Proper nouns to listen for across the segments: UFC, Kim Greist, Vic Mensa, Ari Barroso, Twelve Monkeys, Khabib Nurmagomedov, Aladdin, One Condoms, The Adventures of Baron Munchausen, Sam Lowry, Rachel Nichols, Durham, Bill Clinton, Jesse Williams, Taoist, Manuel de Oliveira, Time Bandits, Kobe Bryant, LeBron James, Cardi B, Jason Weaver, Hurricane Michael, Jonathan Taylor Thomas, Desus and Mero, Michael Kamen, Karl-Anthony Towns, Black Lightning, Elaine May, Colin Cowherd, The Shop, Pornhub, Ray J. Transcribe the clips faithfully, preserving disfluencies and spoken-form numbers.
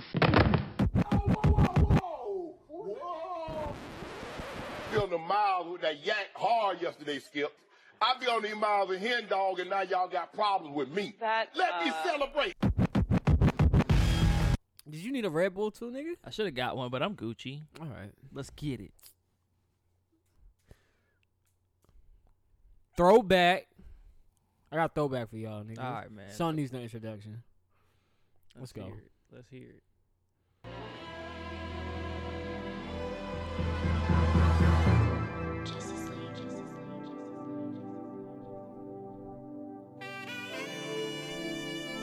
truth. Oh, whoa, whoa, whoa. Whoa. Feeling the miles with that yank hard yesterday, Skip. I be on these miles of hen dog, and now y'all got problems with me. That, Let uh... me celebrate. Did you need a Red Bull too, nigga? I should have got one, but I'm Gucci. All right. Let's get it. Throwback. I got throwback for y'all, nigga. All right, man. Son needs no introduction. Let's, Let's go. Hear Let's hear it.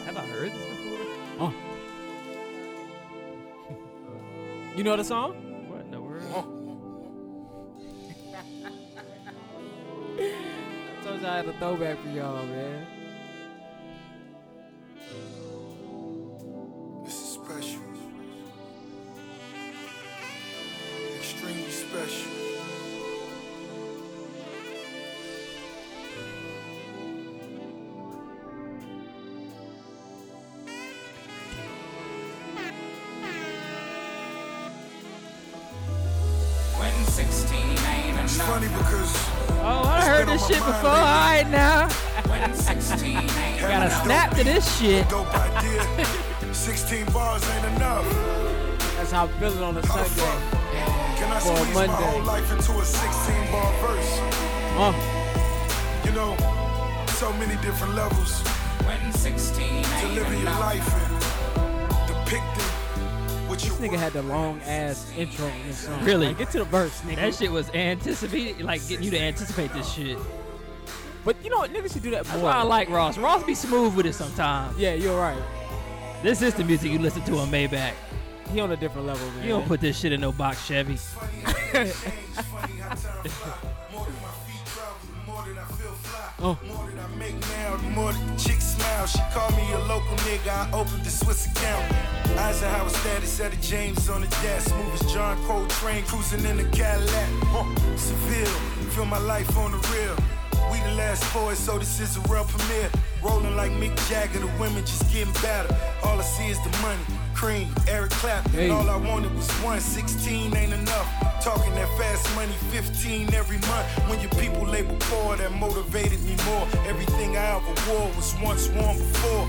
Have I heard this before? Oh. You know the song? What in the world? I told y'all I had a throwback for y'all, man. This is special. Extremely special. It's funny because oh, I heard this shit before. All right, now. sixteen gotta snap to this shit. sixteen bars ain't enough. That's how I feel it on a Sunday. Can I squeeze my whole life into a sixteen-bar verse? You know, so many different levels. To living your life and depicting. This nigga had the long ass intro in this song. Really? Like, get to the verse, nigga. That shit was anticipated, like getting you to anticipate this shit. But you know what? Niggas should do that more. That's why I like Ross. Ross be smooth with it sometimes. Yeah, you're right. This is the music you listen to on Maybach. He on a different level, man. You don't put this shit in no box Chevy. Oh. More than I make now, the more the chick smile. She called me a local nigga, I opened the Swiss account. Eisenhower status at a James on the desk. Move as John Coltrane, cruising in the Cadillac. Huh. Seville, feel my life on the real. We the last boys, so this is a real premiere. Rolling like Mick Jagger, the women just getting better. All I see is the money, cream, Eric Clapton. Hey. All I wanted was one, sixteen ain't enough. Talking that fast money, fifteen every month. When your people label poor, that motivated me more. Everything I ever wore was once worn before.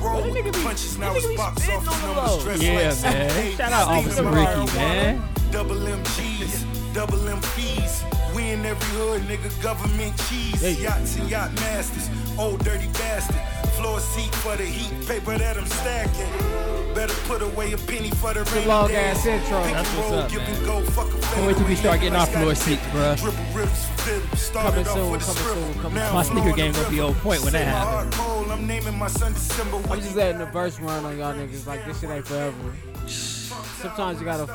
Roll well, with the punches, now it's box office numbers, dress legs. Yeah, man. Hey, shout out Officer Ricky, man. Double M Gs, double M fees. We in every hood, nigga, government cheese. Hey. Yachts and yacht masters, old dirty bastard. Floor seat for the heat, paper that I'm stacking. Better put away a penny for the rain. Long ass intro. That's what's up, man. Go, fuck a can't wait till we start getting our floor seats, bruh. Coming soon, coming soon, coming soon. My sneaker game gonna be on point when that happens. I'm naming my son December. I'm just letting the verse run on y'all niggas like this shit ain't forever. Sometimes you gotta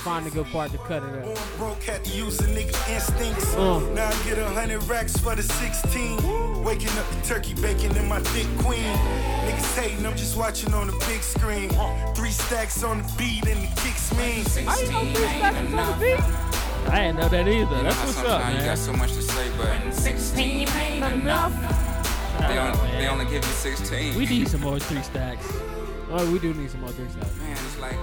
find a good part to cut it up. Broke had to use a nigga instincts. Now I get a hundred racks for the sixteen. Waking up the turkey bacon in my thick queen. Niggas hating, I'm just watching on the big screen. Three stacks on the beat and the kicks mean. I ain't know three stacks on the beat. I ain't know that either. That's what's up, man. You got so much to say, but sixteen ain't enough. They only, they only give you sixteen. We need some more three stacks. Oh, we do need some more three stacks. Man, it's like.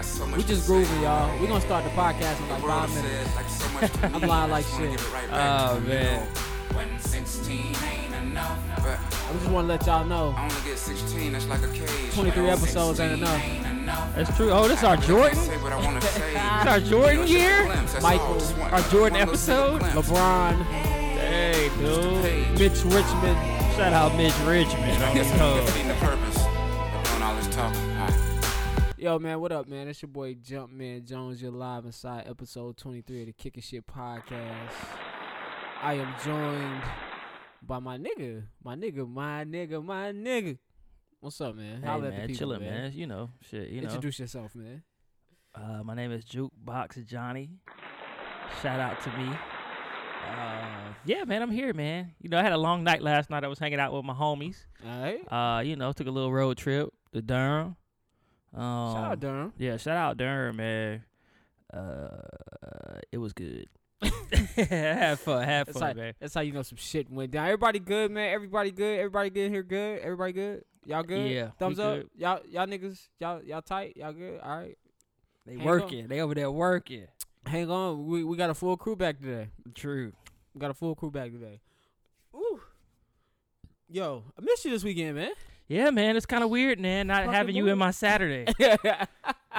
So we just grooving, y'all. We're going to start the podcast in like five minutes. Like so much to I'm lying like shit. Right oh, to, man. You know, sixteen ain't enough. But I just want to let y'all know. I only get sixteen. That's like a cage. twenty-three episodes ain't enough. ain't enough. That's true. Oh, this is our Jordan. This is our Jordan year. Michael. Our Jordan episode. LeBron. Hey, dude. Mitch Richmond. Shout out Mitch Richmond. I guess the purpose of doing all this talking. Yo, man, what up, man? It's your boy Jumpman Jones. You're live inside episode twenty-three of the Kickin' Shit Podcast. I am joined by my nigga, my nigga, my nigga, my nigga. What's up, man? How hey, man, people, chillin', man. man. You know, shit, you know. Introduce yourself, man. Uh, my name is Jukebox Johnny. Shout out to me. Uh, yeah, man, I'm here, man. You know, I had a long night last night. I was hanging out with my homies. All right. Uh, you know, took a little road trip to Durham. Um, shout out Durham. Yeah, shout out Durham, man. Uh, it was good. Have fun, have that's fun, how, man. That's how you know some shit went down. Everybody good, man. Everybody good. Everybody good here. Good. Everybody good. Y'all good? Yeah. Thumbs up. Good. Y'all y'all niggas, y'all y'all tight? Y'all good? All right. They Hang working. On. They over there working. Hang on. We we got a full crew back today. True. We got a full crew back today. Ooh. Yo, I missed you this weekend, man. Yeah, man. It's kind of weird, man, not Fucking having you weird. in my Saturday.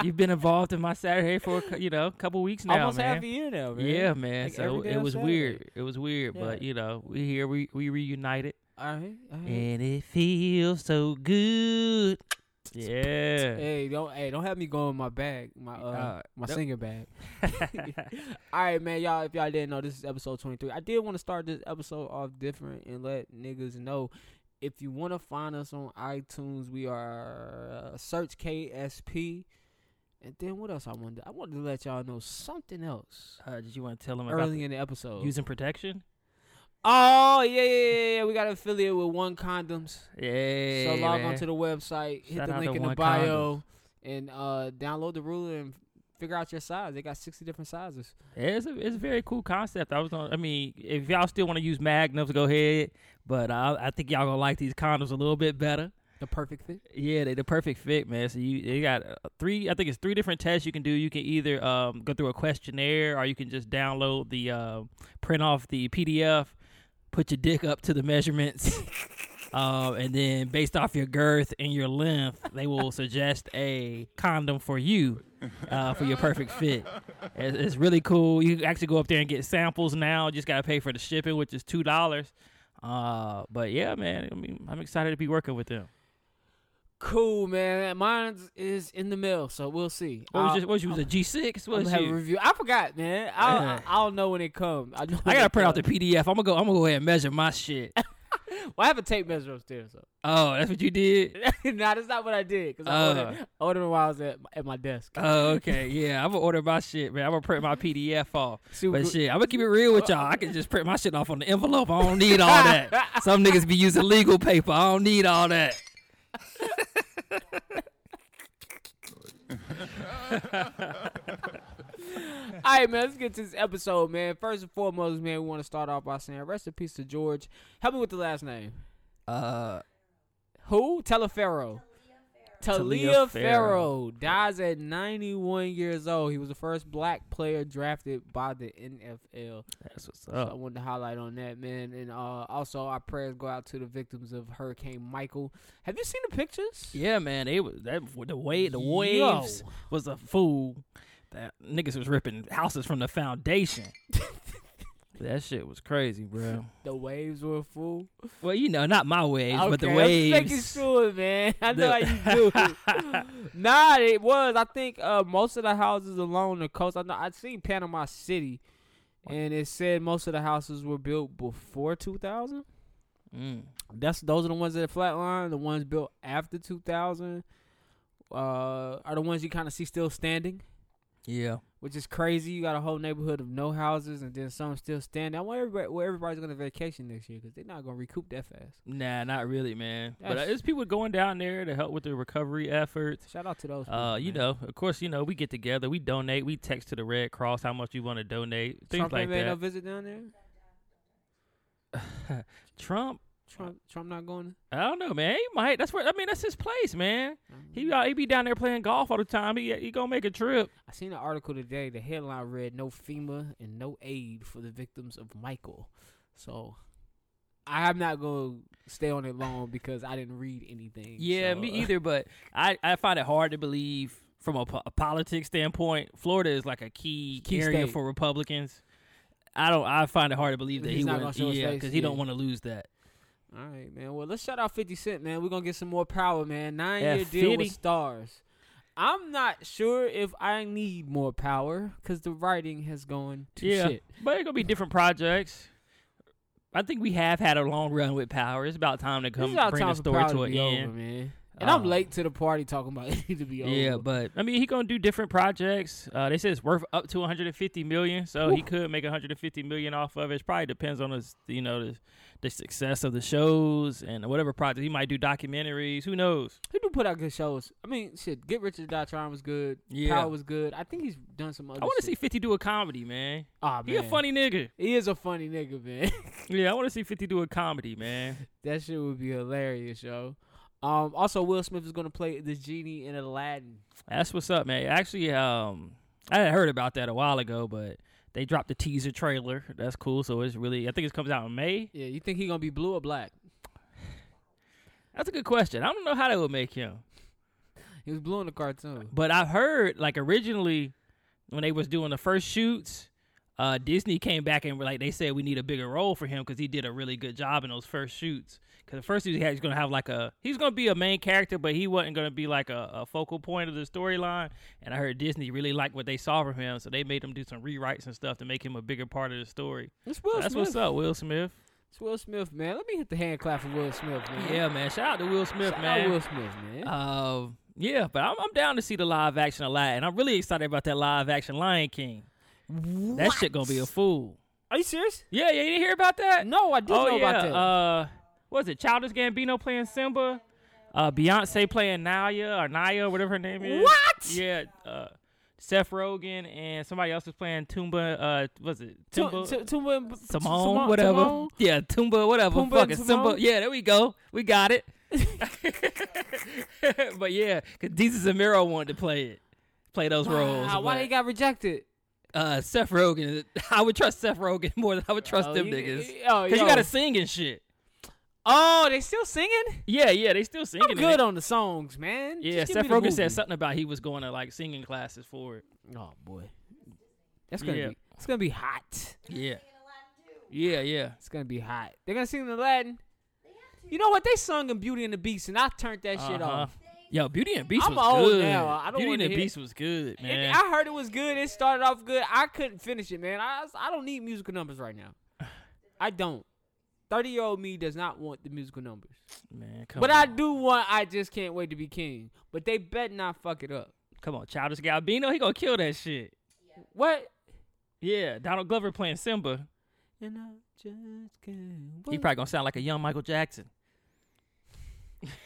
You've been involved in my Saturday for, you know, a couple weeks now, Almost man. Almost half a year now, man. Yeah, man. Like so it was Saturday. weird. It was weird. Yeah. But, you know, we here. We, we reunited. All right, all right. And it feels so good. Yeah. Hey, don't hey, don't have me go in my bag, my uh, uh my nope. singing bag. All right, man, y'all. If y'all didn't know, this is episode twenty-three. I did want to start this episode off different and let niggas know if you want to find us on iTunes, we are uh, search K S P. And then what else I wanted? I wanted to let y'all know something else. Uh, did you want to tell them early about the in the episode using protection? Oh, yeah, yeah, yeah. We got an affiliate with One Condoms. Yeah, So log man. on to the website, hit Shout the link in the bio, condoms. and uh, download the ruler and figure out your size. They got sixty different sizes. Yeah, it's a, it's a very cool concept. I was gonna, I mean, if y'all still want to use magnums, go ahead. But uh, I think y'all going to like these condoms a little bit better. The perfect fit? Yeah, they the perfect fit, man. So you they got three, I think it's three different tests you can do. You can either um, go through a questionnaire or you can just download the, uh, print off the P D F. Put your dick up to the measurements, uh, and then based off your girth and your length, they will suggest a condom for you uh, for your perfect fit. It's, it's really cool. You can actually go up there and get samples now. You just got to pay for the shipping, which is two dollars. Uh, but, yeah, man, I mean, I'm excited to be working with them. Cool, man. Mine is in the mail, so we'll see. What was, uh, your, what was, you, was a G six? What was have a review? I forgot, man. I'll, yeah. I, I don't know when it comes. I, I gotta print out the P D F. I'm gonna go. I'm gonna go ahead and measure my shit. Well, I have a tape measure upstairs. So. Oh, that's what you did? No, nah, that's not what I did. Cause I uh, ordered, ordered while I was at, at my desk. Oh, okay. Yeah, I'm going to order my shit, man. I'm going to print my P D F off. Super. But shit, I'm going to keep it real with y'all. I can just print my shit off on the envelope. I don't need all that. Some niggas be using legal paper. I don't need all that. Alright, man, let's get to this episode, man. First and foremost, man, we want to start off by saying rest in peace to George. Help me with the last name. Uh Who? Taliaferro. Taliaferro dies at ninety-one years old. He was the first black player drafted by the N F L. That's what's up. So I wanted to highlight on that, man. And uh, also, our prayers go out to the victims of Hurricane Michael. Have you seen the pictures? Yeah, man. They was that the way the waves Yo. was a fool. That niggas was ripping houses from the foundation. That shit was crazy, bro. The waves were full. Well, you know, not my waves, okay, but the waves. I'm making sure, man. I know the- how you do. Nah, it was. I think uh, most of the houses along the coast. I know I'd seen Panama City, and it said most of the houses were built before two thousand. Mm. That's those are the ones that flatlined. The ones built after two thousand uh, are the ones you kind of see still standing. Yeah. Which is crazy. You got a whole neighborhood of no houses, and then some still standing. I want everybody, where everybody's going to vacation next year, because they're not going to recoup that fast. Nah, not really, man. That's, but there's people going down there to help with the recovery efforts. Shout out to those people, uh, You man. know, of course, you know, we get together. We donate. We text to the Red Cross how much you want to donate, things Trump like that. Trump ain't made no visit down there? Trump? Trump Trump not going? I don't know, man. He might. That's where. I mean, that's his place, man. Mm-hmm. He he be down there playing golf all the time. He he gonna make a trip. I seen an article today. The headline read, "No FEMA and no aid for the victims of Michael." So I'm not gonna stay on it long because I didn't read anything. Yeah, so. Me either. But I, I find it hard to believe from a, po- a politics standpoint. Florida is like a key, key area state. for Republicans. I don't. I find it hard to believe that He's he would. Yeah, because he yeah. don't want to lose that. All right, man. Well, let's shout out fifty Cent, man. We're going to get some more power, man. Nine-year deal with stars. I'm not sure if I need more power because the writing has gone to yeah, shit. But it's going to be different projects. I think we have had a long run with power. It's about time to come bring the story to an end. Over, man. And um, I'm late to the party talking about it to be over. Yeah, but, I mean, he going to do different projects. Uh, they said it's worth up to one hundred fifty million dollars, so Ooh. he could make one hundred fifty million dollars off of it. It probably depends on his, you know, the, the success of the shows and whatever project. He might do documentaries. Who knows? He do put out good shows. I mean, shit, Get Rich or Die Trying was good. Yeah. Power was good. I think he's done some other I want to see fifty do a comedy, man. Ah, man. He a funny nigga. He is a funny nigga, man. Yeah, I want to see fifty do a comedy, man. That shit would be hilarious, yo. Um, also, Will Smith is going to play the genie in Aladdin. That's what's up, man. Actually, um, I had heard about that a while ago, but they dropped the teaser trailer. That's cool. So it's really, I think it comes out in May. Yeah, you think he's going to be blue or black? That's a good question. I don't know how they would make him. He was blue in the cartoon. But I've heard, like, originally when they was doing the first shoots, uh, Disney came back and, like, they said we need a bigger role for him because he did a really good job in those first shoots. Because at first he was going to have, like, a – he was going to be a main character, but he wasn't going to be, like, a, a focal point of the storyline. And I heard Disney really liked what they saw from him, so they made him do some rewrites and stuff to make him a bigger part of the story. It's Will so that's Smith. What's up, Will Smith. It's Will Smith, man. Let me hit the hand clap for Will Smith, man. Yeah, man. Shout out to Will Smith, Shout man. Shout out Will Smith, man. Uh, yeah, but I'm, I'm down to see the live action a lot, and I'm really excited about that live action Lion King. What? That shit gonna be a fool. Are you serious? Yeah, yeah. You didn't hear about that? No, I didn't oh, know yeah. about that. Uh, what is it? Childish Gambino playing Simba, uh, Beyonce playing Naya or Naya, whatever her name is. What? Yeah. Uh, Seth Rogen and somebody else was playing Toomba. Uh, was it Toomba? T- t- Toomba and Simone, Simone, whatever. Simone? Yeah, Toomba, whatever. Toomba Fucking Simba. Yeah, there we go. We got it. But yeah, because Desus and Mero wanted to play it, play those wow, roles. Why they got rejected? Uh, Seth Rogen. I would trust Seth Rogen more than I would trust oh, them you, niggas. Because oh, you got to sing and shit. Oh, they still singing? Yeah, yeah, they still singing. I'm good on the songs, man. Yeah, Seth Rogen said something about he was going to like singing classes for it. Oh boy, that's gonna yeah. be it's gonna be hot. Yeah, yeah, yeah, it's gonna be hot. They're gonna sing in Aladdin. You know what? They sung in Beauty and the Beast, and I turned that uh-huh. shit off. Yo, Beauty and Beast I'm was old good. Now. I don't Beauty and the hit. Beast was good, man. It, I heard it was good. It started off good. I couldn't finish it, man. I I don't need musical numbers right now. I don't. thirty-year-old me does not want the musical numbers. Man, come but on. But I do want I Just Can't Wait to Be King. But they better not fuck it up. Come on, Childish Gambino, he gonna kill that shit. Yeah. What? Yeah, Donald Glover playing Simba. And I just can't wait. He probably gonna sound like a young Michael Jackson.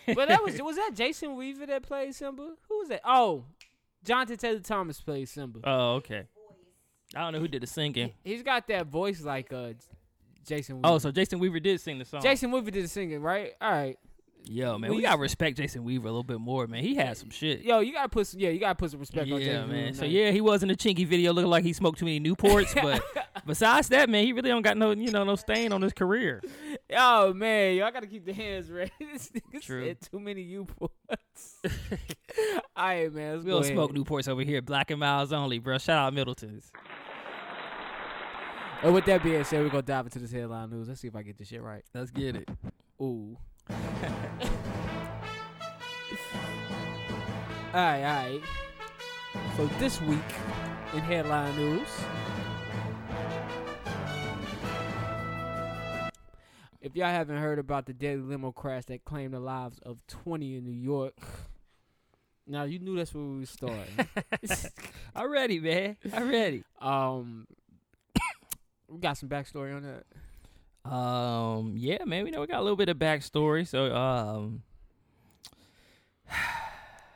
But that was was that Jason Weaver that played Simba? Who was that? Oh, Jonathan Taylor Thomas played Simba. Oh, okay. I don't know who did the singing. He's got that voice like uh, Jason Weaver. Oh, so Jason Weaver did sing the song. Jason Weaver did the singing, right? All right. Yo, man, we, we gotta respect Jason Weaver a little bit more, man. He had some shit. Yo, you gotta put some, yeah, you gotta put some respect yeah, on Jason Weaver. Yeah, man. So yeah, he was in a Chinky video looking like he smoked too many Newports, but besides that, man, he really don't got no, you know, no stain on his career. Yo, man, y'all gotta keep the hands ready. This nigga True. said too many Newports. All right, man, let's we go don't ahead. Smoke Newports over here, black and miles only, bro. Shout out Middleton's. And with that being said, we're gonna dive into this headline news. Let's see if I get this shit right. Let's get it. Ooh. all right, all right. So this week in headline news, if y'all haven't heard about the deadly limo crash that claimed the lives of twenty in New York, now you knew that's where we were starting. Already, man. Already. Um, we got some backstory on that. Um, yeah, man, we know we got a little bit of backstory, so, um,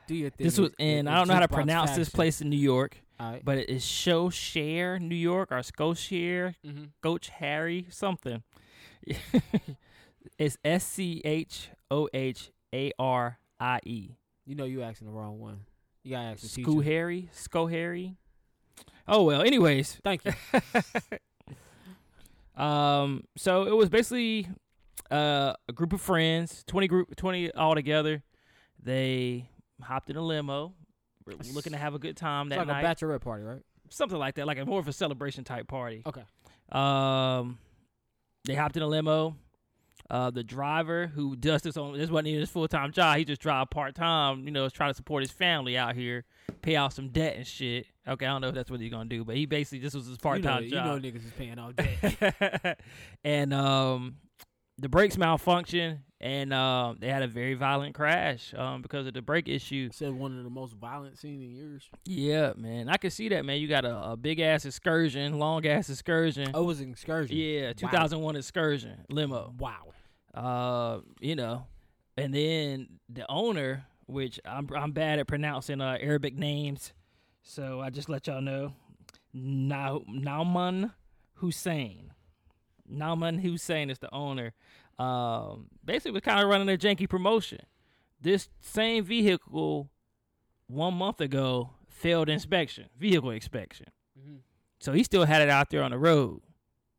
do your thing. This was in, I don't know how to pronounce faction. This place in New York, right. But it is Schoharie, New York, or Schoharie, mm-hmm. Schoharie, something. It's S C H O H A R I E. You know you asking the wrong one. You gotta ask the teacher. Schoharie, Schoharie. Oh, well, anyways. Thank you. Um, so it was basically uh, a group of friends, twenty group, twenty all together. They hopped in a limo, were looking to have a good time that night. It's like a bachelorette party, right? Something like that, like a more of a celebration type party. Okay. Um, they hopped in a limo. Uh, the driver who does this on this wasn't even his full time job. He just drive part time. You know, trying to support his family out here, pay off some debt and shit. Okay, I don't know if that's what he's gonna do, but he basically this was his part time you know, job. You know, niggas is paying all debt. And um, the brakes malfunctioned, and um, they had a very violent crash um because of the brake issue. It said one of the most violent scenes in years. Yeah, man, I could see that, man. You got a, a big ass excursion, long ass excursion. Oh, it was an excursion. Yeah, two thousand one wow. excursion limo. Wow. Uh, you know, and then the owner, which I'm I'm bad at pronouncing uh, Arabic names, so I just let y'all know, now Nauman Hussein, Nauman Hussein is the owner. Um, basically was kind of running a janky promotion, This same vehicle one month ago failed inspection, vehicle inspection. Mm-hmm. So he still had it out there on the road.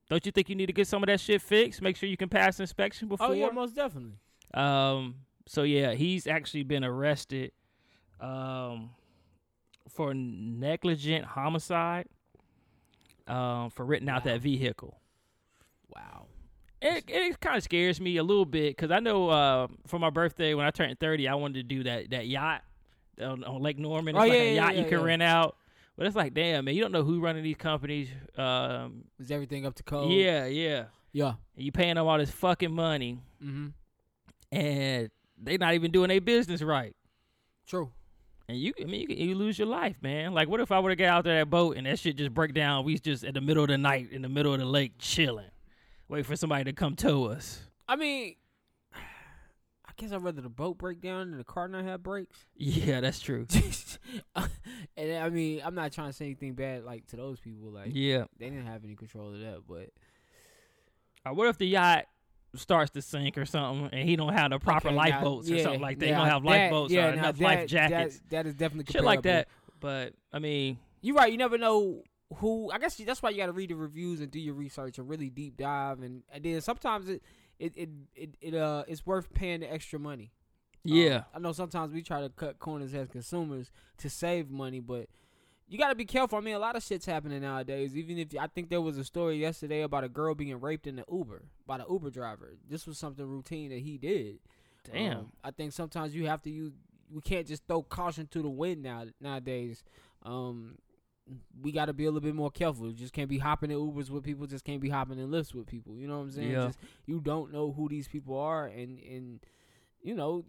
Don't you think you need to get some of that shit fixed? Make sure you can pass inspection before? Oh, yeah, most definitely. Um, so, yeah, he's actually been arrested um, for negligent homicide um, for renting wow. out that vehicle. Wow. It, it kind of scares me a little bit because I know uh, for my birthday when I turned thirty, I wanted to do that that yacht on, on Lake Norman. It's oh, like yeah, a yacht yeah, yeah, you can yeah. rent out. But it's like, damn, man, you don't know who's running these companies. Um, Is everything up to code? Yeah, yeah. Yeah. And you paying them all this fucking money, mm-hmm. and they not even doing their business right. True. And you, I mean, you, can, you lose your life, man. Like, what if I were to get out there that boat and that shit just break down? We just at the middle of the night, in the middle of the lake, chilling, wait for somebody to come tow us. I mean, I guess I'd rather the boat break down than the car not have brakes. Yeah, that's true. And I mean, I'm not trying to say anything bad like to those people. Like, yeah, they didn't have any control of that. But uh, what if the yacht starts to sink or something, and he don't have the proper okay, lifeboats yeah, or something like that? Yeah, he don't have that, lifeboats yeah, or enough that, life jackets. That, that is definitely shit like that. But I mean, you're right. You never know who. I guess that's why you got to read the reviews and do your research and really deep dive. And, and then sometimes it. It it it, it uh it's worth paying the extra money. Yeah, um, I know sometimes we try to cut corners as consumers to save money, but you got to be careful. I mean, a lot of shit's happening nowadays. Even if I think there was a story yesterday about a girl being raped in the Uber by the Uber driver. This was something routine that he did. Damn. Um, I think sometimes you have to use. We can't just throw caution to the wind now nowadays. Um, we got to be a little bit more careful. You just can't be hopping in Ubers with people. Just can't be hopping in Lyfts with people. You know what I'm saying? Yeah. Just, you don't know who these people are, and and you know,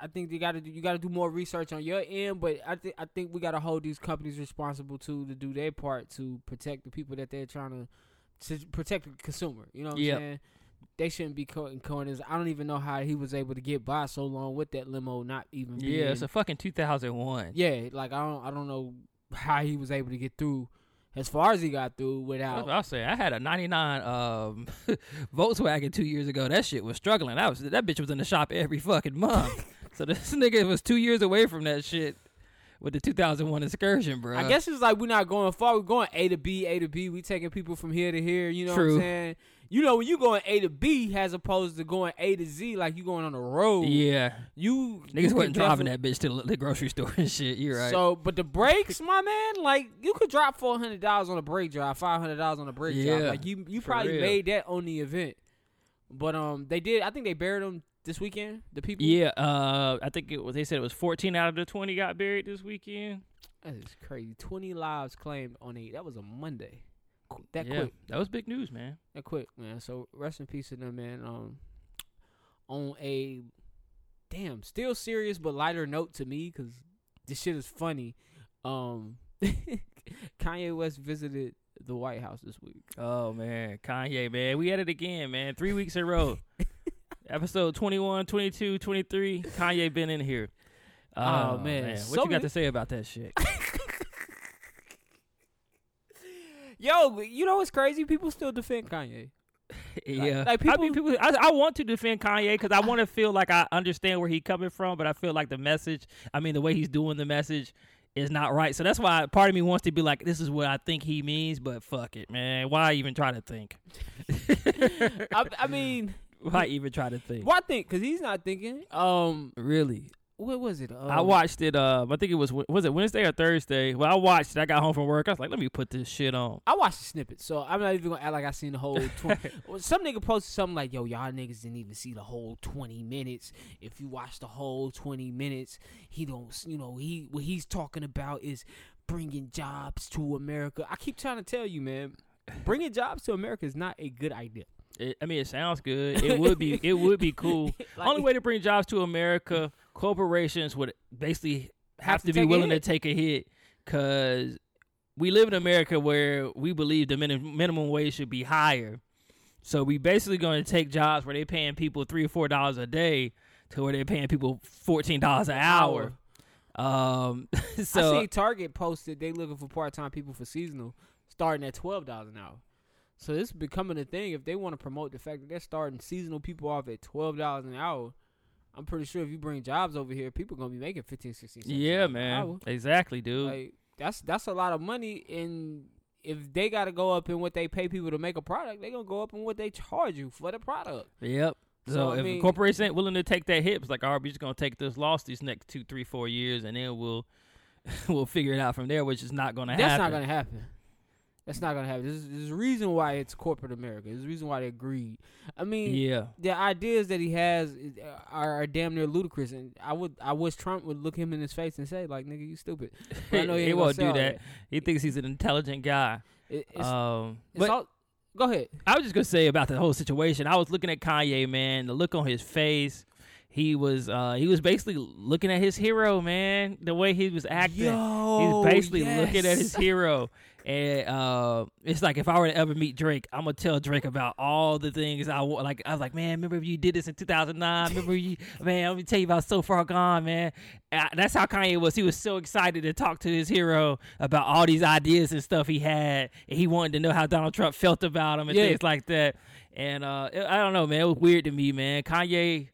I think you got to you got to do more research on your end. But I think I think we got to hold these companies responsible too to do their part to protect the people that they're trying to to protect the consumer. You know what, yep. what I'm saying? They shouldn't be caught in corners. I don't even know how he was able to get by so long with that limo not even. Yeah, being, it's a fucking two thousand one. Yeah, like I don't I don't know. How he was able to get through as far as he got through without. I'll say I had a ninety-nine um, Volkswagen two years ago. That shit was struggling. I was that bitch was in the shop every fucking month. So this nigga was two years away from that shit with the two thousand one excursion, bro. I guess it's like we're not going far. We're going A to B, A to B. We taking people from here to here. You know True. What I'm saying? You know when you going A to B as opposed to going A to Z like you going on the road. Yeah, you niggas wasn't driving that bitch to the grocery store and shit. You're right. So, but the brakes, my man, like you could drop four hundred dollars on a brake job, five hundred dollars on a brake yeah, job. Like you, you probably real. Made that on the event. But um, they did. I think they buried them this weekend. The people. Yeah. Uh, I think it was. They said it was fourteen out of the twenty got buried this weekend. That is crazy. Twenty lives claimed on a. That was a Monday. That yeah, quick. That was big news, man. That quick, man. So rest in peace to them, man. Um, on a damn still serious but lighter note to me, because this shit is funny. Um, Kanye West visited the White House this week. Oh man, Kanye, man, we at it again, man. Three weeks in a row. Episode twenty-one, twenty-two, twenty-three. Kanye been in here. Oh, oh man. man, what so you got to say about that shit? Yo, you know what's crazy? People still defend Kanye. Yeah. Like, like people, I, mean, people I, I want to defend Kanye because I want to feel like I understand where he's coming from, but I feel like the message, I mean, the way he's doing the message is not right. So that's why part of me wants to be like, this is what I think he means, but fuck it, man. Why even try to think? I, I mean. Why even try to think? Why think? Because he's not thinking. Um, Really? What was it? Um, I watched it. Uh, I think it was was it Wednesday or Thursday. Well, I watched it. I got home from work. I was like, let me put this shit on. I watched the snippet, so I'm not even gonna act like I seen the whole twenty. Some nigga posted something like, "Yo, y'all niggas didn't even see the whole twenty minutes. If you watch the whole twenty minutes, he don't. You know, he what he's talking about is bringing jobs to America." I keep trying to tell you, man, bringing jobs to America is not a good idea. It, I mean, it sounds good. It would be. It would be cool. Like, only way to bring jobs to America, corporations would basically have, have to, to be willing to take a hit, because we live in America where we believe the min- minimum wage should be higher. So we basically going to take jobs where they're paying people three or four dollars a day to where they're paying people fourteen dollars an hour. Um, so I see Target posted they looking for part time people for seasonal, starting at twelve dollars an hour. So this is becoming a thing. If they want to promote the fact that they're starting seasonal people off at twelve dollars an hour, I'm pretty sure if you bring jobs over here, people are going to be making fifteen, sixteen cents. Yeah, man. Hour. Exactly, dude. Like, that's that's a lot of money, and if they got to go up in what they pay people to make a product, they're going to go up in what they charge you for the product. Yep. So, so if I mean, corporations ain't willing to take that hit, it's like, all right, we're just going to take this loss these next two, three, four years, and then we'll we'll figure it out from there, which is not going to happen. That's not going to happen. That's not going to happen. There's, there's a reason why it's corporate America. There's a reason why they're greed. I mean, yeah. The ideas that he has are, are damn near ludicrous. And I would, I wish Trump would look him in his face and say, like, nigga, you stupid. I know he, he won't do that. that. He thinks he's an intelligent guy. It, it's, um, it's but all, go ahead. I was just going to say about the whole situation. I was looking at Kanye, man, the look on his face. He was uh, he was basically looking at his hero, man. The way he was acting, Yo, he's basically yes. looking at his hero. And uh, it's like, if I were to ever meet Drake, I'm gonna tell Drake about all the things I want. Like I was like, man, remember you did this in two thousand nine? Remember you, man? Let me tell you about So Far Gone, man. And that's how Kanye was. He was so excited to talk to his hero about all these ideas and stuff he had. And he wanted to know how Donald Trump felt about him and yeah. things like that. And uh, it, I don't know, man. It was weird to me, man. Kanye.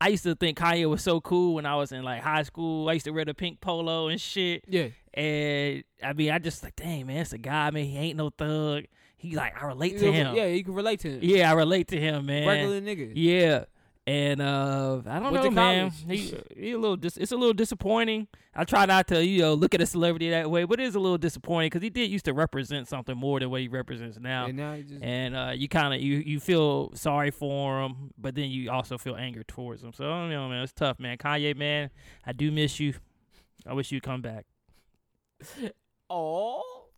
I used to think Kanye was so cool when I was in like high school. I used to wear the pink polo and shit. Yeah. And I mean, I just like, dang, man, it's a guy, man. He ain't no thug. He like, I relate to him. Yeah, you can relate to him. Yeah, I relate to him, man. Regular nigga. Yeah. And uh, I don't Went know, man. He, he a little dis- it's a little disappointing. I try not to, you know, look at a celebrity that way, but it is a little disappointing because he did used to represent something more than what he represents now. And, now he just, and uh, you kind of you, you feel sorry for him, but then you also feel anger towards him. So I you know, man, it's tough, man. Kanye, man, I do miss you. I wish you'd come back. Oh,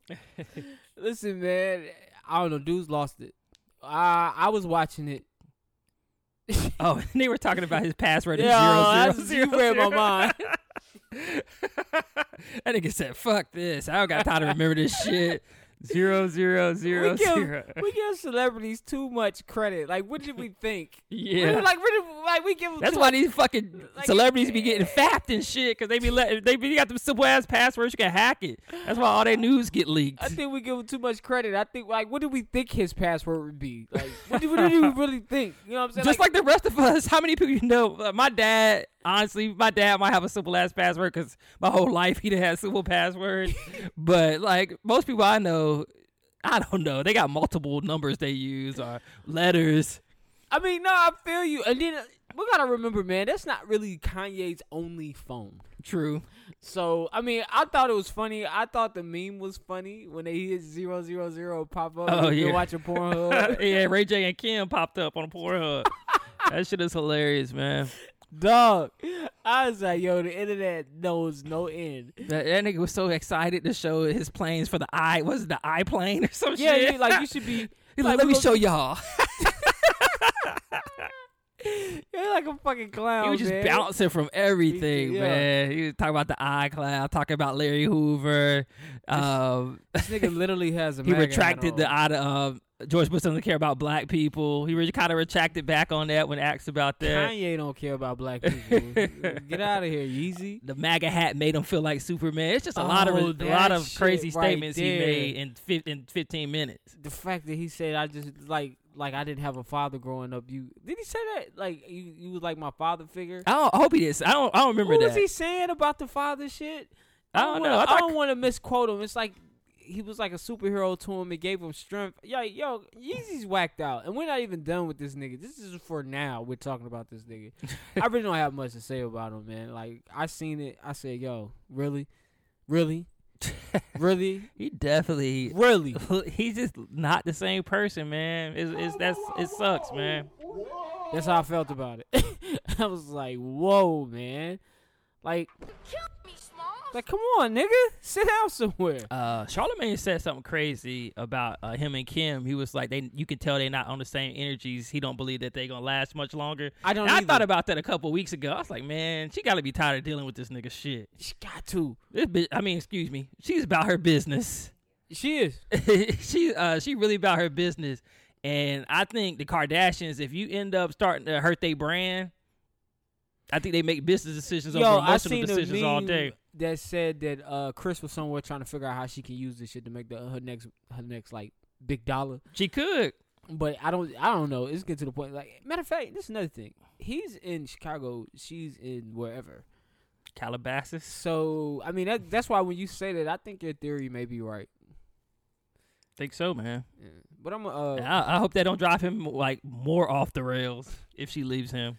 listen, man. I don't know. Dude's lost it. I I was watching it. Oh, and they were talking about his pass rating. Yeah, zero, zero, zero, you read my mind. That nigga said, fuck this. I don't got time to remember this shit. Zero, zero, zero, we give, zero. We give celebrities too much credit. Like, what did we think? Yeah. We, like, what did, like, we give them That's too why much. These fucking like, celebrities be getting fapped and shit, because they be letting, they be got them simple-ass passwords. You can hack it. That's why all their news get leaked. I think we give them too much credit. I think, like, what did we think his password would be? Like, what did, what did we really think? You know what I'm saying? Just like, like the rest of us. How many people you know? Uh, my dad... Honestly, my dad might have a simple-ass password because my whole life he done had simple passwords. But, like, most people I know, I don't know. They got multiple numbers they use or letters. I mean, no, I feel you. And then we got to remember, man, that's not really Kanye's only phone. True. So, I mean, I thought it was funny. I thought the meme was funny when they hit zero, zero, zero pop up. Oh, yeah. You're watching Pornhub. Yeah, Ray J and Kim popped up on Pornhub. That shit is hilarious, man. Dog, I was like, yo, the internet knows no end. That, that nigga was so excited to show his planes for the I. Was it the I plane or some yeah, shit? Yeah, he, like, you should be. He's like, like let me show y'all. You're like a fucking clown. He was just man. bouncing from everything, yeah. man. He was talking about the iCloud, talking about Larry Hoover. This, um, this nigga literally has a He retracted the I. Um, George Bush doesn't care about black people. He really kind of retracted back on that when asked about that. Kanye don't care about black people. Get out of here, Yeezy. The MAGA hat made him feel like Superman. It's just a oh, lot of a lot of crazy right statements there. He made in fi- in fifteen minutes. The fact that he said, "I just like like I didn't have a father growing up." You did he say that? Like you, you was like my father figure. I, don't, I hope he did. I don't. I don't remember Who that. What was he saying about the father shit? I don't, I don't wanna, know. I, thought, I don't want to misquote him. It's like. He was like a superhero to him. It gave him strength. Yo, yo, Yeezy's whacked out. And we're not even done with this nigga. This is for now. We're talking about this nigga. I really don't have much to say about him, man. Like, I seen it. I said, yo, really? Really? Really? He definitely. Really? He's just not the same person, man. It's, it's, that's, it sucks, man. That's how I felt about it. I was like, whoa, man. Like... Like, come on, nigga. Sit down somewhere. Uh, Charlamagne said something crazy about uh, him and Kim. He was like, "They, you can tell they're not on the same energies. He don't believe that they're going to last much longer. I don't I thought about that a couple weeks ago. I was like, man, she got to be tired of dealing with this nigga shit. She got to. This bitch, I mean, excuse me. She's about her business. She is. she, uh, she really about her business. And I think the Kardashians, if you end up starting to hurt their brand, I think they make business decisions over Yo, emotional decisions all day. That said that uh, Chris was somewhere trying to figure out how she can use this shit to make the, her next her next like big dollar. She could, but I don't I don't know. It's getting to the point. Like matter of fact, this is another thing. he's in Chicago, she's in wherever. Calabasas. So, I mean, that, that's why when you say that, I think your theory may be right. Think so, man. Yeah. But I'm uh, I, I hope that don't drive him like more off the rails if she leaves him.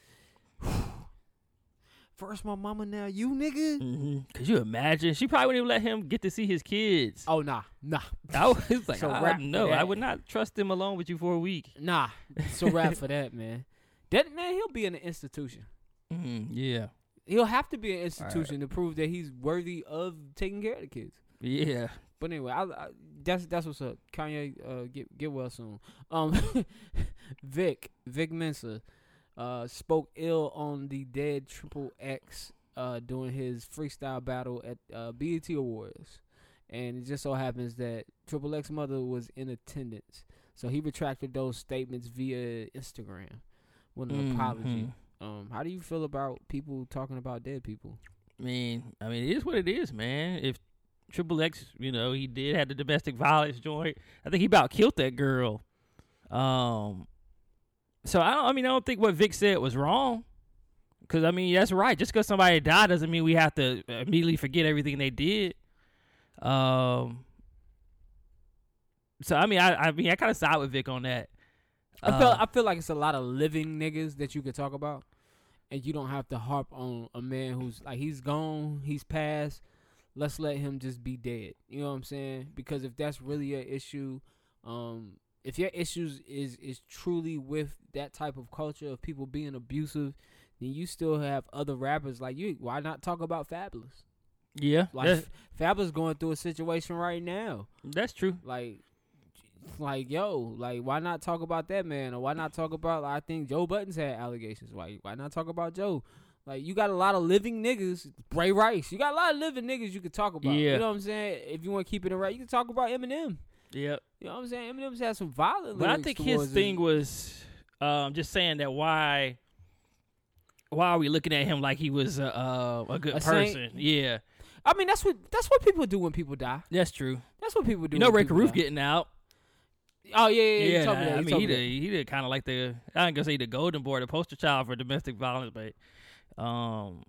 First my mama, now you, nigga. Mm-hmm. Could you imagine? She probably wouldn't even let him get to see his kids. Oh, nah. Nah. I was like, so I, no, I would not trust him alone with you for a week. Nah. So rap for that, man. That man, he'll be in an institution. Mm, yeah. He'll have to be an institution right. to prove that he's worthy of taking care of the kids. Yeah. But anyway, I, I, that's that's what's up. Kanye, uh, get get well soon. Um, Vic, Vic Mensa. Uh, spoke ill on the dead Triple X uh, during his freestyle battle at uh, B E T Awards. And it just so happens that Triple X's mother was in attendance. So he retracted those statements via Instagram with an mm-hmm. apology. Um, how do you feel about people talking about dead people? I mean, I mean, it is what it is, man. If Triple X, you know, he did have the domestic violence joint. I think he about killed that girl. Um... So, I don't, I mean, I don't think what Vic said was wrong. Because, I mean, that's right. Just because somebody died doesn't mean we have to immediately forget everything they did. Um. So, I mean, I, I mean, I kind of side with Vic on that. I uh, feel I feel like it's a lot of living niggas that you could talk about. And you don't have to harp on a man who's, like, he's gone, he's passed. Let's let him just be dead. You know what I'm saying? Because if that's really an issue, um... if your issues is, is truly with that type of culture of people being abusive, then you still have other rappers like you. Why not talk about Fabulous? Yeah. Like, Fabulous going through a situation right now. That's true. Like, like yo, like, why not talk about that man? Or why not talk about, like, I think Joe Buttons had allegations. Why, why not talk about Joe? Like, you got a lot of living niggas. Bray Rice. You got a lot of living niggas you could talk about. Yeah. You know what I'm saying? If you want to keep it right, you can talk about Eminem. Yep. You know what I'm saying? Eminem's had some violent lyrics. But I think his thing him. was um, just saying that why why are we looking at him like he was a, uh, a good a person? Saint? Yeah. I mean, that's what that's what people do when people die. That's true. That's what people do. You know, Ray Caruth getting out. Oh, yeah, yeah, yeah. yeah nah, that, I mean, he did, he did kind of like the, I ain't going to say the golden boy, the poster child for domestic violence, but um,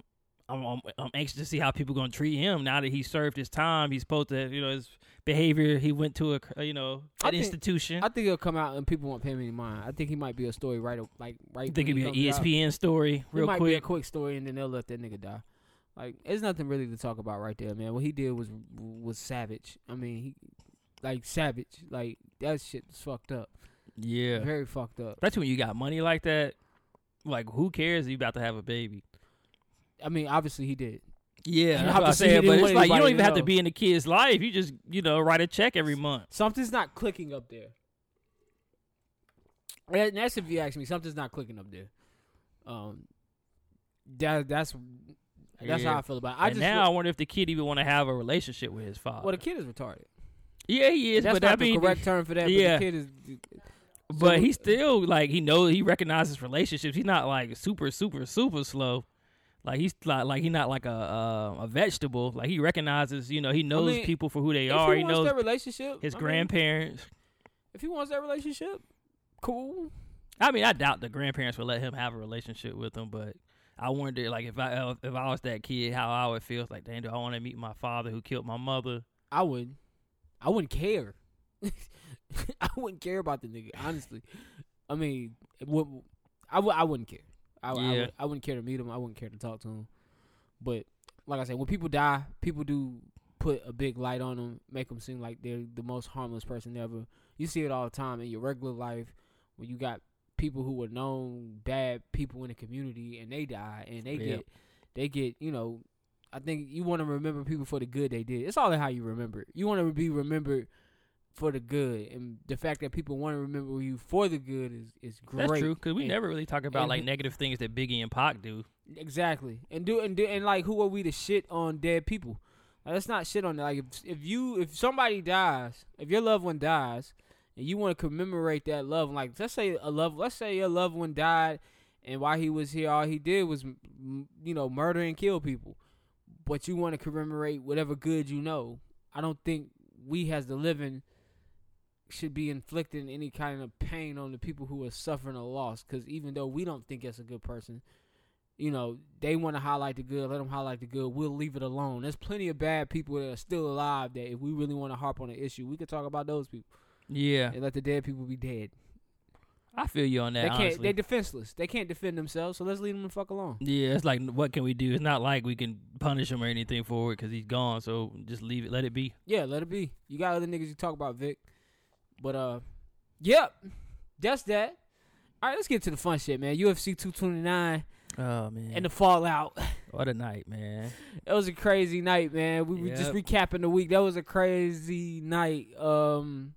I'm, I'm, I'm anxious to see how people going to treat him now that he served his time. He's supposed to, you know, his behavior. He went to a, you know, an I think, institution. I think it'll come out and people won't pay him any mind. I think he might be a story right, like right. I think it'd be an E S P N out. story, real it might quick, be a quick story, and then they'll let that nigga die. Like, there's nothing really to talk about right there, man. What he did was was savage. I mean, he like savage. Like, that shit's fucked up. Yeah, very fucked up. That's when you got money like that. Like, who cares if you about to have a baby? I mean, obviously he did. Yeah, that's what I'm saying, but it's like you don't even have to be in the kid's life. You just, you know, write a check every month. Something's not clicking up there. And that's if you ask me. Something's not clicking up there. Um, that that's that's yeah. how I feel about it. I and just now feel, I wonder if the kid even want to have a relationship with his father. Well, the kid is retarded. Yeah, he is. That's but not I the mean, correct term for that. Yeah, but the kid is. But so, he still like he knows he recognizes relationships. He's not like super, super, super slow. Like he's like, like he not like a uh, a vegetable. Like he recognizes, you know, he knows I mean, people for who they are. He, he knows that relationship. His I grandparents. Mean, if he wants that relationship, cool. I mean, I doubt the grandparents would let him have a relationship with them, but I wonder, like, if I if I was that kid, how I would feel. It's like, dang, do I want to meet my father who killed my mother? I wouldn't. I wouldn't care. I wouldn't care about the nigga, honestly. I mean, would, I w- I wouldn't care. I, yeah. I, would, I wouldn't care to meet him. I wouldn't care to talk to him. But like I said, when people die, people do put a big light on them, make them seem like they're the most harmless person ever. You see it all the time in your regular life when you got people who were known bad people in the community and they die and they yeah. get, they get, you know, I think you want to remember people for the good they did. It's all in how you remember it. You want to be remembered for the good, and the fact that people want to remember you for the good is, is great. That's true, because we and, never really talk about like negative things that Biggie and Pac do. Exactly, and do and do, and like who are we to shit on dead people? Like, let's not shit on that. Like if if you if somebody dies, if your loved one dies, and you want to commemorate that love, like let's say a love, let's say your loved one died, and while he was here, all he did was you know murder and kill people, but you want to commemorate whatever good you know. I don't think we as the living should be inflicting any kind of pain on the people who are suffering a loss. Because even though we don't think that's a good person, you know, they want to highlight the good, let them highlight the good. We'll leave it alone. There's plenty of bad people that are still alive that if we really want to harp on an issue, we could talk about those people. Yeah. And let the dead people be dead. I feel you on that, they can't, honestly. They're defenseless. They can't defend themselves, so let's leave them the fuck alone. Yeah, it's like, what can we do? It's not like we can punish him or anything for it because he's gone, so just leave it. Let it be. Yeah, let it be. You got other niggas you talk about, Vic. But, uh, yep, that's that. All right, let's get to the fun shit, man. U F C two twenty-nine. Oh, man. And the fallout. What a night, man. That was a crazy night, man. We yep. were just recapping the week. That was a crazy night. Um...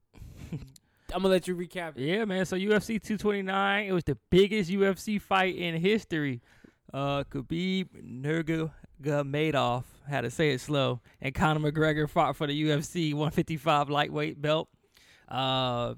I'm gonna let you recap. Yeah, man. So U F C two twenty-nine, it was the biggest U F C fight in history. Uh, Khabib Nurmagomedov, how to say it slow, and Conor McGregor fought for the U F C one fifty-five lightweight belt. Uh,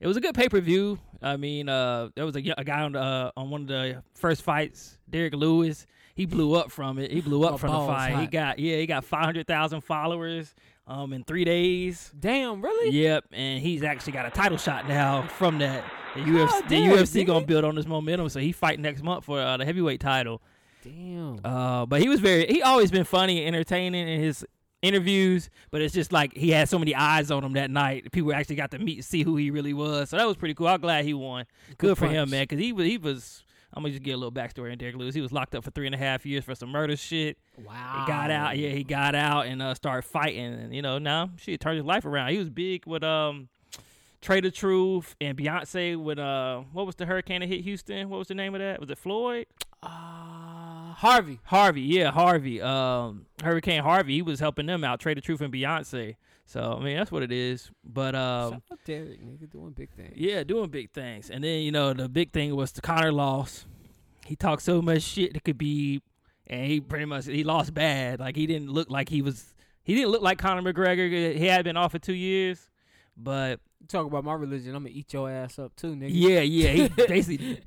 it was a good pay per view. I mean, uh, there was a, a guy on uh, on one of the first fights, Derek Lewis. He blew up from it. He blew up oh, from the fight. Hot. He got yeah, he got five hundred thousand followers. Um, in three days. Damn, really? Yep, and he's actually got a title shot now from that. The U F C, oh, damn, the U F C gonna build on this momentum, so he fight next month for uh, the heavyweight title. Damn. Uh, but he was very. He always been funny and entertaining in his interviews, but it's just like he had so many eyes on him that night. People actually got to meet, see who he really was. So that was pretty cool. I'm glad he won. Good, Good for him, man, because he was. He was. I'm going to just get a little backstory on Derek Lewis. He was locked up for three and a half years for some murder shit. Wow. He got out. Yeah, he got out and uh, started fighting. And, you know, now shit turned his life around. He was big with um, Trade of Truth and Beyonce with, uh, what was the hurricane that hit Houston? What was the name of that? Was it Floyd? Uh, Harvey. Harvey, yeah, Harvey. Um, Hurricane Harvey, he was helping them out, Trade of Truth and Beyonce. So, I mean, that's what it is. But, um, shout out Derek, nigga, doing big things. Yeah, doing big things. And then, you know, the big thing was the Conor loss. He talked so much shit that could be, and he pretty much, he lost bad. Like, he didn't look like he was, he didn't look like Conor McGregor. He had been off for two years, but. You talk about my religion, I'm going to eat your ass up too, nigga. Yeah, yeah. He basically,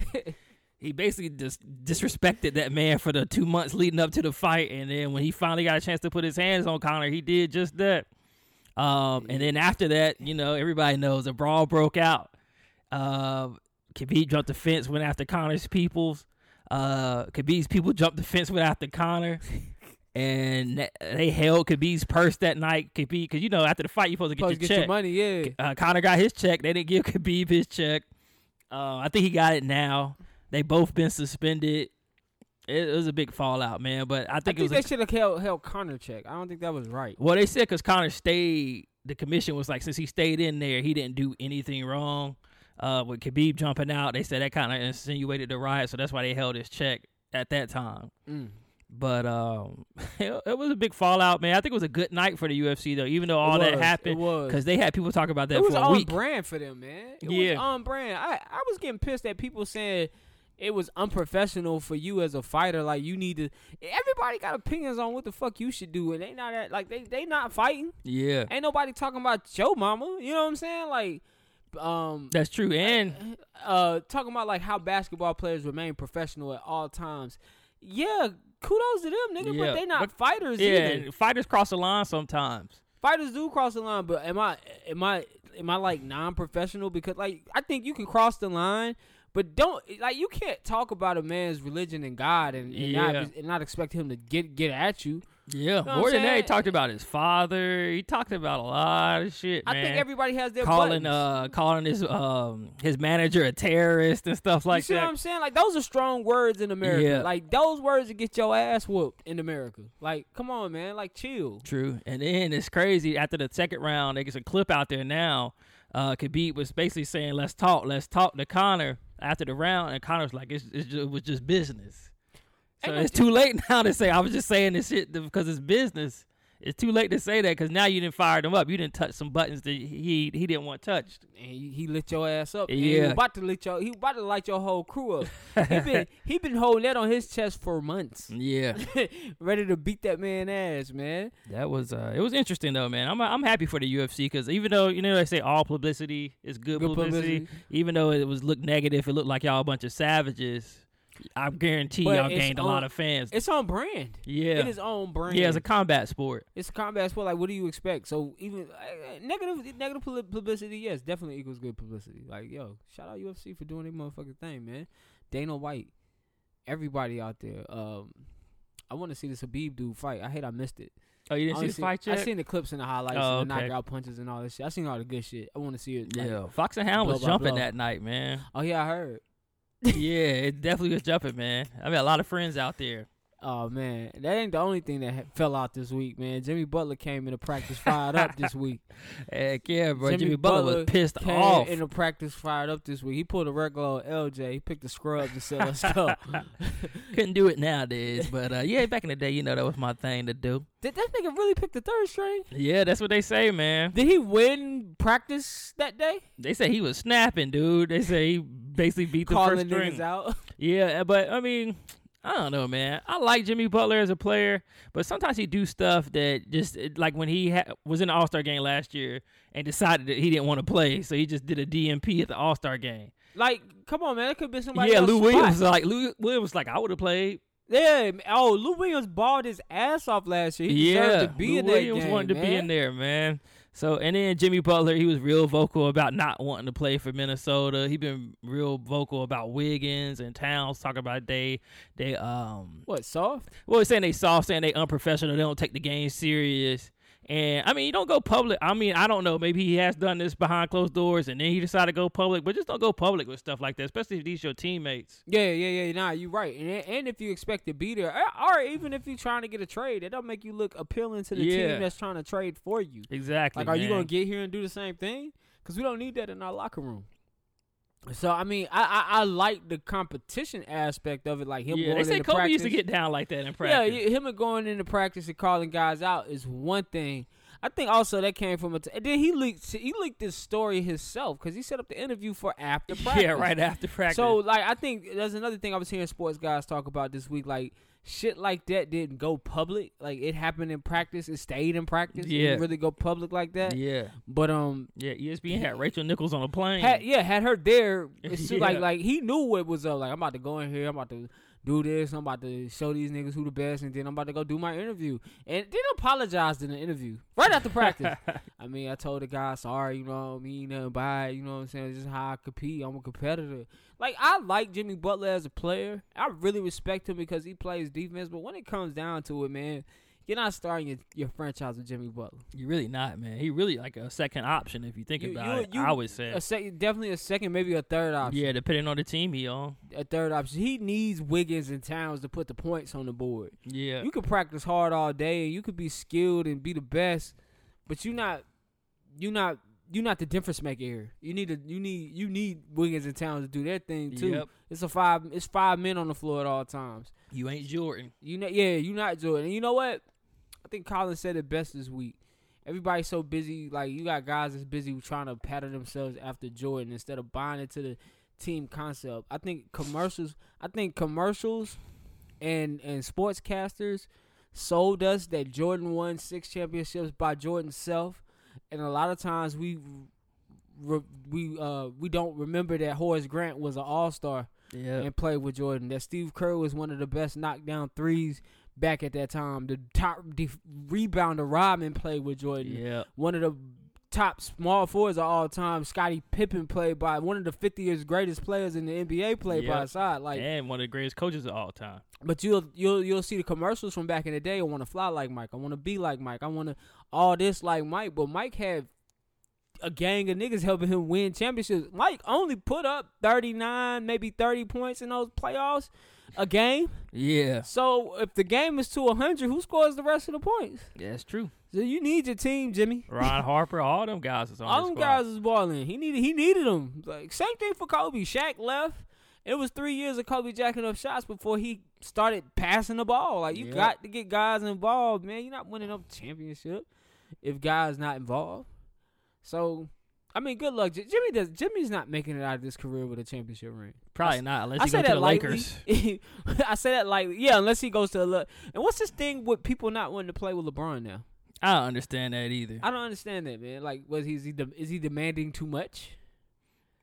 he basically just disrespected that man for the two months leading up to the fight. And then when he finally got a chance to put his hands on Conor, he did just that. Um, and then after that, you know, everybody knows a brawl broke out. Uh, Khabib jumped the fence, went after Conor's people. Uh, Khabib's people jumped the fence, went after Conor. And they held Khabib's purse that night. Khabib, because, you know, after the fight, you're supposed to get, supposed your, to get check. your money, yeah. Uh, Conor got his check. They didn't give Khabib his check. Uh, I think he got it now. They both been suspended. It was a big fallout, man. But I think, I think it was they a, should have held, held Conor check. I don't think that was right. Well, they said because Conor stayed, the commission was like, since he stayed in there, he didn't do anything wrong. Uh, with Khabib jumping out, they said that kind of insinuated the riot, so that's why they held his check at that time. Mm. But um, it, it was a big fallout, man. I think it was a good night for the U F C, though, even though all was, that happened. Because they had people talking about that for a week. It was on brand for them, man. It yeah. was on brand. I, I was getting pissed at people saying, it was unprofessional for you as a fighter. Like, you need to. Everybody got opinions on what the fuck you should do, and they not at, like they they not fighting. Yeah, ain't nobody talking about your mama. You know what I'm saying? Like, um, that's true. And uh, talking about like how basketball players remain professional at all times. Yeah, kudos to them, nigga. Yeah. But they not but, fighters. Yeah, either. Fighters cross the line sometimes. Fighters do cross the line, but am I am I am I like non-professional? Because like I think you can cross the line. But don't like you can't talk about a man's religion and God and, and, yeah. not, and not expect him to get get at you. Yeah, you know more than that, he talked about his father. He talked about a lot of shit. I man. think everybody has their calling buttons. uh calling his um his manager a terrorist and stuff like that. You see that. What I'm saying? Like those are strong words in America. Yeah. Like those words that get your ass whooped in America. Like come on, man. Like chill. True. And then it's crazy. After the second round, there's a clip out there now. Uh, Khabib was basically saying, "Let's talk. Let's talk to Conor." After the round, and Conor's like, it's, it's just, it was just business. So it's too late now to say, I was just saying this shit because it's business. It's too late to say that because now you didn't fire them up. You didn't touch some buttons that he he didn't want touched. And he, he lit your ass up. Yeah. He was about to lit your, he about to light your whole crew up. he been he been holding that on his chest for months. Yeah. Ready to beat that man ass, man. That was uh, it was interesting though, man. I'm I'm happy for the U F C because even though you know they say all publicity is good, good publicity, publicity, even though it was looked negative, it looked like y'all a bunch of savages. I guarantee but y'all gained on, a lot of fans. It's on brand. Yeah. It is on brand. Yeah, it's a combat sport. It's a combat sport. Like, what do you expect? So, even uh, negative negative publicity, yes, definitely equals good publicity. Like, yo, shout out U F C for doing their motherfucking thing, man. Dana White, everybody out there. Um, I want to see this Khabib dude fight. I hate I missed it. Oh, you didn't see the fight yet? I seen the clips and the highlights oh, and the okay. knockout punches and all that shit. I seen all the good shit. I want to see it. Like, yeah, Fox and Hound was jumping that night, man. Oh, yeah, I heard. Yeah, it definitely was jumping, man. I mean, a lot of friends out there. Oh, man. That ain't the only thing that ha- fell out this week, man. Jimmy Butler came into practice fired up this week. Heck yeah, bro. Jimmy, Jimmy Butler, Butler was pissed came off. Into practice fired up this week. He pulled a regular old L J. He picked the scrubs and said, let's go. Couldn't do it nowadays, but uh, yeah, back in the day, you know, that was my thing to do. Did that nigga really pick the third string? Yeah, that's what they say, man. Did he win practice that day? They say he was snapping, dude. They say he basically beat the first string. Calling niggas out. Yeah, but I mean... I don't know, man. I like Jimmy Butler as a player, but sometimes he do stuff that just, like when he ha- was in the All-Star game last year and decided that he didn't want to play, so he just did a D N P at the All-Star game. Like, come on, man. That could be somebody Yeah, Lou Williams, like, Lou Williams like, I would have played. Yeah. Oh, Lou Williams balled his ass off last year. He yeah, deserved to be Lou in that Williams game, wanted man. to be in there, man. So, and then Jimmy Butler, he was real vocal about not wanting to play for Minnesota. He been real vocal about Wiggins and Towns, talking about they, they um... What, soft? Well, he's saying they soft, saying they unprofessional, they don't take the game serious. And, I mean, you don't go public. I mean, I don't know. Maybe he has done this behind closed doors, and then he decided to go public. But just don't go public with stuff like that, especially if these your teammates. Yeah, yeah, yeah. Nah, you're right. And and if you expect to be there, or even if you're trying to get a trade, it don't make you look appealing to the yeah. team that's trying to trade for you. Exactly. Like, are man. you going to get here and do the same thing? Because we don't need that in our locker room. So, I mean, I, I I like the competition aspect of it. Like him yeah, going into practice. They say Kobe used to get down like that in practice. Yeah, him going into practice and calling guys out is one thing. I think also that came from a t- – then he leaked he leaked this story himself because he set up the interview for after practice. Yeah, right after practice. So, like, I think there's another thing I was hearing sports guys talk about this week. Like, shit like that didn't go public. Like, it happened in practice. It stayed in practice. Yeah. It didn't really go public like that. Yeah. But, um – yeah, E S P N had Rachel Nichols on a plane. Had, yeah, had her there. It's yeah. Like, like, he knew what was up. Like, I'm about to go in here. I'm about to – do this, I'm about to show these niggas who the best, and then I'm about to go do my interview. And then apologized in the interview right after practice. I mean, I told the guy, sorry, you know what I mean, nothing by it, you know what I'm saying, this is how I compete, I'm a competitor. Like, I like Jimmy Butler as a player. I really respect him because he plays defense, but when it comes down to it, man, you're not starting your, your franchise with Jimmy Butler. You're really not, man. He really like a second option if you think you, about you, it. You, I would say a sec- definitely a second, maybe a third option. Yeah, depending on the team he on. A third option. He needs Wiggins and Towns to put the points on the board. Yeah, you could practice hard all day and you could be skilled and be the best, but you not, you not, you not the difference maker here. You need to, you need, you need Wiggins and Towns to do their thing too. Yep. It's a five, it's five men on the floor at all times. You ain't Jordan. You know, yeah, you not Jordan. And you know what? I think Colin said it best this week. Everybody's so busy. Like, you got guys that's busy trying to pattern themselves after Jordan instead of buying into the team concept. I think commercials I think commercials and, and sportscasters sold us that Jordan won six championships by Jordan's self. And a lot of times we re, we uh, we don't remember that Horace Grant was an all-star yeah. and played with Jordan. That Steve Kerr was one of the best knockdown threes back at that time. The top def- rebounder Rodman played with Jordan. Yeah. One of the top small forwards of all time, Scottie Pippen, played by one of the fiftieth greatest players in the N B A, played yeah. by his side. Like, and one of the greatest coaches of all time. But you'll you'll you'll see the commercials from back in the day. I want to fly like Mike. I want to be like Mike. I want to all this like Mike. But Mike had a gang of niggas helping him win championships. Mike only put up thirty-nine, maybe thirty points in those playoffs a game. Yeah. So if the game is to one hundred, who scores the rest of the points? Yeah, that's true. So you need your team, Jimmy. Ron Harper, all them guys is on all them squad. Guys is balling. He needed he needed them. Like, same thing for Kobe. Shaq left. It was three years of Kobe jacking up shots before he started passing the ball. Like, you yep. got to get guys involved, man. You're not winning up championship if guys not involved. So, I mean, good luck. Jimmy does. Jimmy's not making it out of this career with a championship ring. Probably I, not, unless he goes to the lightly. Lakers. I say that lightly. Yeah, unless he goes to the Lakers. And what's this thing with people not wanting to play with LeBron now? I don't understand that either. I don't understand that, man. Like, was he is he, de- is he demanding too much?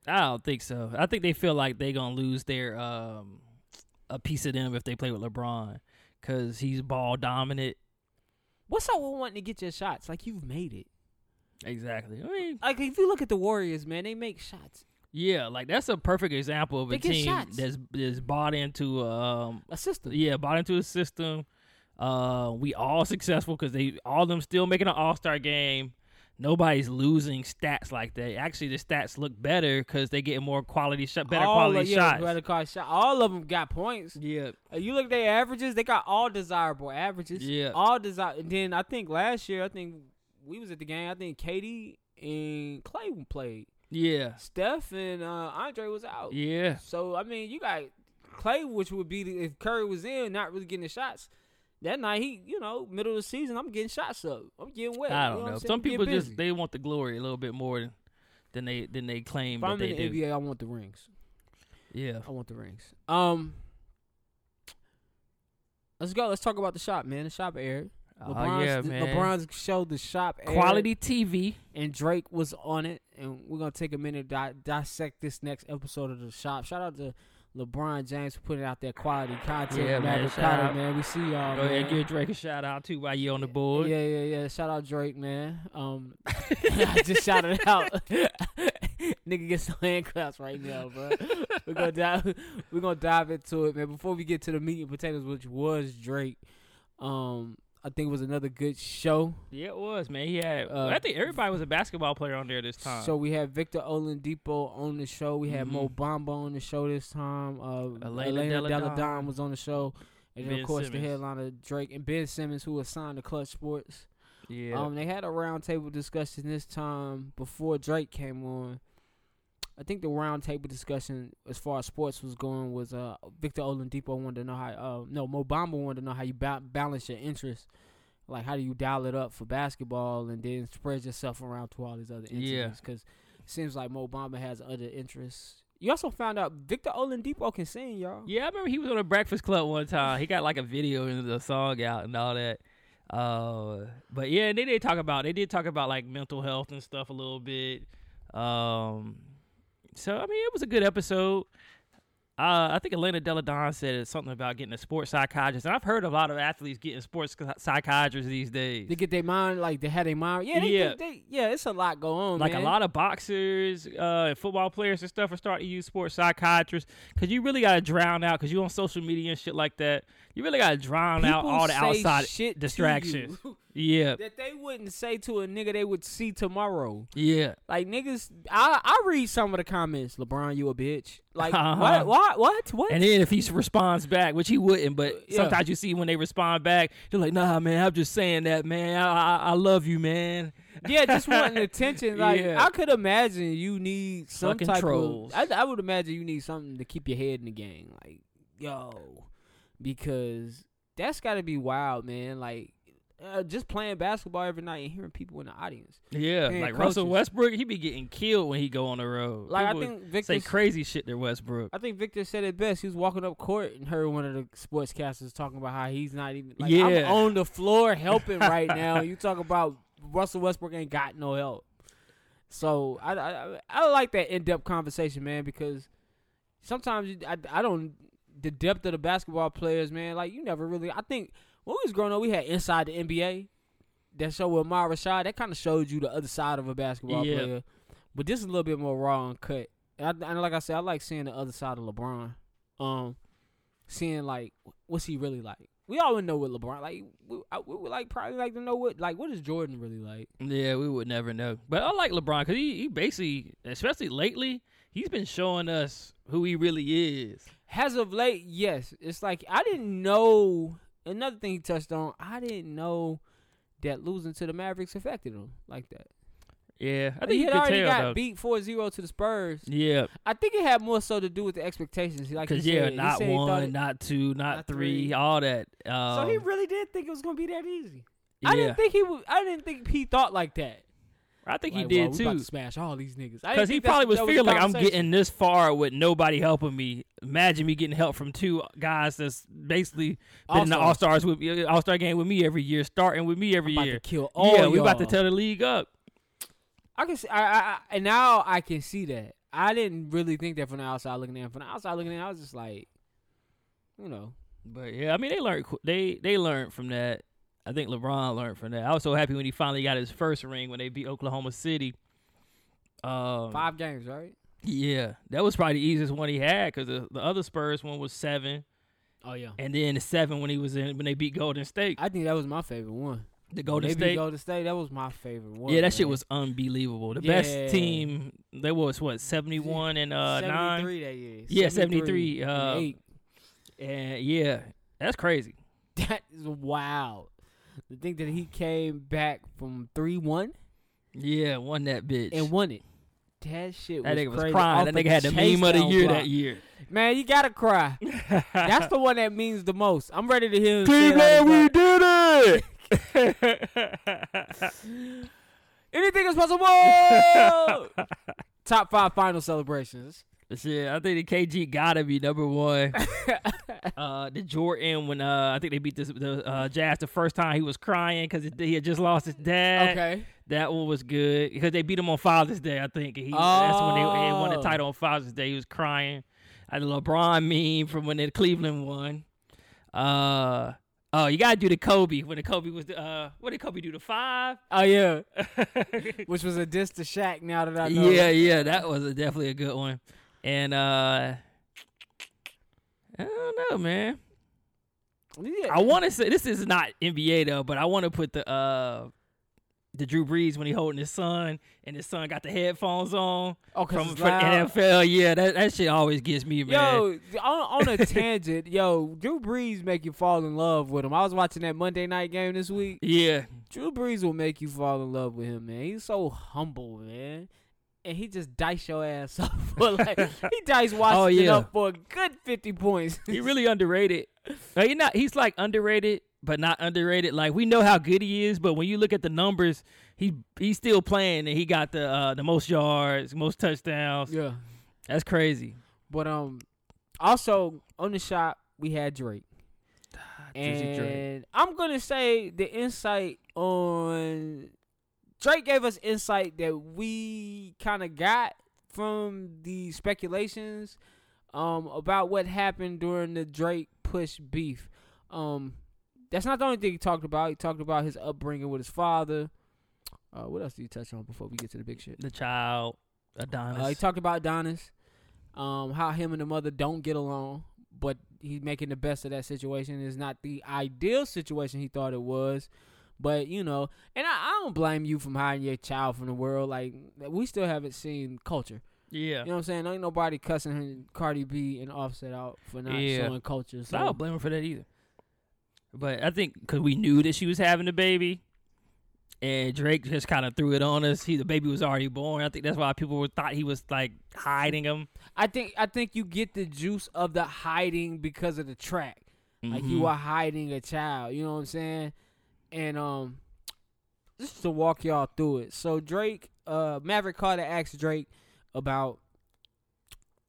I don't think so. I think they feel like they're going to lose their um, – a piece of them if they play with LeBron, because he's ball dominant. What's up with wanting to get your shots? Like, you've made it. Exactly. I mean, like, if you look at the Warriors, man, they make shots. Yeah, like, that's a perfect example of a team shots. that's that's bought into um, a system. Yeah, bought into a system. Uh, we all successful because they all of them still making an All-Star game. Nobody's losing stats like that. Actually, the stats look better because they get more quality shot, better all quality of, yeah, shots. Better quality shot. All of them got points. Yeah. Uh, you look at their averages; they got all desirable averages. Yeah. All desire. Then I think last year, I think we was at the game. I think K D and Clay played. Yeah. Steph and uh, Andre was out. Yeah. So I mean, you got Clay, which would be the, if Curry was in, not really getting the shots. That night, he, you know, middle of the season, I'm getting shots up. I'm getting wet. I don't you know. know. Some people busy. just, they want the glory a little bit more than, than they than they claim if that I'm they in the do. N B A, I want the rings. Yeah. I want the rings. Um, Let's go. Let's talk about The Shop, man. The Shop aired. LeBron's, oh, yeah, man. LeBron's show, The Shop aired. Quality T V. And Drake was on it. And we're going to take a minute to di- dissect this next episode of The Shop. Shout out to LeBron James for putting out that quality content. Yeah, man. Shout out, man. We see y'all, man. Go ahead, give Drake a shout out, too, while you on the board. Yeah, yeah, yeah. Shout out Drake, man. Um, I just shouted out. Nigga gets some hand claps right now, bro. We're going to dive, we're gonna dive into it, man. Before we get to the meat and potatoes, which was Drake, um, I think it was another good show. Yeah, it was, man. He had, uh, I think everybody was a basketball player on there this time. So we had Victor Oladipo on the show. We had mm-hmm. Mo Bamba on the show this time. Uh, Elena, Elena Deladon Don was on the show. And then, of course, Simmons. The headliner, Drake and Ben Simmons, who was signed to Clutch Sports. Yeah. Um, they had a roundtable discussion this time before Drake came on. I think the roundtable discussion as far as sports was going was uh, Victor Oladipo wanted to know how uh, – no, Mo Bamba wanted to know how you ba- balance your interests. Like, how do you dial it up for basketball and then spread yourself around to all these other interests? Because yeah. it seems like Mo Bamba has other interests. You also found out Victor Oladipo can sing, y'all. Yeah, I remember he was on a Breakfast Club one time. He got, like, a video and a song out and all that. Uh, but, yeah, they did talk about – they did talk about, like, mental health and stuff a little bit. Um So, I mean, it was a good episode. Uh, I think Elena Deladon said something about getting a sports psychiatrist. And I've heard a lot of athletes getting sports psychiatrists these days. They get their mind, like, they had their mind. Yeah, they, yeah. They, they, yeah, it's a lot going on, Like, man. A lot of boxers uh, and football players and stuff are starting to use sports psychiatrists. Because you really got to drown out, because you on social media and shit like that. You really got to drown People out all the outside shit distractions. Yeah. That they wouldn't say to a nigga they would see tomorrow. Yeah. Like, niggas, I, I read some of the comments. LeBron, you a bitch. Like, uh-huh. what, what, what, what? And then if he responds back, which he wouldn't, but yeah. sometimes you see when they respond back, they're like, nah, man, I'm just saying that, man. I, I, I love you, man. Yeah, just wanting attention. Like, yeah. I could imagine you need some Fucking type trolls. of, I, I would imagine you need something to keep your head in the game. Like, yo, because that's got to be wild, man. Like, Uh, just playing basketball every night and hearing people in the audience. Yeah, like coaches. Russell Westbrook, he be getting killed when he go on the road. Like people I think Victor say crazy shit to Westbrook. I think Victor said it best. He was walking up court and heard one of the sportscasters talking about how he's not even. Like, yeah. I'm on the floor helping right now. You talk about Russell Westbrook ain't got no help. So I I, I like that in depth conversation, man, because sometimes you, I I don't the depth of the basketball players, man. Like you never really. I think. When we was growing up, we had Inside the N B A, that show with Ma Rashad. That kind of showed you the other side of a basketball yeah. player. But this is a little bit more raw and cut. And, I, and like I said, I like seeing the other side of LeBron. Um, seeing, like, what's he really like? We all would know what LeBron, like, we, I, we would like probably like to know what, like, what is Jordan really like? Yeah, we would never know. But I like LeBron because he, he basically, especially lately, he's been showing us who he really is. As of late, yes. It's like, I didn't know... Another thing he touched on, I didn't know that losing to the Mavericks affected him like that. Yeah, I think he had you already tell, got though. beat four zero to the Spurs. Yeah, I think it had more so to do with the expectations. Like, because yeah, said, not he one, he it, not two, not, not three, three, all that. Um, so he really did think it was going to be that easy. Yeah. I didn't think he would. I didn't think he thought like that. I think like, he did well, too. We about to smash all these niggas. Because he probably was feeling like I'm getting this far with nobody helping me. Imagine me getting help from two guys that's basically been in the All Stars with All Star game with me every year, starting with me every I'm year. About to kill all yeah, we about to tell the league up. I can see, I, I, I, and now I can see that. I didn't really think that from the outside looking in. From the outside looking in, I was just like, you know. But yeah, I mean, they learned. They they learned from that. I think LeBron learned from that. I was so happy when he finally got his first ring when they beat Oklahoma City. Um, Five games, right? Yeah, that was probably the easiest one he had because the, the other Spurs one was seven. Oh yeah, and then the seven when he was in when they beat Golden State. I think that was my favorite one. The Golden they State, beat Golden State, that was my favorite one. Yeah, that man. Shit was unbelievable. The yeah. best team they was what seventy-one and uh nine. Seventy-three that year. Yeah, seventy-three. Uh, eight. And yeah, that's crazy. That is wild. The thing that he came back from three one. Yeah, won that bitch and won it. That shit was crazy. That nigga was crying. That nigga had the meme of the year that year. Man, you gotta cry. That's the one that means the most. I'm ready to hear him. Cleveland, we did it. Anything is possible. Top five final celebrations. Shit, I think the K G gotta be number one. uh, the Jordan when uh, I think they beat this, the uh, Jazz the first time, he was crying because he had just lost his dad. Okay, that one was good because they beat him on Father's Day. I think he, oh. that's when they, they won the title on Father's Day. He was crying. I had a LeBron meme from when the Cleveland won. Uh, oh, you gotta do the Kobe when the Kobe was the, uh, what did Kobe do? The five? Oh yeah, which was a diss to Shaq. Now that I know, yeah, it. yeah, that was a, definitely a good one. And, uh, I don't know, man. Yeah. I want to say, this is not N B A, though, but I want to put the uh, the Drew Brees when he holding his son, and his son got the headphones on. Oh, because it's loud. From N F L, yeah, that, that shit always gets me, man. Yo, on, on a tangent, yo, Drew Brees make you fall in love with him. I was watching that Monday night game this week. Yeah. Drew Brees will make you fall in love with him, man. He's so humble, man. And he just diced your ass up. For like, he diced Washington oh, yeah. up for a good fifty points. He really underrated. Like, he not, he's like underrated, but not underrated. Like, we know how good he is, but when you look at the numbers, he he's still playing, and he got the uh, the most yards, most touchdowns. Yeah, that's crazy. But um, also on the shop we had Drake, and Drake. I'm gonna say the insight on. Drake gave us insight that we kind of got from the speculations um, about what happened during the Drake Push beef. Um, that's not the only thing he talked about. He talked about his upbringing with his father. Uh, what else did he touch on before we get to the big shit? The child, Adonis. Uh, he talked about Adonis, um, how him and the mother don't get along, but he's making the best of that situation. It's not the ideal situation he thought it was. But, you know, and I, I don't blame you for hiding your child from the world. Like, we still haven't seen culture. Yeah. You know what I'm saying? Ain't nobody cussing Cardi B and Offset out for not yeah. showing culture. So I don't blame her for that either. But I think because we knew that she was having a baby, and Drake just kind of threw it on us. He, the baby was already born. I think that's why people were, thought he was, like, hiding him. I think I think you get the juice of the hiding because of the track. Mm-hmm. Like, you are hiding a child. You know what I'm saying? And um, just to walk y'all through it. So Drake, uh, Maverick Carter asked Drake about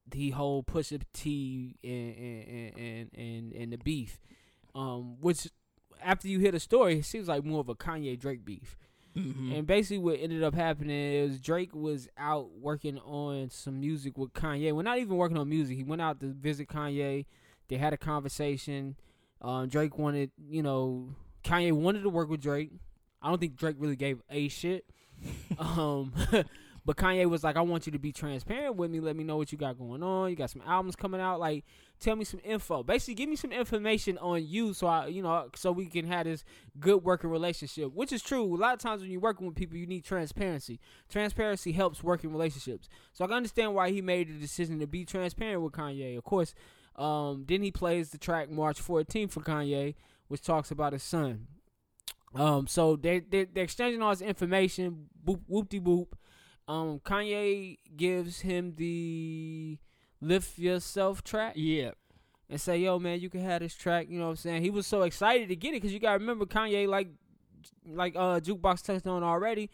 the whole Pusha T and and and and, and the beef, um, which after you hear the story, it seems like more of a Kanye Drake beef. Mm-hmm. And basically, what ended up happening is Drake was out working on some music with Kanye. Well, not even working on music. He went out to visit Kanye. They had a conversation. Um, Drake wanted, you know. Kanye wanted to work with Drake. I don't think Drake really gave a shit. um, but Kanye was like, I want you to be transparent with me. Let me know what you got going on. You got some albums coming out. Like, tell me some info. Basically, give me some information on you so I, you know, so we can have this good working relationship, which is true. A lot of times when you're working with people, you need transparency. Transparency helps working relationships. So I can understand why he made the decision to be transparent with Kanye. Of course, um, then he plays the track March fourteenth for Kanye, which talks about his son. Um, so they, they, they're exchanging all this information, boop, whoop-de-boop. Um, Kanye gives him the Lift Yourself track. Yeah. And say, yo, man, you can have this track. You know what I'm saying? He was so excited to get it because you got to remember Kanye, like, like uh, Jukebox Touchdown already.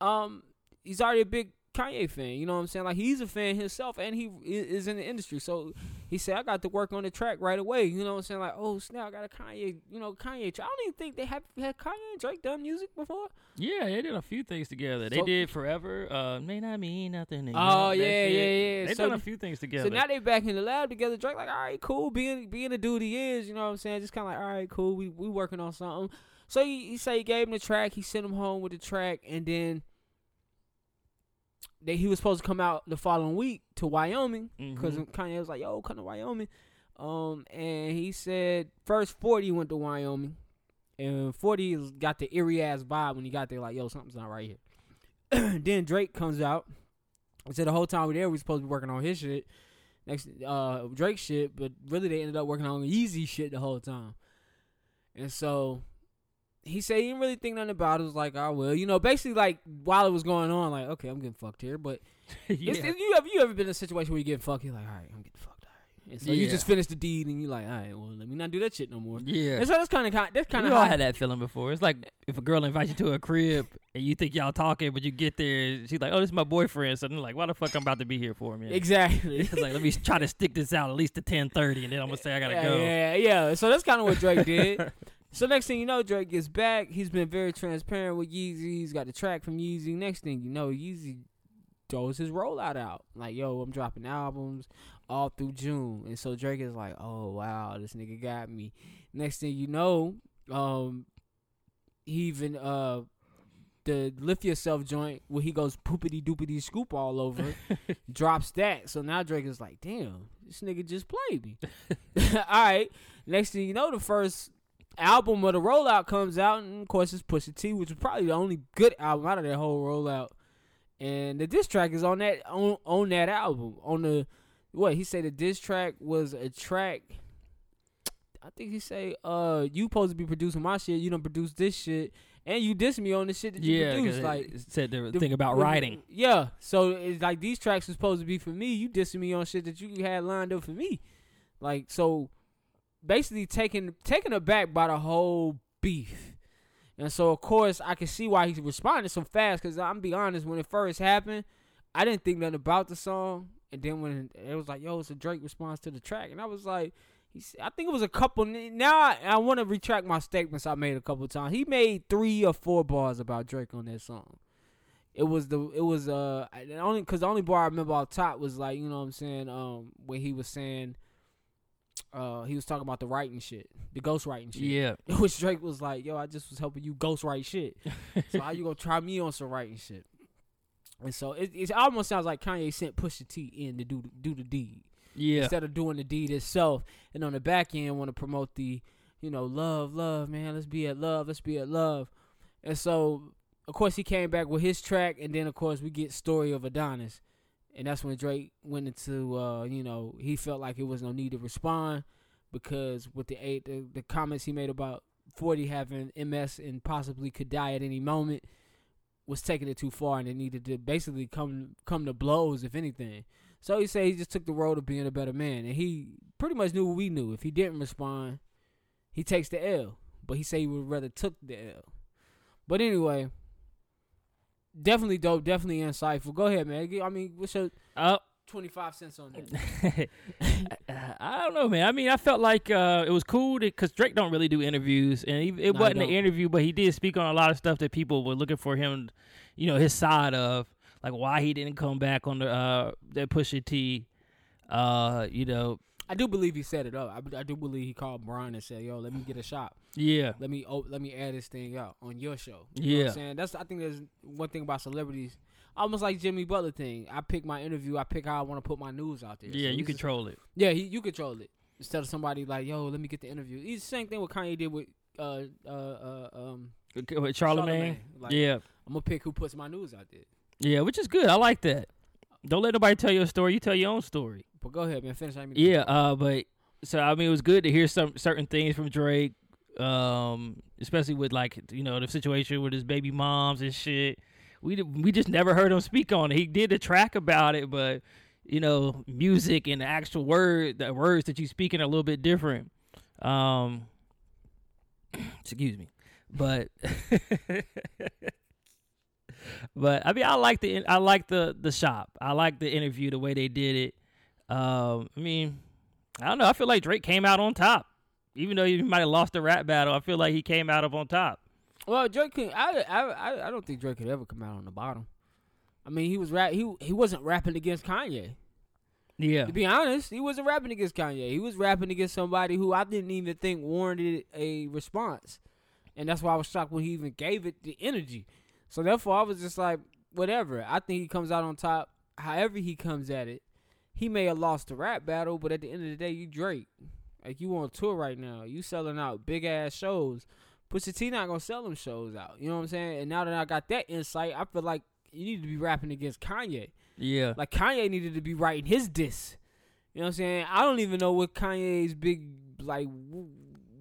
Um, he's already a big Kanye fan, you know what I'm saying? Like, he's a fan himself, and he is in the industry. So he said, I got to work on the track right away. You know what I'm saying? Like, oh, snap, I got a Kanye, you know, Kanye track. I don't even think they have had Kanye and Drake done music before. Yeah, they did a few things together. So, they did Forever, uh, May Not Mean Nothing. And oh, yeah, yeah, yeah, yeah. They so, done a few things together. So now they back in the lab together. Drake, like, all right, cool, being being the dude he is, you know what I'm saying? Just kind of like, all right, cool, we we working on something. So he, he said he gave him the track. He sent him home with the track, and then They, he was supposed to come out the following week to Wyoming because mm-hmm. Kanye was like, yo, come to Wyoming. Um, and he said first forty went to Wyoming, and forty got the eerie-ass vibe when he got there, like, yo, something's not right here. Then Drake comes out. He said the whole time we were there, we were supposed to be working on his shit, next uh, Drake's shit, but really they ended up working on Yeezy shit the whole time. And so he said he didn't really think nothing about it. It was like, oh, well, you know, basically, like, while it was going on, like, okay, I'm getting fucked here. But yeah. it's, if you have you ever been in a situation where you get fucked, you're like, all right, I'm getting fucked. All right. And so yeah. you just finish the deed, and you're like, all right, well, let me not do that shit no more. Yeah. And so that's kind of that's kind of. We all had that feeling before. It's like if a girl invites you to a crib, and you think y'all talking, but you get there, and she's like, oh, this is my boyfriend. So I'm like, why the fuck I'm about to be here for, man? Exactly. It's like, let me try to stick this out at least to ten thirty, and then I'm going to say I got to yeah, go. Yeah, yeah. So that's kind of what Drake did. So next thing you know, Drake gets back. He's been very transparent with Yeezy. He's got the track from Yeezy. Next thing you know, Yeezy throws his rollout out. Like, yo, I'm dropping albums all through June. And so Drake is like, oh, wow, this nigga got me. Next thing you know, um, he even, uh, the Lift Yourself joint where he goes poopity-doopity scoop all over, drops that. So now Drake is like, damn, this nigga just played me. All right. Next thing you know, the first album of the rollout comes out, and of course it's Pusha T, which is probably the only good album out of that whole rollout. And the diss track is on that on, on that album. On the what he said, the diss track was a track. I think he say, "Uh, you supposed to be producing my shit. You don't produce this shit, and you diss me on the shit that you yeah, produce." Like it said the, the thing about the, writing. Yeah, so it's like these tracks are supposed to be for me. You dissing me on shit that you had lined up for me, like so. Basically taken taken aback by the whole beef. And so, of course, I can see why he's responding so fast, because I'm be honest, when it first happened, I didn't think nothing about the song. And then when it was like, yo, it's a Drake response to the track. And I was like, he said, I think it was a couple. Now I, I want to retract my statements I made a couple of times. He made three or four bars about Drake on that song. It was the, it was, uh, only, because the only bar I remember off top was like, you know what I'm saying, um, when he was saying, Uh, he was talking about the writing shit, the ghostwriting shit. Yeah. Which Drake was like, yo, I just was helping you ghostwrite shit. So how you gonna try me on some writing shit? And so it, it almost sounds like Kanye sent Pusha T in to do, do the deed. Yeah. Instead of doing the deed itself. And on the back end, want to promote the, you know, love, love, man. Let's be at love. Let's be at love. And so, of course, he came back with his track. And then, of course, we get Story of Adonis. And that's when Drake went into, uh, you know, he felt like it was no need to respond because with the eight, the, the comments he made about forty having M S and possibly could die at any moment was taking it too far, and it needed to basically come come to blows, if anything. So he said he just took the road of being a better man, and he pretty much knew what we knew. If he didn't respond, he takes the L, but he said he would rather took the L. But anyway, definitely dope, definitely insightful. Go ahead, man. I mean, what's your uh, twenty-five cents on that? I don't know, man. I mean, I felt like uh, it was cool because Drake don't really do interviews, and he, it no, wasn't an interview, but he did speak on a lot of stuff that people were looking for him, you know, his side of, like why he didn't come back on the uh, that Pusha T, uh, you know. I do believe he set it up. I, I do believe he called Brian and said, "Yo, let me get a shop. Yeah, let me oh, let me add this thing out on your show." You yeah, know what I'm saying that's. I think there's one thing about celebrities, almost like Jimmy Butler thing. I pick my interview. I pick how I want to put my news out there. Yeah, so you control is, it. Yeah, he, you control it instead of somebody like, "Yo, let me get the interview." It's the same thing what Kanye did with uh uh, uh um with Charlamagne. Like, yeah, I'm gonna pick who puts my news out there. Yeah, which is good. I like that. Don't let nobody tell your story. You tell your own story. But go ahead, man. Finish. I mean, yeah, uh, but so I mean, it was good to hear some certain things from Drake, um, especially with like you know the situation with his baby moms and shit. We we just never heard him speak on it. He did a track about it, but you know, music and the actual word, the words that you speaking are a little bit different. Um, excuse me, but. But I mean, I like the I like the the shop. I like the interview, the way they did it. Um, I mean, I don't know. I feel like Drake came out on top, even though he might have lost the rap battle. I feel like he came out up on top. Well, Drake, can, I I I don't think Drake could ever come out on the bottom. I mean, he was rap. He he wasn't rapping against Kanye. Yeah. To be honest, he wasn't rapping against Kanye. He was rapping against somebody who I didn't even think warranted a response. And that's why I was shocked when he even gave it the energy. So, therefore, I was just like, whatever. I think he comes out on top. However he comes at it, he may have lost the rap battle, but at the end of the day, you Drake. Like, you on tour right now. You selling out big-ass shows. Pusha T not going to sell them shows out. You know what I'm saying? And now that I got that insight, I feel like you need to be rapping against Kanye. Yeah. Like, Kanye needed to be writing his diss. You know what I'm saying? I don't even know what Kanye's big, like, w-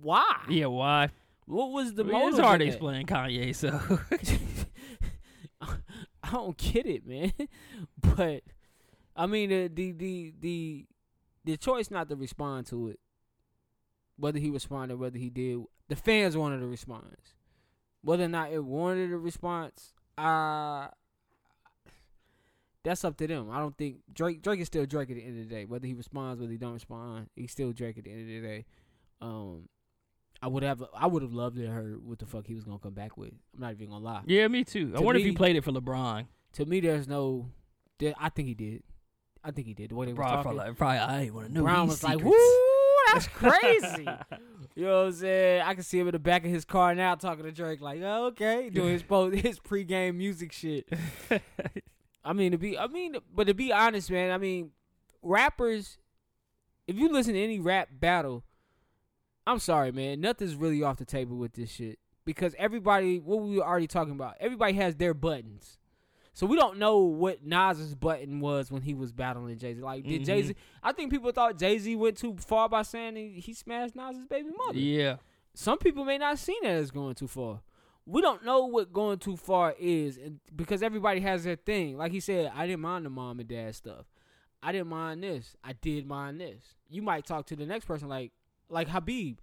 why? Yeah, why? What was the I mean, motive? It's hard to explain Kanye, so. I don't get it, man. But, I mean, the, the, the, the, the choice not to respond to it, whether he responded, whether he did, the fans wanted a response. Whether or not it wanted a response, uh, that's up to them. I don't think Drake Drake is still Drake at the end of the day. Whether he responds, whether he don't respond, he's still Drake at the end of the day. Um, I would have I would have loved to have heard what the fuck he was gonna come back with. I'm not even gonna lie. Yeah, me too. To I wonder me, if he played it for LeBron. To me, there's no. There, I think he did. I think he did. The way they were talking, probably, probably I ain't want to know. LeBron was secrets. Like, "Woo, that's crazy." You know what I'm saying? I can see him in the back of his car now talking to Drake, like, oh, "Okay, doing his post, his pregame music shit." I mean to be, I mean, but to be honest, man, I mean, rappers. If you listen to any rap battle, I'm sorry, man, nothing's really off the table with this shit because everybody, what we were already talking about, everybody has their buttons. So we don't know what Nas's button was when he was battling Jay-Z. Like, did mm-hmm. Jay-Z... I think people thought Jay-Z went too far by saying he, he smashed Nas's baby mother. Yeah. Some people may not have seen that as going too far. We don't know what going too far is and because everybody has their thing. Like he said, I didn't mind the mom and dad stuff. I didn't mind this. I did mind this. You might talk to the next person like, like Khabib.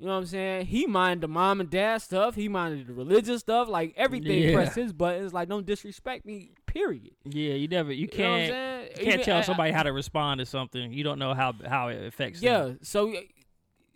You know what I'm saying? He minded the mom and dad stuff. He minded the religious stuff. Like, everything yeah. pressed his buttons. Like, don't disrespect me, period. Yeah, you never, you can't, you know you can't Even, tell somebody I, how to respond to something. You don't know how, how it affects yeah, them. Yeah, so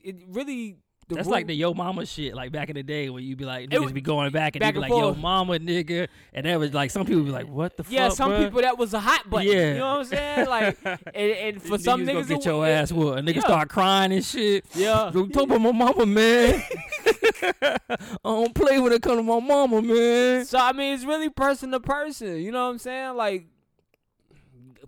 it really... The That's rule, like the yo mama shit, like back in the day when you'd be like, niggas would be going back and back they'd be like, forth. Yo mama nigga. And that was like, some people would be like, what the yeah, fuck, Yeah, some bro? people, that was a hot button. Yeah. You know what I'm saying? Like, and, and for some niggas, gonna get your it, ass whooped. And niggas yeah. start crying and shit. Yeah. Don't talk about my mama, man. I don't play when it comes to my mama, man. So, I mean, it's really person to person. You know what I'm saying? Like,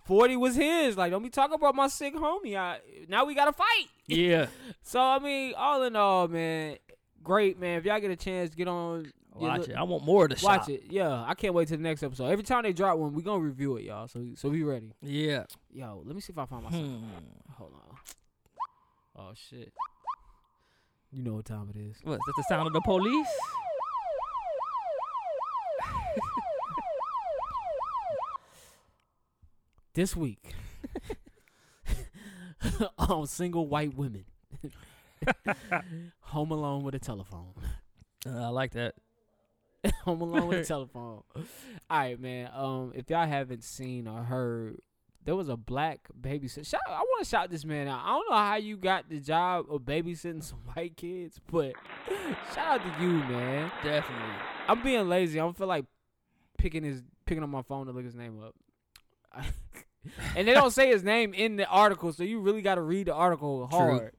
forty was his. Like, don't be talking about my sick homie. I, now we got to fight. Yeah. So, I mean, all in all, man, great, man. If y'all get a chance, get on. Watch look, it. I want more of the shop. Watch it. Yeah. I can't wait till the next episode. Every time they drop one, we're going to review it, y'all. So, so be ready. Yeah. Yo, let me see if I find myself. Hmm. Hold on. Oh, shit. You know what time it is. What? Is that the sound of the police? This week on single white women, home alone with a telephone. Uh, I like that. Home alone with a telephone. All right, man. Um, if y'all haven't seen or heard, there was a black babysitter. Shout, I want to shout this man out. I don't know how you got the job of babysitting some white kids, but shout out to you, man. Definitely. I'm being lazy. I don't feel like picking his picking up my phone to look his name up. And they don't say his name in the article, so you really got to read the article hard. True.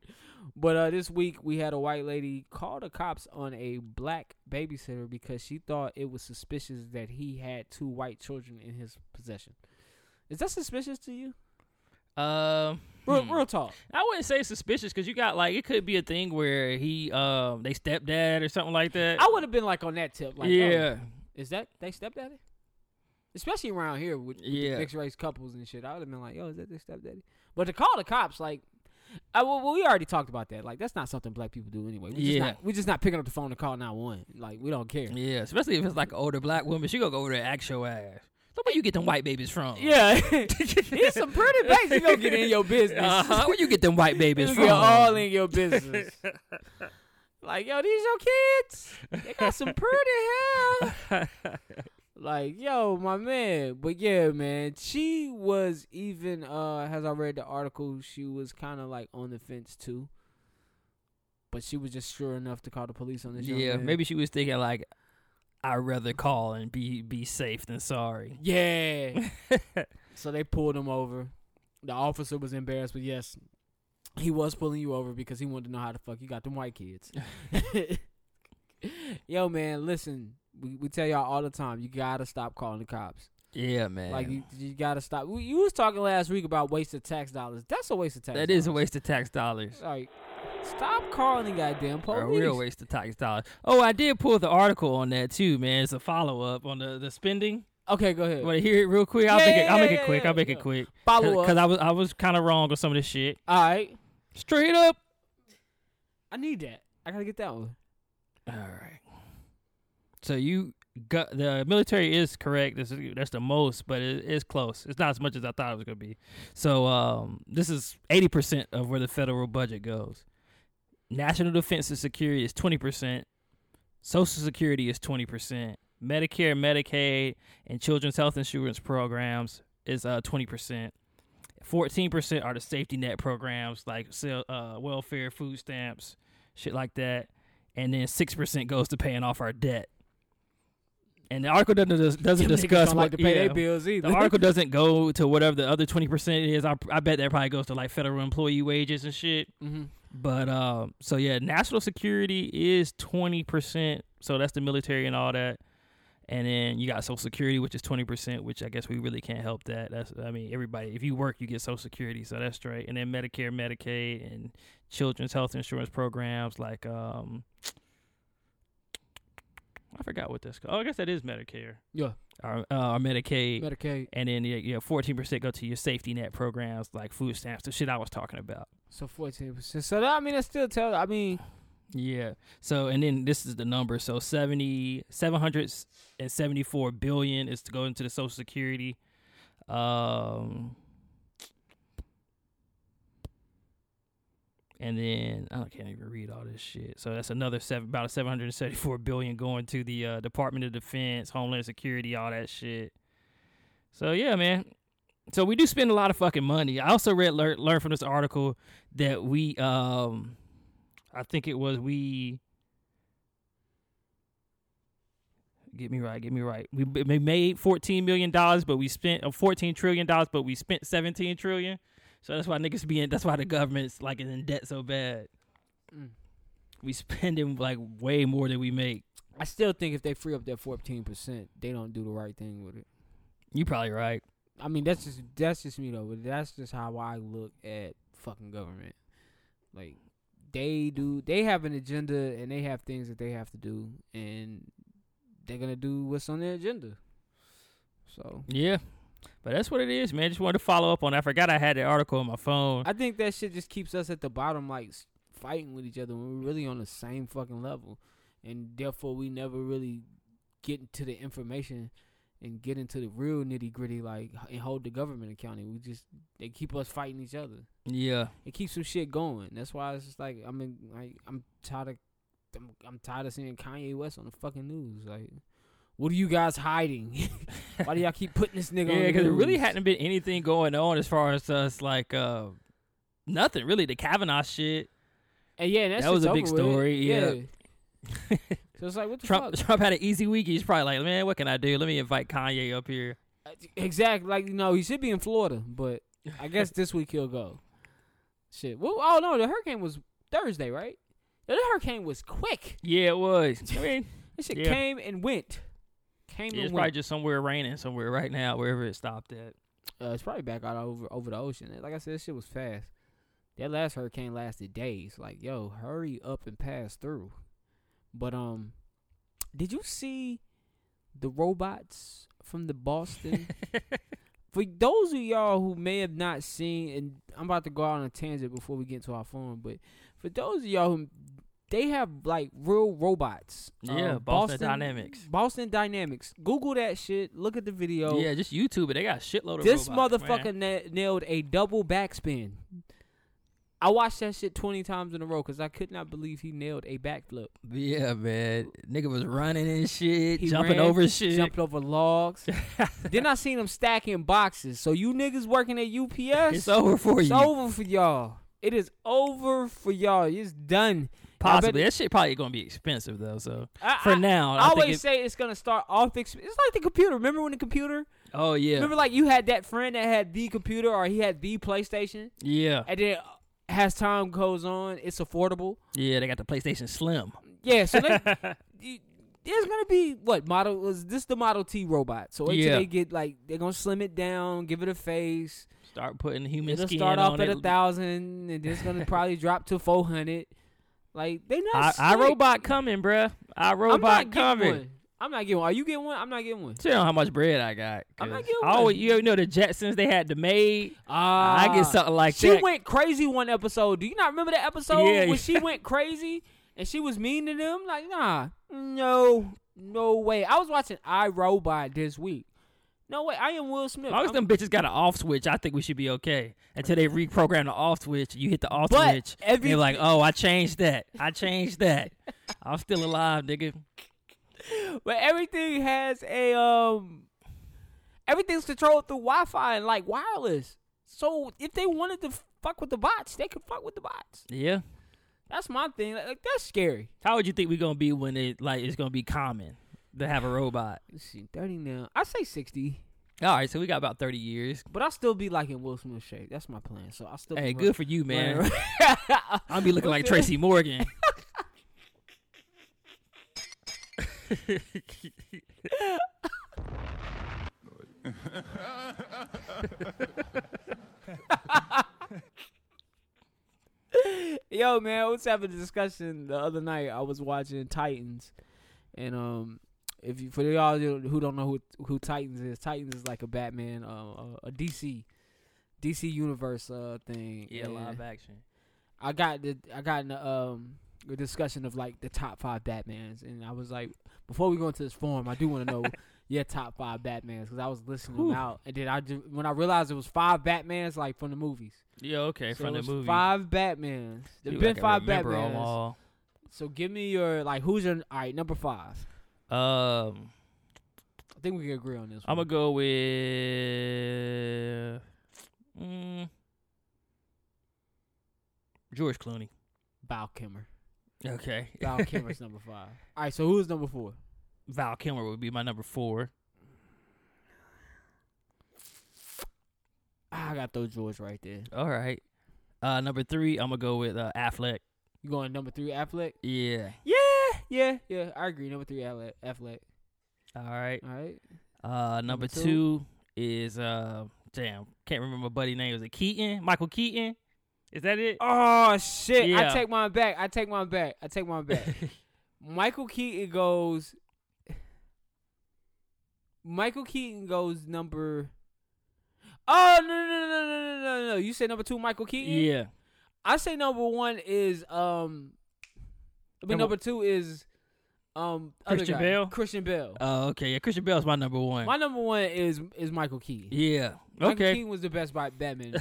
But uh, this week, we had a white lady call the cops on a black babysitter because she thought it was suspicious that he had two white children in his possession. Is that suspicious to you? Um, real, hmm. real talk. I wouldn't say suspicious because you got like it could be a thing where he, um, they stepdad or something like that. I would have been like on that tip. Like, yeah, oh, is that they stepdaddy? Especially around here with, with yeah. the mixed-race couples and shit. I would have been like, yo, is that their stepdaddy? But to call the cops, like, I, well, we already talked about that. Like, that's not something black people do anyway. We're, yeah. just, not, we're just not picking up the phone to call nine one one. Like, we don't care. Yeah, especially if it's like an older black woman. She going to go over there and ask your ass. So where you get them white babies from? Yeah. It's some pretty babies. You going to get in your business. Uh-huh. Where you get them white babies from? You're all in your business. Like, yo, these your kids? They got some pretty hair. Like, yo, my man. But yeah, man, she was even, uh, as I read the article, she was kind of like on the fence too. But she was just sure enough to call the police on this young man. Yeah, maybe she was thinking like, I'd rather call and be, be safe than sorry. Yeah. So they pulled him over. The officer was embarrassed, but yes, he was pulling you over because he wanted to know how the fuck you got them white kids. Yo, man, listen. We, we tell y'all all the time, you gotta stop calling the cops. Yeah, man. Like, you, you gotta stop. We, you was talking last week about waste of tax dollars. That's a waste of tax that dollars. That is a waste of tax dollars. Like, stop calling the goddamn police. A real waste of tax dollars. Oh, I did pull the article on that, too, man. It's a follow-up on the, the spending. Okay, go ahead. Want to hear it real quick? I'll, yeah, make, yeah, it, I'll yeah, make it quick. Yeah, I'll make yeah. it quick. Follow Cause, up. Because I was, I was kind of wrong on some of this shit. All right. Straight up. I need that. I gotta get that one. All right. So you got the military is correct. This is, that's the most, but it is close. It's not as much as I thought it was gonna be. So um, this is eighty percent of where the federal budget goes. National defense and security is twenty percent. Social security is twenty percent. Medicare, Medicaid, and children's health insurance programs is uh twenty percent. Fourteen percent are the safety net programs like uh, welfare, food stamps, shit like that. And then six percent goes to paying off our debt. And the article doesn't doesn't discuss what, like to pay yeah, their bills either. The article doesn't go to whatever the other twenty percent is. I I bet that probably goes to like federal employee wages and shit. Mm-hmm. But um, so yeah, national security is twenty percent. So that's the military and all that. And then you got Social Security, which is twenty percent. Which I guess we really can't help that. That's I mean everybody. If you work, you get Social Security, so that's straight. And then Medicare, Medicaid, and children's health insurance programs like um. I forgot what that's called. Oh, I guess that is Medicare. Yeah. Or, uh, or Medicaid. Medicaid. And then, yeah, yeah, fourteen percent go to your safety net programs like food stamps, the shit I was talking about. So fourteen percent. So, that, I mean, that still tells, I mean. Yeah. So, and then this is the number. So, seventy, seven hundred seventy-four billion dollars is to go into the Social Security. Um, And then I can't even read all this shit. So that's another seven, about seven hundred seventy-four billion going to the uh, Department of Defense, Homeland Security, all that shit. So yeah, man. So we do spend a lot of fucking money. I also read learn, learned from this article that we, um, I think it was we. Get me right. Get me right. We, we made fourteen million dollars, but we spent uh, fourteen trillion dollars, but we spent seventeen trillion. So that's why niggas be in, that's why the government's like in debt so bad. Mm. We spending like way more than we make. I still think if they free up that fourteen percent, they don't do the right thing with it. You probably right. I mean, that's just that's just me though, but that's just how I look at fucking government. Like they do they have an agenda and they have things that they have to do and they're going to do what's on their agenda. So, yeah. But that's what it is, man. Just wanted to follow up on that. I forgot I had that article on my phone. I think that shit just keeps us at the bottom, like, fighting with each other when we're really on the same fucking level. And therefore, we never really get into the information and get into the real nitty-gritty, like, and hold the government accountable. We just, they keep us fighting each other. Yeah. It keeps some shit going. That's why it's just like, I mean, like, I'm tired of, I'm, I'm tired of seeing Kanye West on the fucking news, like. What are you guys hiding? Why do y'all keep putting this nigga yeah, on the Yeah, because there really hadn't been anything going on as far as us, like, uh, nothing, really. The Kavanaugh shit. And yeah, that, that was a big story. Yeah. yeah. So it's like, what the Trump, fuck? Trump had an easy week. He's probably like, man, what can I do? Let me invite Kanye up here. Exactly. Like, you know, he should be in Florida, but I guess this week he'll go. Shit. Well, oh, no, the hurricane was Thursday, right? The hurricane was quick. Yeah, it was. I mean, this shit yeah. came and went. Yeah, it's win. probably just somewhere raining somewhere right now, wherever it stopped at. Uh, it's probably back out over over the ocean. Like I said, this shit was fast. That last hurricane lasted days. Like, yo, hurry up and pass through. But um, did you see the robots from the Boston? For those of y'all who may have not seen, and I'm about to go out on a tangent before we get into our phone, but for those of y'all who... They have, like, real robots. Yeah, um, Boston, Boston Dynamics. Boston Dynamics. Google that shit. Look at the video. Yeah, just YouTube it. They got a shitload of this robots. This motherfucker na- nailed a double backspin. I watched that shit twenty times in a row because I could not believe he nailed a backflip. Yeah, man. Nigga was running and shit, he jumping ran, over shit. Jumping over logs. Then I seen him stacking boxes. So you niggas working at U P S. It's over for it's you. It's over for y'all. It is over for y'all. It's done. Possibly. That shit probably going to be expensive, though. So I, for I, now. I, I always think it, say it's going to start off expensive. It's like the computer. Remember when the computer? Oh, yeah. Remember like you had that friend that had the computer or he had the PlayStation? Yeah. And then as time goes on, it's affordable. Yeah, they got the PlayStation Slim. Yeah, so they, there's going to be, what, model? Was this the Model T robot? So until yeah. they get, like, they're going to slim it down, give it a face. Start putting human it'll skin on it. It'll start off at one thousand, and it's going to probably drop to four hundred. Like, they not I, I robot coming, bruh. I robot coming. I'm not getting one. Are you getting one? I'm not getting one. Tell them how much bread I got. I'm not getting one. Oh, you ever know the Jetsons they had the maid? Ah, uh, I get something like she that. She went crazy one episode. Do you not remember that episode yeah. when she went crazy and she was mean to them? Like, nah, no, no way. I was watching iRobot this week. No way, I am Will Smith. As long as them bitches got an off switch, I think we should be okay. Until they reprogram the off switch, you hit the off but switch, every- and you're like, oh, I changed that. I changed that. I'm still alive, nigga. But everything has a um, everything's controlled through Wi-Fi and like wireless. So if they wanted to fuck with the bots, they could fuck with the bots. Yeah, that's my thing. Like, like that's scary. How would you think we're gonna be when it like it's gonna be common to have a robot? Let's see, thirty now. I say sixty. All right, so we got about thirty years, but I'll still be like in Will Smith shape. That's my plan. So I'll still. Hey, be good for you, man. I'll be looking like Tracy Morgan. Yo, man, I was having a discussion the other night. I was watching Titans, and um, if you, for y'all who don't know who who Titans is, Titans is like a Batman, uh, a D C universe uh thing. Yeah, and live action. I got the I got in the um. a discussion of like the top five Batmans, and I was like, before we go into this forum, I do want to know your top five Batmans, because I was listening Ooh. them out, and then I when I realized it was five Batmans, like from the movies. Yeah, okay, so from the movies. Five Batmans. There's been five Batmans. All. So give me your like who's your all right number five. Um, I think we can agree on this one. I'm gonna go with mm, George Clooney, Val Kilmer. Okay. Val Kilmer's number five. All right, so who's number four? Val Kilmer would be my number four. I got to throw George right there. All right. Uh, number three, I'm going to go with uh, Affleck. You going number three, Affleck? Yeah. Yeah, yeah, yeah. I agree. Number three, Affleck. Affleck. All right. All right. Uh, number, number two. two is, uh, damn, can't remember my buddy's name. Was it Keaton? Michael Keaton? Is that it? Oh, shit. Yeah. I take mine back. I take mine back. I take mine back. Michael Keaton goes... Michael Keaton goes number... Oh, no, no, no, no, no, no, no, no. You say number two, Michael Keaton? Yeah. I say number one is... um. I mean, number, number two is... um. Christian other guy. Bale? Christian Bale. Oh, uh, okay. Yeah, Christian Bale's my number one. My number one is is Michael Keaton. Yeah. Michael okay. Keaton was the best Batman.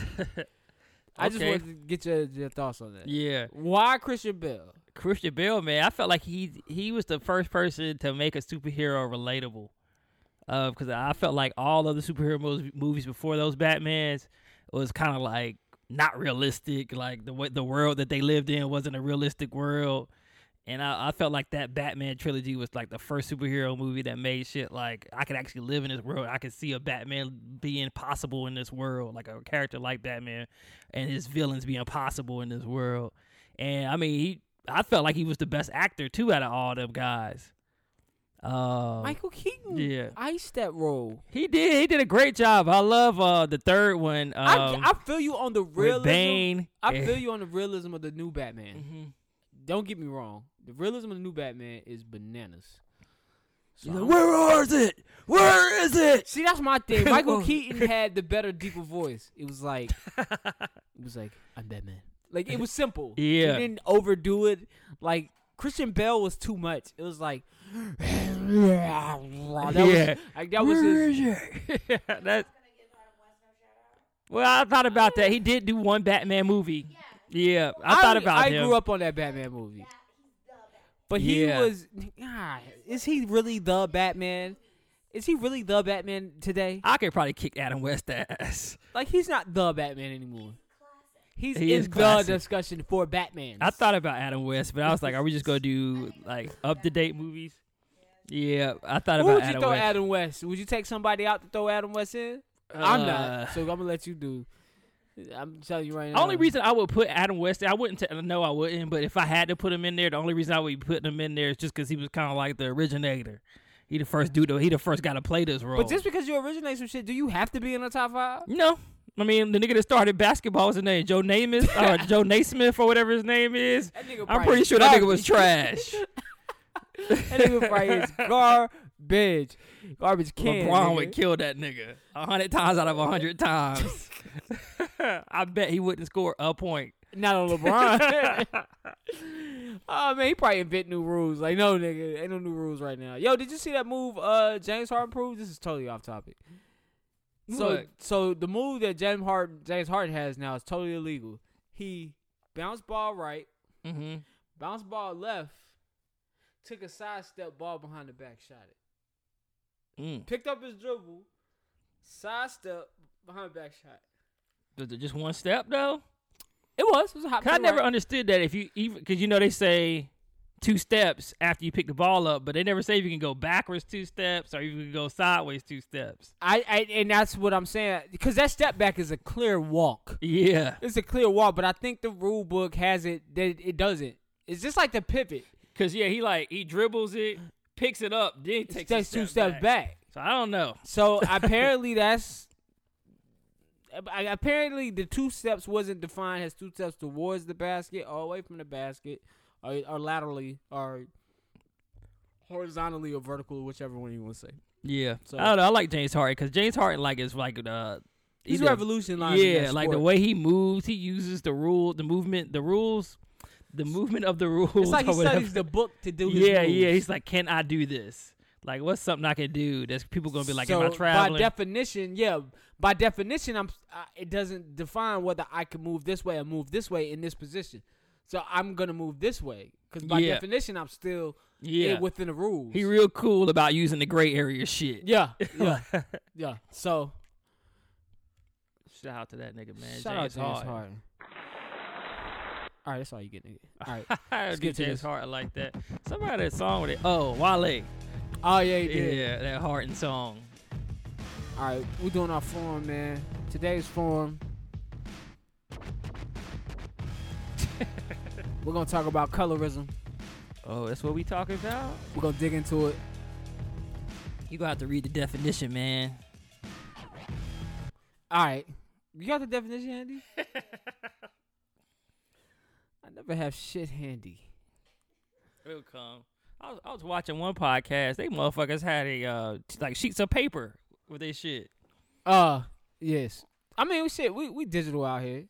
I okay. just wanted to get your, your thoughts on that. Yeah. Why Christian Bale? Christian Bale, man, I felt like he he was the first person to make a superhero relatable. Uh, because I felt like all other superhero movies before those Batmans was kind of like not realistic. Like the the world that they lived in wasn't a realistic world. And I, I felt like that Batman trilogy was like the first superhero movie that made shit like, I could actually live in this world. I could see a Batman being possible in this world, like a character like Batman and his villains being possible in this world. And I mean, he, I felt like he was the best actor too out of all them guys. Um, Michael Keaton yeah. iced that role. He did. He did a great job. I love uh, the third one. Um, I, I feel you on the realism. Bane. I feel you on the realism of the new Batman. Mm-hmm. Don't get me wrong. The realism of the new Batman is bananas. So like, where is it? Where is it? See, that's my thing. Michael Keaton had the better, deeper voice. It was like, it was like, I'm Batman. Like it was simple. Yeah. He didn't overdo it. Like Christian Bale was too much. It was like, that was, yeah. Like that was where his. Is it? That. Well, I thought about that. He did do one Batman movie. Yeah. Yeah, I, I thought about I him. I grew up on that Batman movie. But he yeah. was, God, is he really the Batman? Is he really the Batman today? I could probably kick Adam West's ass. Like, he's not the Batman anymore. He's he in is the discussion for Batman. I thought about Adam West, but I was like, are we just going to do, like, up-to-date movies? Yeah, I thought Who about Adam West. Who would you throw West. Adam West? Would you take somebody out to throw Adam West in? Uh, I'm not, so I'm going to let you do. I'm telling you right now. Only reason I would put Adam West, I wouldn't, t- no, I wouldn't, but if I had to put him in there, the only reason I would be putting him in there is just because he was kind of like the originator. He the first dude, though. He the first guy to play this role. But just because you originate some shit, do you have to be in the top five? No. I mean, the nigga that started basketball was his name, Joe Namath, or Joe Naismith, or whatever his name is. I'm pretty sure that nigga was trash. That nigga probably is garbage. Bitch, garbage can. LeBron nigga. would kill that nigga a hundred times out of a hundred times. I bet he wouldn't score a point. Not on LeBron. Oh man, he probably invent new rules. Like, no nigga, ain't no new rules right now. Yo, did you see that move? Uh, James Harden proved. This is totally off topic. So, Look. so the move that James Harden, James Harden has now is totally illegal. He bounced ball right, mm-hmm. bounced ball left, took a sidestep ball behind the back, shot it. Mm. Picked up his dribble, side step, behind back shot. Was it just one step though? It was. It was a hot. I never right. understood that if you even because you know they say two steps after you pick the ball up, but they never say if you can go backwards two steps or you can go sideways two steps. I, I and that's what I'm saying because that step back is a clear walk. Yeah, it's a clear walk, but I think the rule book has it that it doesn't. It's just like the pivot. Cause yeah, he like he dribbles it. Picks it up, then it takes, takes step two steps back. back. So I don't know. So apparently that's apparently the two steps wasn't defined as two steps towards the basket, or away from the basket, or, or laterally, or horizontally, or vertical, whichever one you want to say. Yeah, so, I don't know. I like James Harden because James Harden like is like uh he's revolutionizing. Yeah, like the way he moves, he uses the rule, the movement, the rules. The movement of the rules. It's like he studies the book to do his Yeah, moves. yeah. He's like, can I do this? Like, what's something I can do that's people going to be like, so am I traveling? By definition, yeah. By definition, I'm. Uh, it doesn't define whether I can move this way or move this way in this position. So I'm going to move this way. Because by yeah. definition, I'm still yeah. within the rules. He real cool about using the gray area shit. Yeah. Yeah. yeah. So. Shout out to that nigga, man. Shout James out to Harden. Harden. All right, that's all you get, nigga. All right. Let's get to his heart like that. Somebody had that song with it. Oh, Wale. Oh, yeah, he did. Yeah, that Harden song. All right, we're doing our forum, man. Today's forum. We're going to talk about colorism. Oh, that's what we talking about? We're going to dig into it. You're going to have to read the definition, man. All right. You got the definition, Andy? I never have shit handy. It'll come. I was, I was watching one podcast. They motherfuckers had a uh, t- like sheets of paper with their shit. Uh, yes. I mean, we shit. We we digital out here.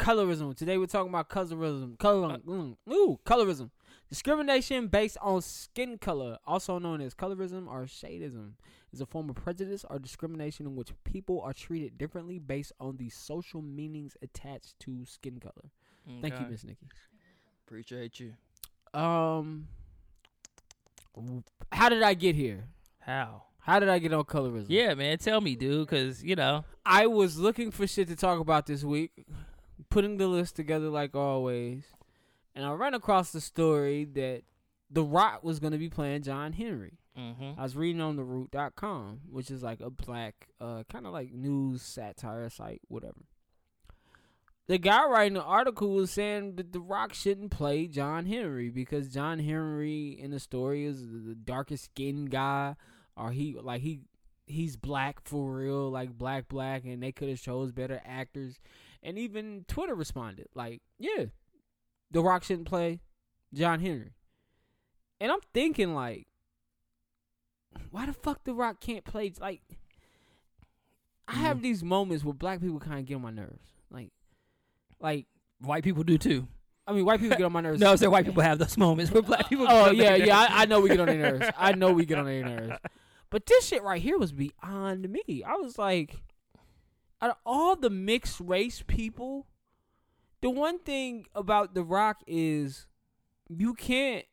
Colorism. Today we're talking about colorism. Color. Mm, ooh, colorism. Discrimination based on skin color, also known as colorism or shadism, is a form of prejudice or discrimination in which people are treated differently based on the social meanings attached to skin color. Okay. Thank you, Miss Nikki. Appreciate you. Um, how did I get here? How? How did I get on colorism? Yeah, man, tell me, dude, because, you know. I was looking for shit to talk about this week, putting the list together like always, and I ran across the story that The Rock was going to be playing John Henry. Mm-hmm. I was reading on the root dot com, which is like a black, uh, kind of like news satire site, whatever. The guy writing the article was saying that The Rock shouldn't play John Henry because John Henry in the story is the darkest skinned guy, or he like he he's black for real, like black black, and they could have chose better actors. And even Twitter responded like, "Yeah, The Rock shouldn't play John Henry." And I'm thinking like, why the fuck The Rock can't play? Like, I have these moments where black people kind of get on my nerves, like. Like white people do too. I mean, white people get on my nerves. No, I'm saying white people have those moments where black people. Oh get on yeah, yeah. I, I know we get on their nerves. I know we get on their nerves. But this shit right here was beyond me. I was like, out of all the mixed race people the one thing about The Rock is you can't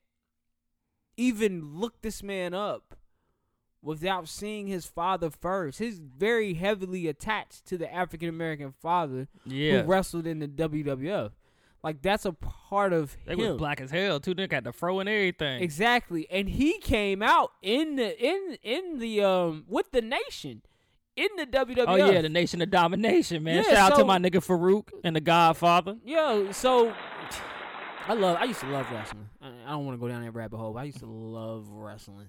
even look this man up without seeing his father first. He's very heavily attached to the African-American father yeah. who wrestled in the W W F. Like, that's a part of they him. They was black as hell, too. They got the fro and everything. Exactly. And he came out in the in in the um with the Nation. In the W W F. Oh, yeah, the Nation of Domination, man. Yeah, Shout so, out to my nigga Farouk and the Godfather. Yeah, so... I love. I used to love wrestling. I, I don't want to go down that rabbit hole, but I used to love wrestling.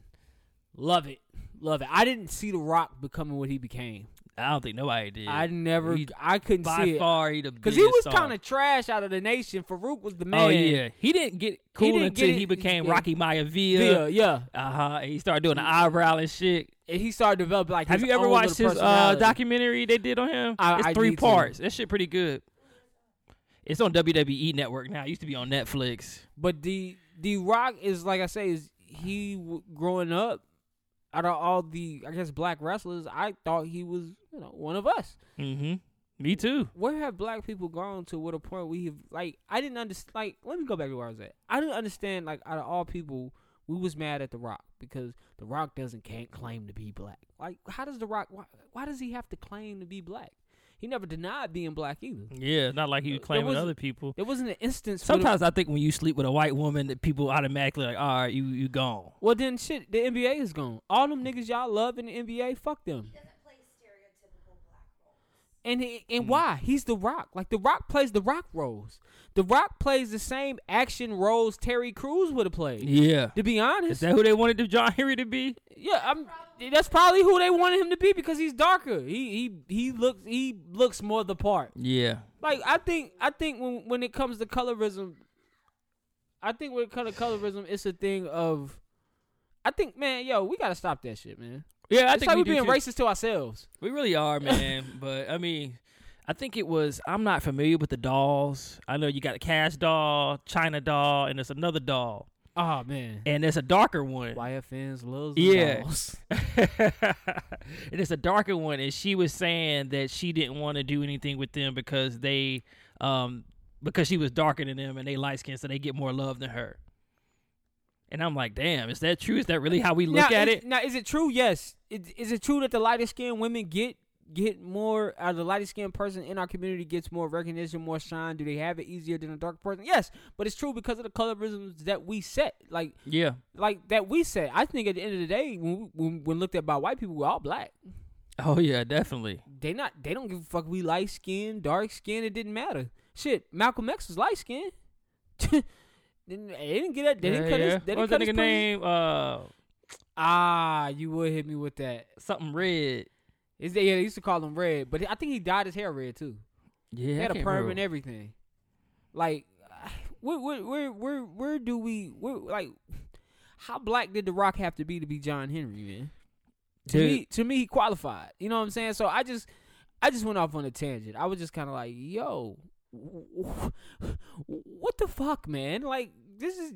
Love it. Love it. I didn't see The Rock becoming what he became. I don't think nobody did. I never, he, I couldn't see it. By far, he the because he was kind of trash out of the Nation. Farouk was the man. Oh, yeah. He didn't get cool he didn't until get, he became he, Rocky Maivia. Yeah, yeah. Uh-huh. And he started doing the eyebrow and shit. And he started developing, like, his Have you ever watched his uh, documentary they did on him? I, it's I three parts. Too. That shit pretty good. It's on W W E Network now. It used to be on Netflix. But the, the Rock is, like I say, is he w- growing up, out of all the, I guess, black wrestlers, I thought he was, you know, one of us. Mm-hmm. Me too. Where have black people gone to with a point where we've, like, I didn't understand, like, let me go back to where I was at. I didn't understand, like, out of all people, we was mad at The Rock because The Rock doesn't, can't claim to be black. Like, how does The Rock, why, why does he have to claim to be black? He never denied being black either. Yeah, not like he was claiming was, other people. It wasn't an instance. Sometimes I think when you sleep with a white woman, that people automatically like, all right, you you gone. Well, then shit, the N B A is gone. All them niggas y'all love in the N B A, fuck them. He doesn't play stereotypical black roles. And he, and mm. why? He's The Rock. Like, The Rock plays The Rock roles. The Rock plays the same action roles Terry Crews would have played. Yeah. To be honest, is that who they wanted John Henry to be? Yeah, I'm. That's probably who they wanted him to be because he's darker. He he he looks he looks more the part. Yeah. Like I think I think when when it comes to colorism, I think when it comes to colorism, it's a thing of, I think, man, yo, we gotta stop that shit, man. Yeah, I it's think like we we're being too. racist to ourselves. We really are, man. But I mean, I think it was I'm not familiar with the dolls. I know you got a Cash doll, China doll, and there's another doll. Oh, man. And it's a darker one. Y F N's loves the yeah. dolls. And it's a darker one. And she was saying that she didn't want to do anything with them because they, um, because she was darker than them and they light skinned, so they get more love than her. And I'm like, damn, is that true? Is that really how we look now, at it? Now, is it true? Yes. Is, is it true that the lighter skinned women get get more, uh, the lighter skinned person in our community gets more recognition, more shine? Do they have it easier than a dark person? Yes, but it's true because of the colorisms that we set. Like, yeah, like that we set. I think at the end of the day, when we, when, when looked at by white people, we're all black. Oh yeah, definitely. They not, they don't give a fuck. We light skinned, dark skinned, it didn't matter. Shit, Malcolm X was light skinned. They didn't get that. They yeah, didn't cut yeah. his. They What's that nigga name? Uh, ah, you would hit me with that. Something red. Is they, yeah, they used to call him Red, but I think he dyed his hair red too. Yeah, he had a perm and everything. Like, where, where, where, where, where do we? Where, like, how black did The Rock have to be to be John Henry, man? To Dude. me, to me, he qualified. You know what I'm saying? So I just, I just went off on a tangent. I was just kind of like, yo, what the fuck, man? Like, this is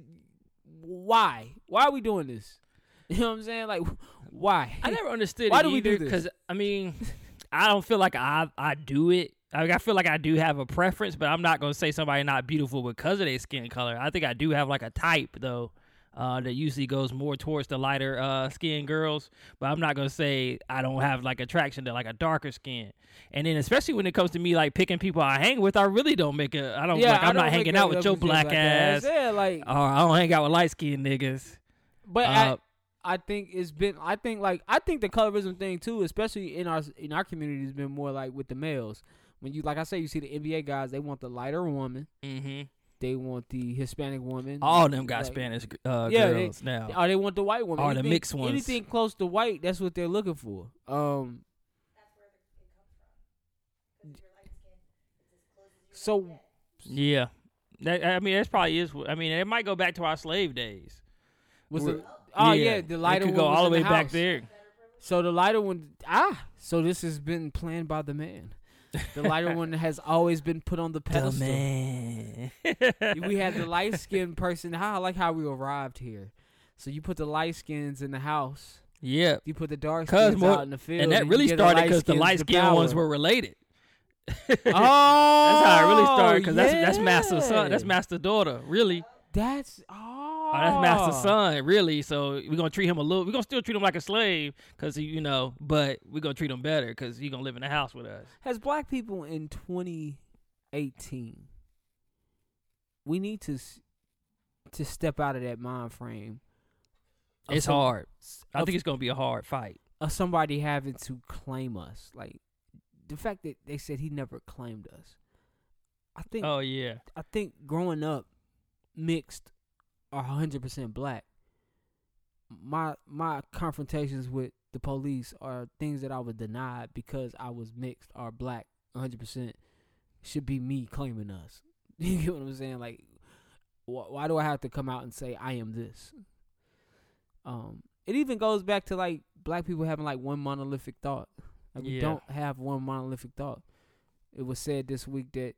why? Why are we doing this? You know what I'm saying? Like, why? I never understood why it do either, we do this? Because, I mean, I don't feel like I I do it. I, I feel like I do have a preference, but I'm not going to say somebody not beautiful because of their skin color. I think I do have, like, a type, though, uh, that usually goes more towards the lighter uh, skin girls. But I'm not going to say I don't have, like, attraction to, like, a darker skin. And then especially when it comes to me, like, picking people I hang with, I really don't make a... I don't, yeah, like, I'm I don't not hanging out with your black like ass. Yeah, like, or I don't hang out with light-skinned niggas. But uh, I... I think it's been. I think like. I think the colorism thing too, especially in our in our community, has been more like with the males. When you like I say, you see the N B A guys, they want the lighter woman. Mm-hmm. They want the Hispanic woman. All of them got like, Spanish uh, yeah, girls they, now. Or they want the white woman. Or anything, the mixed ones. Anything close to white, that's what they're looking for. Um, that's where it comes from. Because your light skin is as close as you can get. So yeah, that, I mean that's probably is. I mean it might go back to our slave days. Was it? Oh yeah, yeah, the lighter one could go all the way back there. So the lighter one, ah, so this has been planned by the man. The lighter one has always been put on the pedestal. The man. We had the light skinned person. I like how we arrived here. So you put the light skins in the house. Yeah. You put the dark skins more, out in the field, and that really and started because the light skinned ones were related. Oh, that's how it really started because yeah. that's that's master's son, that's master's daughter, really. That's oh. oh, that's master's son, really. So we're gonna treat him a little. We're gonna still treat him like a slave because you know, but we're gonna treat him better because he's gonna live in the house with us. As black people in twenty eighteen, we need to to step out of that mind frame. It's some, hard. I of, think it's gonna be a hard fight. Of somebody having to claim us, like. The fact that they said he never claimed us. I think Oh yeah. I think growing up mixed or one hundred percent black, my my confrontations with the police are things that I was denied because I was mixed or black one hundred percent should be me claiming us. You get what I'm saying? Like wh- why do I have to come out and say I am this? Um it even goes back to like black people having like one monolithic thought. Like we yeah. don't have one monolithic thought. It was said this week that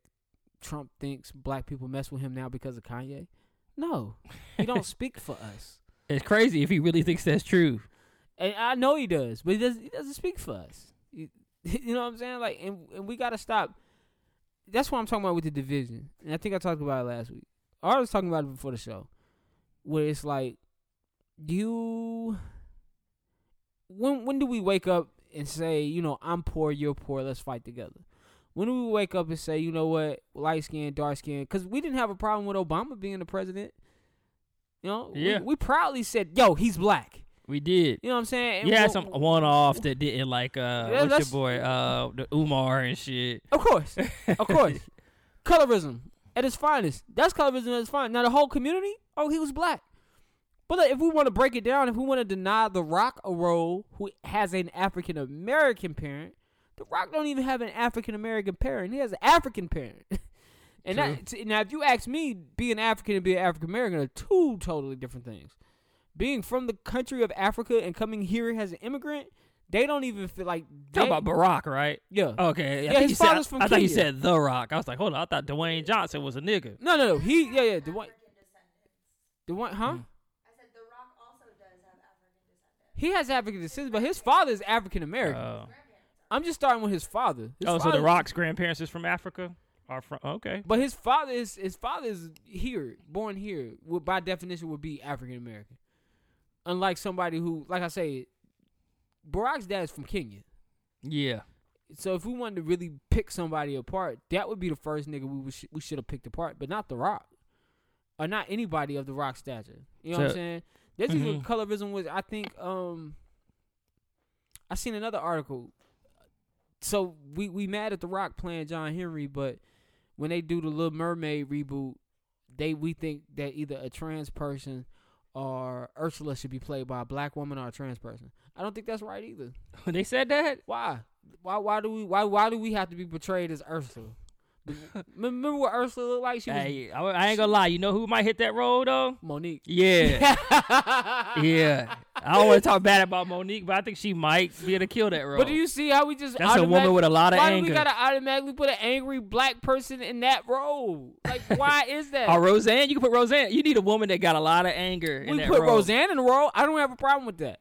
Trump thinks black people mess with him now because of Kanye. No, he don't speak for us. It's crazy if he really thinks that's true. And I know he does, but he doesn't, he doesn't speak for us. You, you know what I'm saying? Like, and, and we got to stop. That's what I'm talking about with the division. And I think I talked about it last week. I was talking about it before the show, where it's like, you. When when do we wake up and say, you know, I'm poor, you're poor, let's fight together? When do we wake up and say, you know what, light skin, dark skin? Because we didn't have a problem with Obama being the president. You know, yeah. we, we proudly said, yo, he's black. We did. You know what I'm saying? And you had some one-offs that didn't like, uh, yeah, what's your boy, uh, the Umar and shit. Of course, of course. Colorism at its finest. That's colorism at its finest. Now, the whole community, oh, he was black. But like, if we want to break it down, if we want to deny The Rock a role who has an African-American parent, The Rock don't even have an African-American parent. He has an African parent. and that, now, if you ask me, being African and being African-American are two totally different things. Being from the country of Africa and coming here as an immigrant, they don't even feel like... They, Talk about Barack, right? Yeah. Okay. I yeah, his father's said, from I, I thought you said The Rock. I was like, hold on. I thought Dwayne Johnson was a nigga. No, no, no. He, yeah, yeah. Dwayne, Dwayne huh? Mm. He has African descendants, but his father is African American. Oh. I'm just starting with his father. His oh, father, so The Rock's grandparents is from Africa, are from okay. But his father is his father is here, born here. Would by definition would be African American. Unlike somebody who, like I say, Barack's dad is from Kenya. Yeah. So if we wanted to really pick somebody apart, that would be the first nigga we sh- we should have picked apart, but not The Rock, or not anybody of The Rock's stature. You know so, what I'm saying? This mm-hmm. is what colorism was. I think um, I seen another article. So we, we mad at The Rock playing John Henry, but when they do the Little Mermaid reboot, they we think that either a trans person or Ursula should be played by a black woman or a trans person. I don't think that's right either. They said that? Why? Why? Why do we? Why? Why do we have to be portrayed as Ursula? Remember what Ursula looked like? She was, hey, I, I ain't gonna lie. You know who might hit that role though? Monique. Yeah, yeah. I don't want to talk bad about Monique, but I think she might be able to kill that role. But do you see how we just? That's a woman with a lot of why anger. Why do we gotta automatically put an angry black person in that role? Like, why is that? Or Roseanne? You can put Roseanne. You need a woman that got a lot of anger. We in that put role. Roseanne in the role. I don't have a problem with that.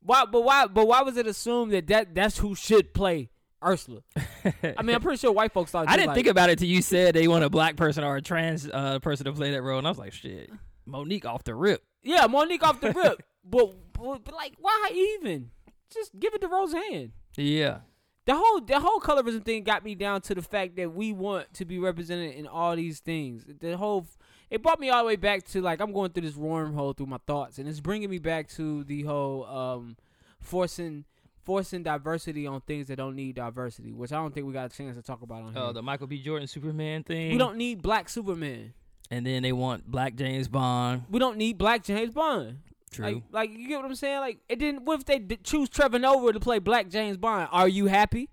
Why? But why? But why was it assumed that, that that's who should play Ursula? I mean, I'm pretty sure white folks thought. I didn't like, think about it till you said they want a black person or a trans uh, person to play that role, and I was like, shit, Monique off the rip. Yeah, Monique off the rip. But, but, but like, why even? Just give it to Roseanne. Yeah. The whole the whole colorism thing got me down to the fact that we want to be represented in all these things. The whole it brought me all the way back to like I'm going through this wormhole through my thoughts, and it's bringing me back to the whole um, forcing. Forcing diversity on things that don't need diversity, which I don't think we got a chance to talk about on here. Oh, uh, the Michael B. Jordan Superman thing. We don't need black Superman. And then they want black James Bond. We don't need black James Bond. True. Like, like you get what I'm saying? Like, it didn't. What if they d- choose Trevor Noah to play black James Bond? Are you happy?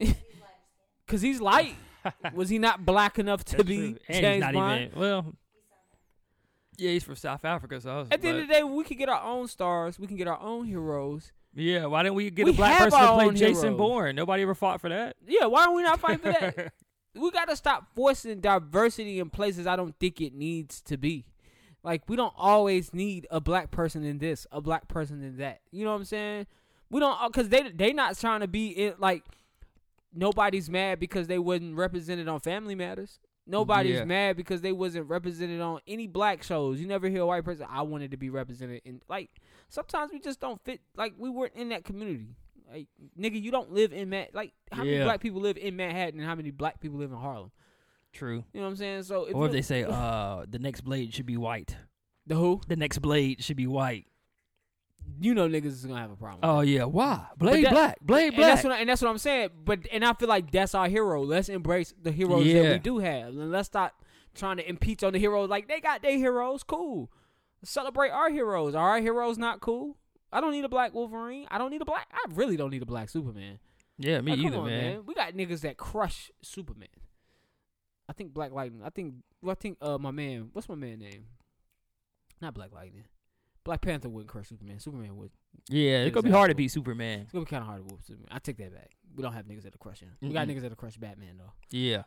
Because he's light. Was he not black enough to That's be true. And James he's not Bond? Even, well, yeah, he's from South Africa. So I was, at the but, end of the day, we can get our own stars. We can get our own heroes. Yeah, why didn't we get we a black person to play Jason Bourne? Nobody ever fought for that. Yeah, why don't we not fight for that? We got to stop forcing diversity in places I don't think it needs to be. Like, we don't always need a black person in this, a black person in that. You know what I'm saying? We don't, because they, they not trying to be, in, like, nobody's mad because they wasn't represented on Family Matters. Nobody's yeah. mad because they wasn't represented on any black shows. You never hear a white person, I wanted to be represented. And like, sometimes we just don't fit. Like, we weren't in that community. Like, nigga, you don't live in Manhattan. Like, how yeah. many black people live in Manhattan and how many black people live in Harlem? True. You know what I'm saying? So, if Or if they say, uh, the next Blade should be white. The who? The next Blade should be white. You know niggas is going to have a problem. Oh, yeah. Why? Blade that, black. Blade black. And that's, what I, and that's what I'm saying. But And I feel like that's our hero. Let's embrace the heroes yeah. that we do have. And let's stop trying to impeach on the heroes. Like, they got their heroes. Cool. Let's celebrate our heroes. Are our heroes not cool? I don't need a black Wolverine. I don't need a black. I really don't need a black Superman. Yeah, me like, either, on, man. man. We got niggas that crush Superman. I think Black Lightning. I think, well, I think uh, my man, what's my man's name? Not Black Lightning. Black Panther wouldn't crush Superman. Superman would. Yeah, it's going to be hard to beat Superman. It's going to be kind of hard to whoop Superman. I take that back. We don't have niggas that are crushing. Mm-hmm. We got niggas that are crushing Batman, though. Yeah.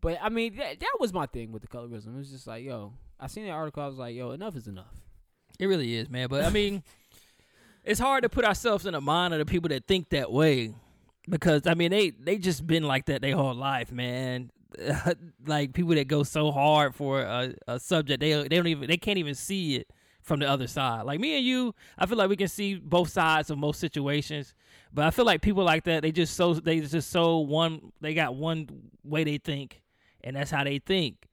But, I mean, that, that was my thing with the colorism. It was just like, yo, I seen that article. I was like, yo, enough is enough. It really is, man. But, I mean, it's hard to put ourselves in the mind of the people that think that way. Because, I mean, they, they just been like that their whole life, man. Like, people that go so hard for a, a subject, they they don't even they can't even see it from the other side. Like me and you, I feel like we can see both sides of most situations. But I feel like people like that, they just so they just so one they got one way they think, and that's how they think.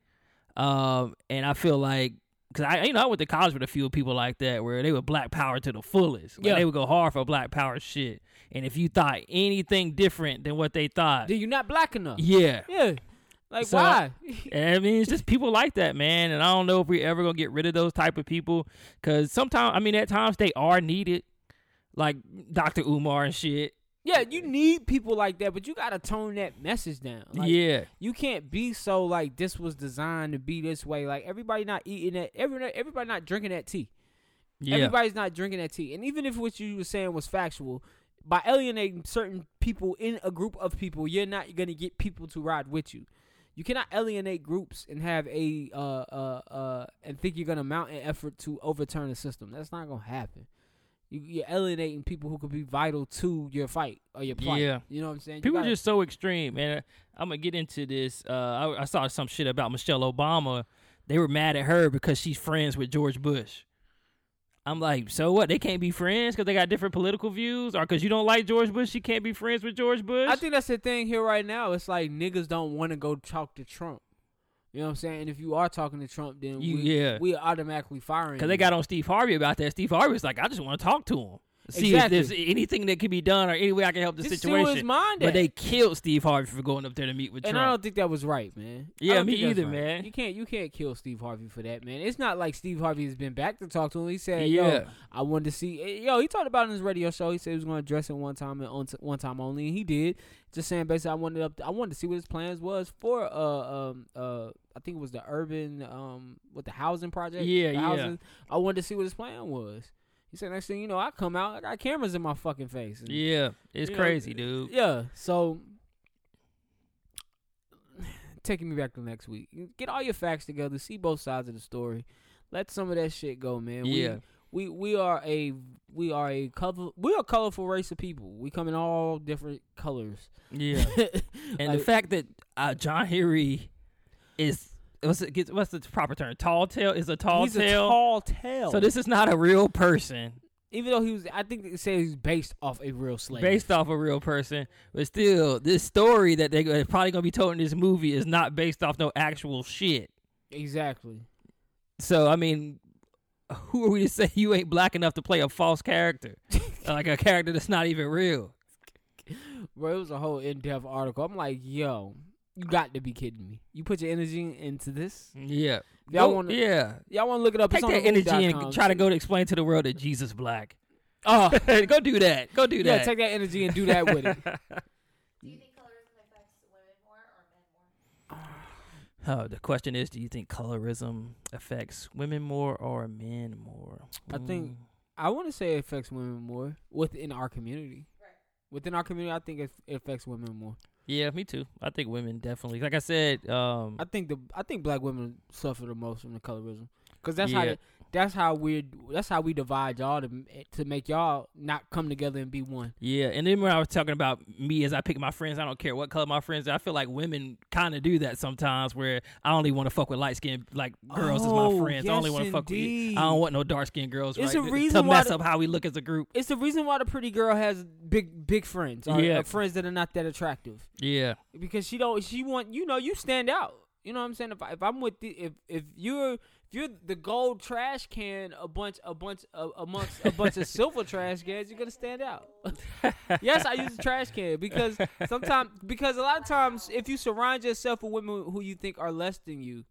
Um, and I feel like because I you know I went to college with a few people like that where they were black power to the fullest. Like, yeah, they would go hard for black power shit. And if you thought anything different than what they thought, then you're not black enough. Yeah, yeah. Like, so, why? I mean, it's just people like that, man. And I don't know if we're ever going to get rid of those type of people. Because sometimes, I mean, at times they are needed. Like Doctor Umar and shit. Yeah, you need people like that, but you got to tone that message down. Like, yeah. You can't be so, like, this was designed to be this way. Like, everybody not eating that. Every, everybody not drinking that tea. Yeah. Everybody's not drinking that tea. And even if what you were saying was factual, by alienating certain people in a group of people, you're not going to get people to ride with you. You cannot alienate groups and have a uh, uh, uh, and think you're gonna mount an effort to overturn a system. That's not gonna happen. You, you're alienating people who could be vital to your fight or your plight. Yeah, you know what I'm saying. People gotta, are just so extreme, man. I'm gonna get into this. Uh, I, I saw some shit about Michelle Obama. They were mad at her because she's friends with George Bush. I'm like, so what? They can't be friends because they got different political views? Or because you don't like George Bush, you can't be friends with George Bush? I think that's the thing here right now. It's like niggas don't want to go talk to Trump. You know what I'm saying? And if you are talking to Trump, then you, we, yeah. we are automatically firing. Because they got on Steve Harvey about that. Steve Harvey was like, I just want to talk to him. See exactly. if there's anything that can be done or any way I can help the this situation. But they killed Steve Harvey for going up there to meet with and Trump. And I don't think that was right, man. Yeah, me either, right. man. You can't you can't kill Steve Harvey for that, man. It's not like Steve Harvey has been back to talk to him. He said, yeah. yo, I wanted to see. Yo, he talked about it in his radio show. He said he was going to address it one time and on t- one time only, and he did. Just saying, basically, I wanted up. To, I wanted to see what his plans was for. Uh, um, uh, I think it was the urban, um, what the housing project. Yeah, the yeah. Housing. I wanted to see what his plan was. He said, next thing you know, I come out, I got cameras in my fucking face. And, yeah, it's crazy, know, dude. Yeah, so taking me back to next week. Get all your facts together, see both sides of the story. Let some of that shit go, man. Yeah. We we, we are a we are a cover we are a colorful race of people. We come in all different colors. Yeah. And like, the fact that uh, John Henry is What's, it, what's the proper term? Tall tale is a tall he's tale. He's a tall tale. So this is not a real person. Even though he was, I think they say he's based off a real slave. Based off a real person. But still, this story that they're probably going to be told in this movie is not based off no actual shit. Exactly. So, I mean, who are we to say you ain't black enough to play a false character? Like a character that's not even real. Bro, it was a whole in-depth article. I'm like, yo. You got to be kidding me. You put your energy into this? Yeah. Y'all want to yeah. look it up. Take it's on that energy and try to go to explain to the world that Jesus black. Oh, go do that. Go do yeah, that. Yeah, take that energy and do that with it. Do you think colorism affects women more or men more? Oh, the question is, do you think colorism affects women more or men more? I mm. think, I want to say it affects women more within our community. Right. Within our community, I think it, it affects women more. Yeah, me too. I think women definitely. Like I said, um, I think the I think black women suffer the most from the colorism because that's yeah. how they, That's how we that's how we divide y'all to, to make y'all not come together and be one. Yeah, and then when I was talking about me as I pick my friends, I don't care what color my friends are. I feel like women kind of do that sometimes where I only want to fuck with light-skinned like girls oh, as my friends. Yes, I only want to fuck with you. I don't want no dark-skinned girls it's right, a reason to mess why the, up how we look as a group. It's the reason why the pretty girl has big big friends or yeah. friends that are not that attractive. Yeah. Because she don't she want you know, you stand out. You know what I'm saying? If, I, if I'm with the, if if you're if you're the gold trash can a bunch a bunch a, amongst a bunch of silver trash cans, you're gonna stand out. Yes, I use a trash can because sometimes because a lot of times if you surround yourself with women who you think are less than you,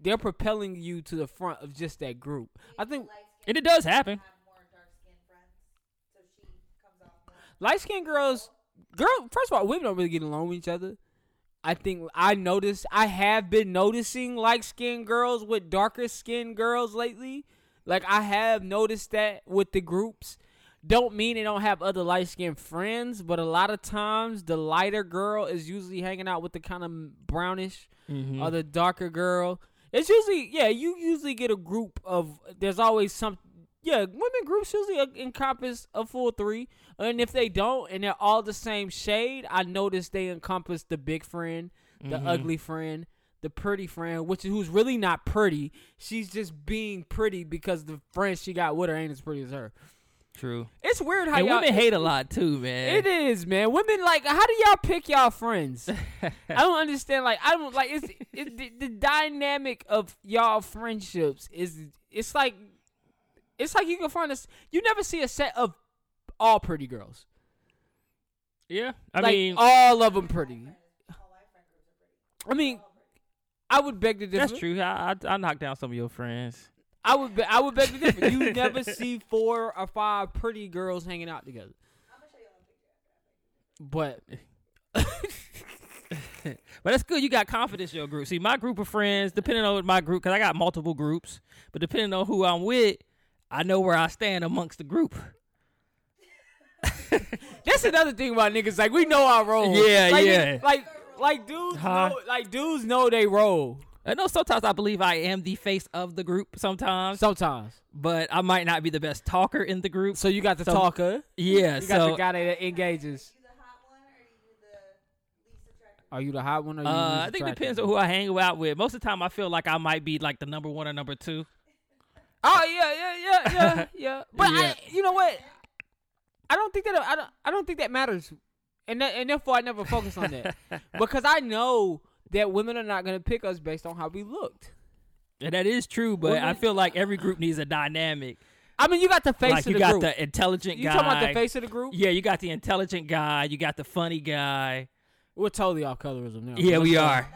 they're propelling you to the front of just that group. I think, and it does happen. Light skinned girls, girl. First of all, women don't really get along with each other. I think I noticed, I have been noticing light-skinned girls with darker-skinned girls lately. Like, I have noticed that with the groups. Don't mean they don't have other light-skinned friends, but a lot of times the lighter girl is usually hanging out with the kind of brownish mm-hmm. or the darker girl. It's usually, yeah, you usually get a group of, there's always some, yeah, women groups usually encompass a full three. And if they don't, and they're all the same shade, I notice they encompass the big friend, the mm-hmm. ugly friend, the pretty friend, which is who's really not pretty. She's just being pretty because the friend she got with her ain't as pretty as her. True. It's weird how and y'all... women hate a lot, too, man. It is, man. Women, like, how do y'all pick y'all friends? I don't understand. Like, I don't... Like, it's... it, the, the dynamic of y'all friendships is... It's like... It's like you can find this... You never see a set of all pretty girls. Yeah. I like, mean... all of them pretty. I mean, I would beg to differ. That's true. I, I, I knocked down some of your friends. I would be, I would beg to differ. You never see four or five pretty girls hanging out together. But... but that's good. You got confidence in your group. See, my group of friends, depending on my group... Because I got multiple groups. But depending on who I'm with... I know where I stand amongst the group. That's another thing about niggas. Like, we know our role. Yeah, like, yeah. Like, like dudes, huh? know, like dudes know they role. I know sometimes I believe I am the face of the group sometimes. Sometimes. But I might not be the best talker in the group. So you got the so, talker. Yeah. You got so, the guy that engages. Are you the hot one or you the least attractive? Are you the hot one or you uh, least I think it depends on who I hang out with. Most of the time I feel like I might be like the number one or number two. Oh yeah, yeah, yeah, yeah, yeah. But yeah. I, you know what? I don't think that I don't I don't think that matters, and that, and therefore I never focus on that because I know that women are not gonna pick us based on how we looked. And that is true, but women, I feel like every group needs a dynamic. I mean, you got the face like of the group. You got the intelligent guy. You talking about the face of the group? Yeah, you got the intelligent guy. You got the funny guy. We're totally off colorism now. Yeah, we are.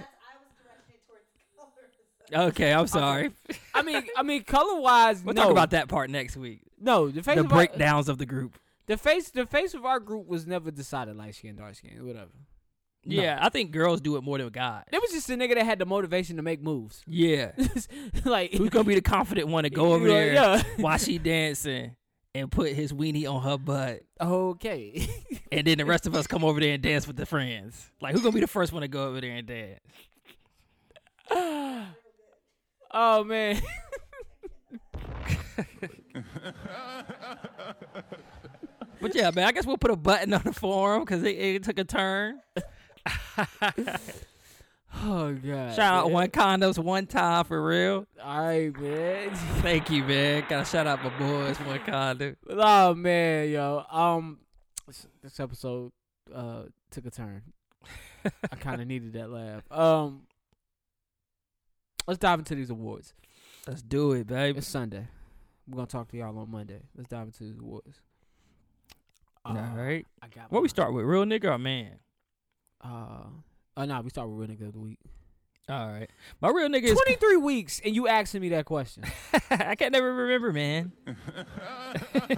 Okay, I'm sorry. I mean, I mean, color-wise, we'll no. talk about that part next week. No, the face the of breakdowns our, of the group. The face, the face of our group was never decided light skin, dark skin, whatever. No. Yeah, I think girls do it more than guys. It was just a nigga that had the motivation to make moves. Yeah, like who's gonna be the confident one to go over there yeah. while she dancing and put his weenie on her butt? Okay, and then the rest of us come over there and dance with the friends. Like who's gonna be the first one to go over there and dance? Oh, man. But, yeah, man, I guess we'll put a button on the forum because it, it took a turn. Oh, God. Shout man. out One Condoms one time, for real. All right, man. Thank you, man. Got to shout out my boys, One Condom. Oh, man, yo. Um, This episode uh took a turn. I kind of needed that laugh. Um. Let's dive into these awards. Let's do it, baby. It's Sunday. We're going to talk to y'all on Monday. Let's dive into these awards. Um, All right. I got what we start with, real nigga or man? Uh, uh, nah, we start with real nigga of the week. All right. My real nigga is... twenty-three weeks and you asking me that question. I can't never remember, man. All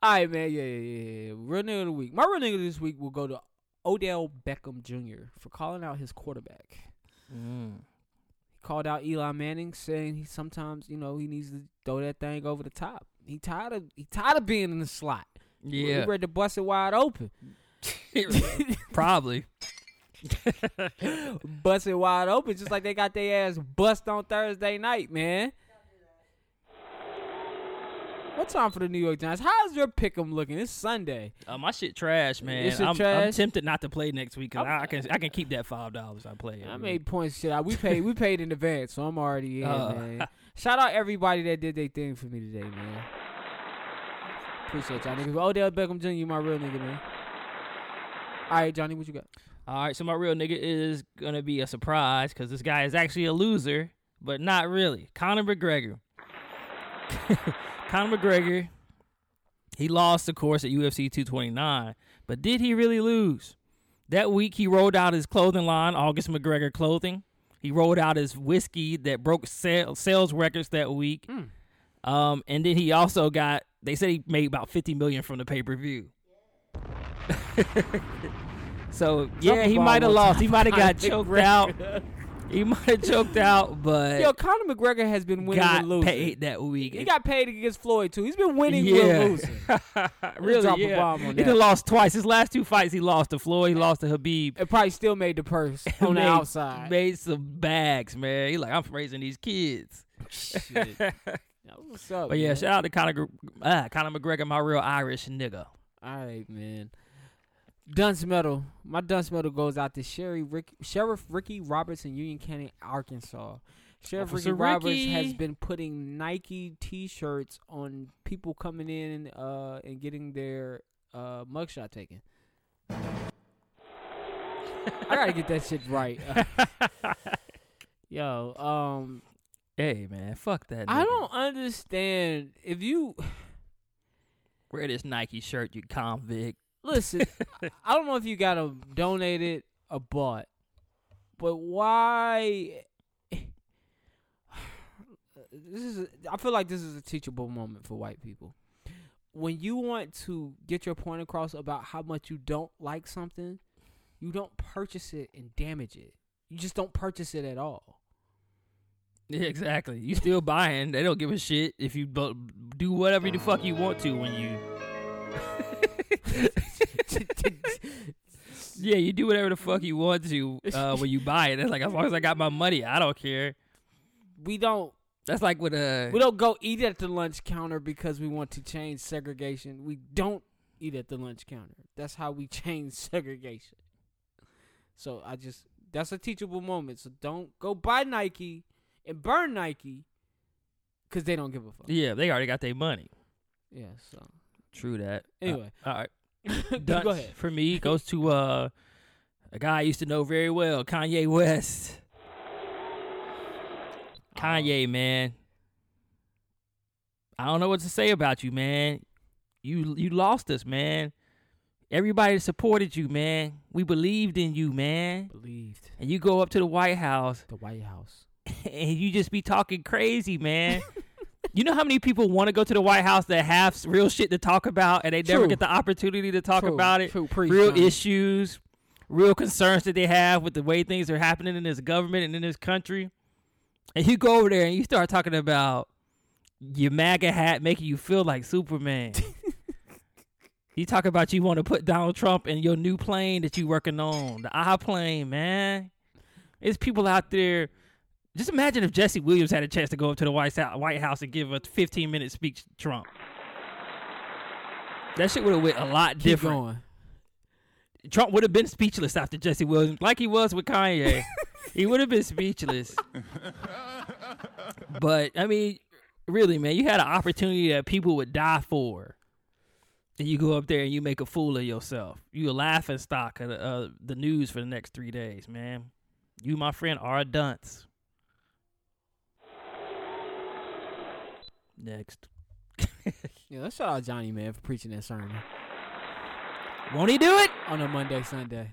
right, man. Yeah, yeah, yeah. Real nigga of the week. My real nigga this week will go to... Odell Beckham Junior for calling out his quarterback. Mm. He called out Eli Manning, saying he sometimes, you know, he needs to throw that thing over the top. He tired of he tired of being in the slot. Yeah, he ready to bust it wide open. Probably. Bust it wide open, just like they got their ass bust on Thursday night, man. What time for the New York Giants? How's your pick'em looking? It's Sunday. Uh, my shit trash, man. I'm, trash? I'm tempted not to play next week because I, I can I can keep that five dollars I play. I made points. Shit, I, we paid we paid in advance, so I'm already in. Uh, man. Shout out everybody that did their thing for me today, man. Appreciate y'all niggas. Odell Beckham Junior, my real nigga, man. All right, Johnny, what you got? All right, so my real nigga is gonna be a surprise because this guy is actually a loser, but not really. Conor McGregor. Conor McGregor, he lost, of course, at two twenty-nine, but did he really lose? That week, he rolled out his clothing line, August McGregor Clothing. He rolled out his whiskey that broke sales records that week. Mm. Um, and then he also got, they said he made about fifty million dollars from the pay-per-view. So, yeah, he might have lost. He might have got choked out. He might have choked out, but... Yo, Conor McGregor has been winning and losing. Got paid that week. He got paid against Floyd, too. He's been winning and yeah. losing. Really, drop yeah. a bomb on that. He done lost twice. His last two fights, he lost to Floyd. He lost to Khabib. And probably still made the purse on made, the outside. Made some bags, man. He like, I'm raising these kids. Shit. What's up, But, yeah, man? Shout out to Conor, uh, Conor McGregor, my real Irish nigga. All right, man. Dunce medal. My dunce medal goes out to Sherry Rick, Sheriff Ricky Roberts in Union County, Arkansas. Sheriff Ricky, Ricky Roberts has been putting Nike T-shirts on people coming in uh, and getting their uh, mugshot taken. I gotta get that shit right. Uh, yo, um, hey man, fuck that. Nigga. I don't understand if you wear this Nike shirt, you convict. Listen, I don't know if you got to donate it or bought, but why? This is. A, I feel like this is a teachable moment for white people. When you want to get your point across about how much you don't like something, you don't purchase it and damage it. You just don't purchase it at all. Yeah, exactly. You still buying. They don't give a shit if you do whatever the fuck you want to when you... Yeah, you do whatever the fuck you want to uh, when you buy it. That's like, as long as I got my money, I don't care. We don't. That's like with a. We don't go eat at the lunch counter because we want to change segregation. We don't eat at the lunch counter. That's how we change segregation. So I just, that's a teachable moment. So don't go buy Nike and burn Nike because they don't give a fuck. Yeah, they already got their money. Yeah, so. True that. Anyway. Uh, all right. Dunce go ahead. For me goes to uh, a guy I used to know very well, Kanye West. Oh. Kanye, man. I don't know what to say about you, man. You you lost us, man. Everybody supported you, man. We believed in you, man. Believed. And you go up to the White House. The White House. And you just be talking crazy, man. You know how many people want to go to the White House that have real shit to talk about and they True. Never get the opportunity to talk True. About it? True. Preach, real man. Issues, real concerns that they have with the way things are happening in this government and in this country. And you go over there and you start talking about your MAGA hat making you feel like Superman. You talk about you want to put Donald Trump in your new plane that you working on, the I plane, man. There's people out there. Just imagine if Jesse Williams had a chance to go up to the White House and give a fifteen-minute speech to Trump. That shit would have went a lot different. Keep going. Trump would have been speechless after Jesse Williams, like he was with Kanye. He would have been speechless. But, I mean, really, man, you had an opportunity that people would die for. And you go up there and you make a fool of yourself. You're a laughing stock of the, uh, the news for the next three days, man. You, my friend, are a dunce. Next. Yeah, let's shout out Johnny, man, for preaching that sermon. Won't he do it? On a Monday, Sunday.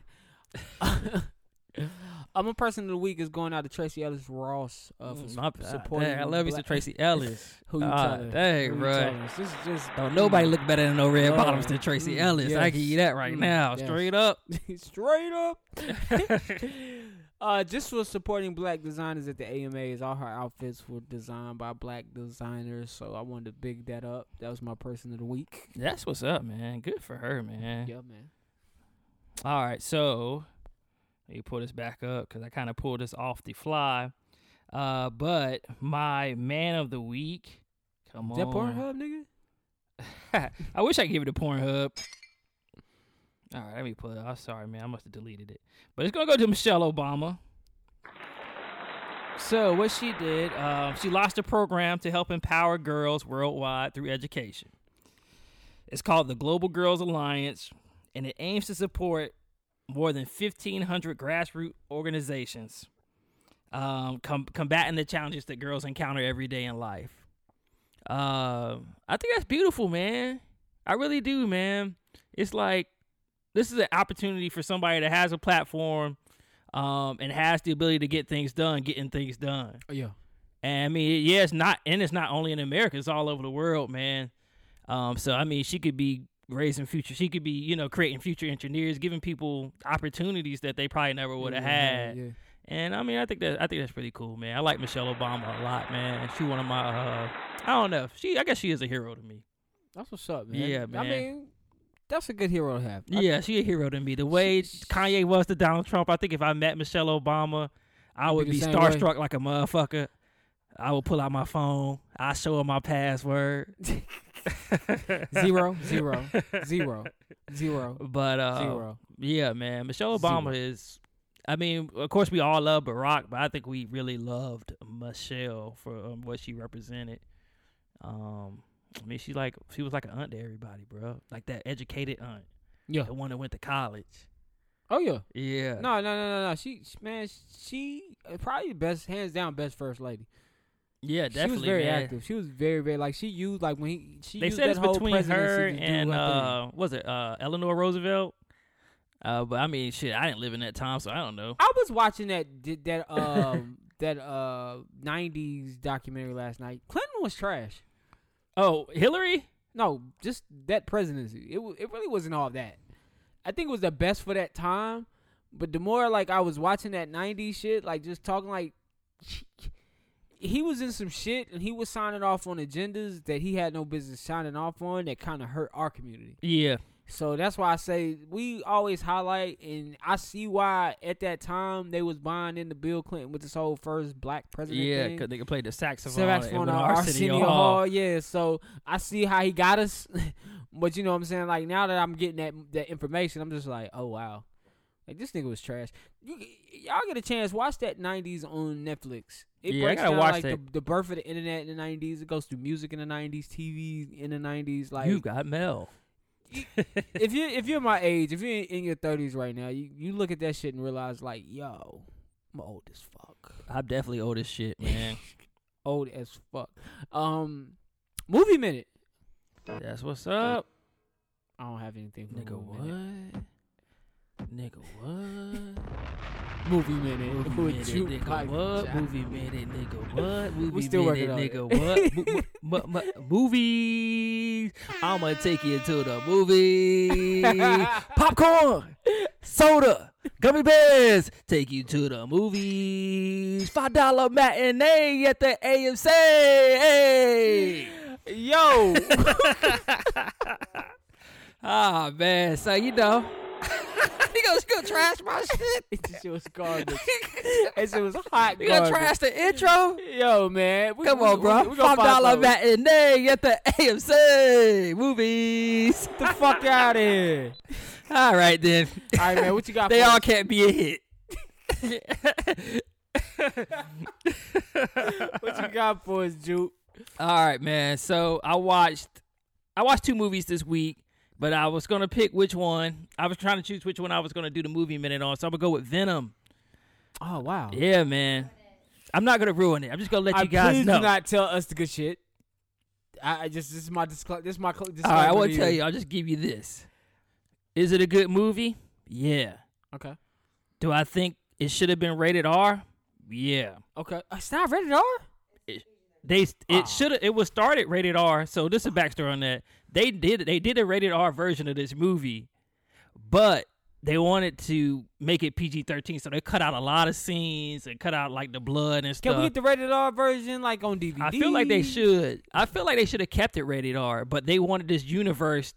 I'm a person of the week is going out to Tracy Ellis Ross uh, for mm, my, supporting. Dang, I love you, Black- Tracy Ellis. Who you uh, telling? Dang, bro. This is just don't mm, nobody look better than no red uh, bottoms than Tracy mm, Ellis. Yes. I give you that right mm, now, yes. Straight up. Straight up. Uh, just for supporting Black designers at the A M As. All her outfits were designed by Black designers, so I wanted to big that up. That was my person of the week. That's what's up, man. Good for her, man. Yeah, man. All right, so Let me pull this back up because I kind of pulled this off the fly. Uh, but my man of the week. Come on. Is that Pornhub, nigga? I wish I could give it a Pornhub. All right, let me pull it up. I'm sorry, man. I must have deleted it. But it's going to go to Michelle Obama. So what she did, uh, she launched a program to help empower girls worldwide through education. It's called the Global Girls Alliance, and it aims to support more than fifteen hundred grassroots organizations um, com- combating the challenges that girls encounter every day in life. Uh, I think that's beautiful, man. I really do, man. It's like this is an opportunity for somebody that has a platform um, and has the ability to get things done, getting things done. Yeah. And I mean, yeah, it's not, and it's not only in America, it's all over the world, man. Um, so, I mean, she could be raising future. She could be, you know, creating future engineers, giving people opportunities that they probably never would have yeah, had. Yeah, yeah. And I mean, I think that I think that's pretty cool, man. I like Michelle Obama a lot, man. She one of my, uh, I don't know. She, I guess she is a hero to me. That's what's up, man. Yeah, man. I mean, that's a good hero to have. I yeah, she a hero to me. The way she, Kanye was to Donald Trump, I think if I met Michelle Obama, I would be, be starstruck way. Like a motherfucker. I would pull out my phone. I show her my password. zero, zero, zero, zero. But uh, zero. Yeah, man, Michelle Obama zero. Is. I mean, of course, we all love Barack, but I think we really loved Michelle for um, what she represented. Um, I mean, she like she was like an aunt to everybody, bro. Like that educated aunt. Yeah, the one that went to college. Oh yeah, yeah. No, no, no, no, no. She, man, she probably best, hands down, best first lady. Yeah, definitely. She was very man. active. She was very, very like she used like when he. She they used said that it's whole between her and uh, was it uh, Eleanor Roosevelt? Uh, but I mean, shit, I didn't live in that time, so I don't know. I was watching that that um that uh nineties documentary last night. Clinton was trash. Oh, Hillary? No, just that presidency. It it really wasn't all that. I think it was the best for that time, but the more like I was watching that nineties shit, like just talking like. He was in some shit, and he was signing off on agendas that he had no business signing off on that kind of hurt our community. Yeah. So that's why I say we always highlight, and I see why at that time they was buying into Bill Clinton with this whole first black president yeah, thing. Yeah, because they could play the saxophone. Saxophone on Arsenio Hall. Hall. Yeah, so I see how he got us. But you know what I'm saying? Like, now that I'm getting that, that information, I'm just like, oh, wow. Like, this nigga was trash. You, y'all get a chance. Watch that nineties on Netflix. It yeah, breaks I gotta down, watch like, that. The, the birth of the internet in the nineties. It goes through music in the nineties, T V in the nineties. Like you got mail. if you if you're my age, if you're in your thirties right now, you, you look at that shit and realize like, yo, I'm old as fuck. I'm definitely old as shit, man. Old as fuck. Um, movie minute. That's what's up. I don't have anything. For nigga, what? Minute. Nigga, what? Movie minute. Movie minute, nigga, what? Movie minute, nigga, what? Movie minute, nigga, what? M- m- m- movies. I'ma take you to the movie. Popcorn, soda, gummy bears. Take you to the movies. Five dollar matinee at the A M C. Hey. Yo. Ah, oh, man. So you know. He goes, you gonna trash my shit? It shit was garbage. It was hot. You gonna trash the intro? Yo, man. We, Come we, on, bro. We, we Five dollar matinee at the A M C movies. Get the fuck out of here. All right, then. All right, man. What you got? They for all us? Can't be a hit. What you got for us, Juke? All right, man. So I watched, I watched two movies this week. But I was going to pick which one. I was trying to choose which one I was going to do the movie minute on. So I'm going to go with Venom. Oh, wow. Yeah, man. I'm not going to ruin it. I'm just going to let I you guys know. Please do not tell us the good shit. I, I just, this is my disclaimer. This is my disclaimer. All right, I won't tell you. I'll just give you this. Is it a good movie? Yeah. Okay. Do I think it should have been rated R? Yeah. Okay. It's not rated R? They it oh. should it was started rated R. So this is a backstory on that. They did they did a rated R version of this movie, but they wanted to make it P G thirteen. So they cut out a lot of scenes and cut out like the blood and stuff. Can we get the rated R version like on D V D? I feel like they should. I feel like they should have kept it rated R, but they wanted this universe.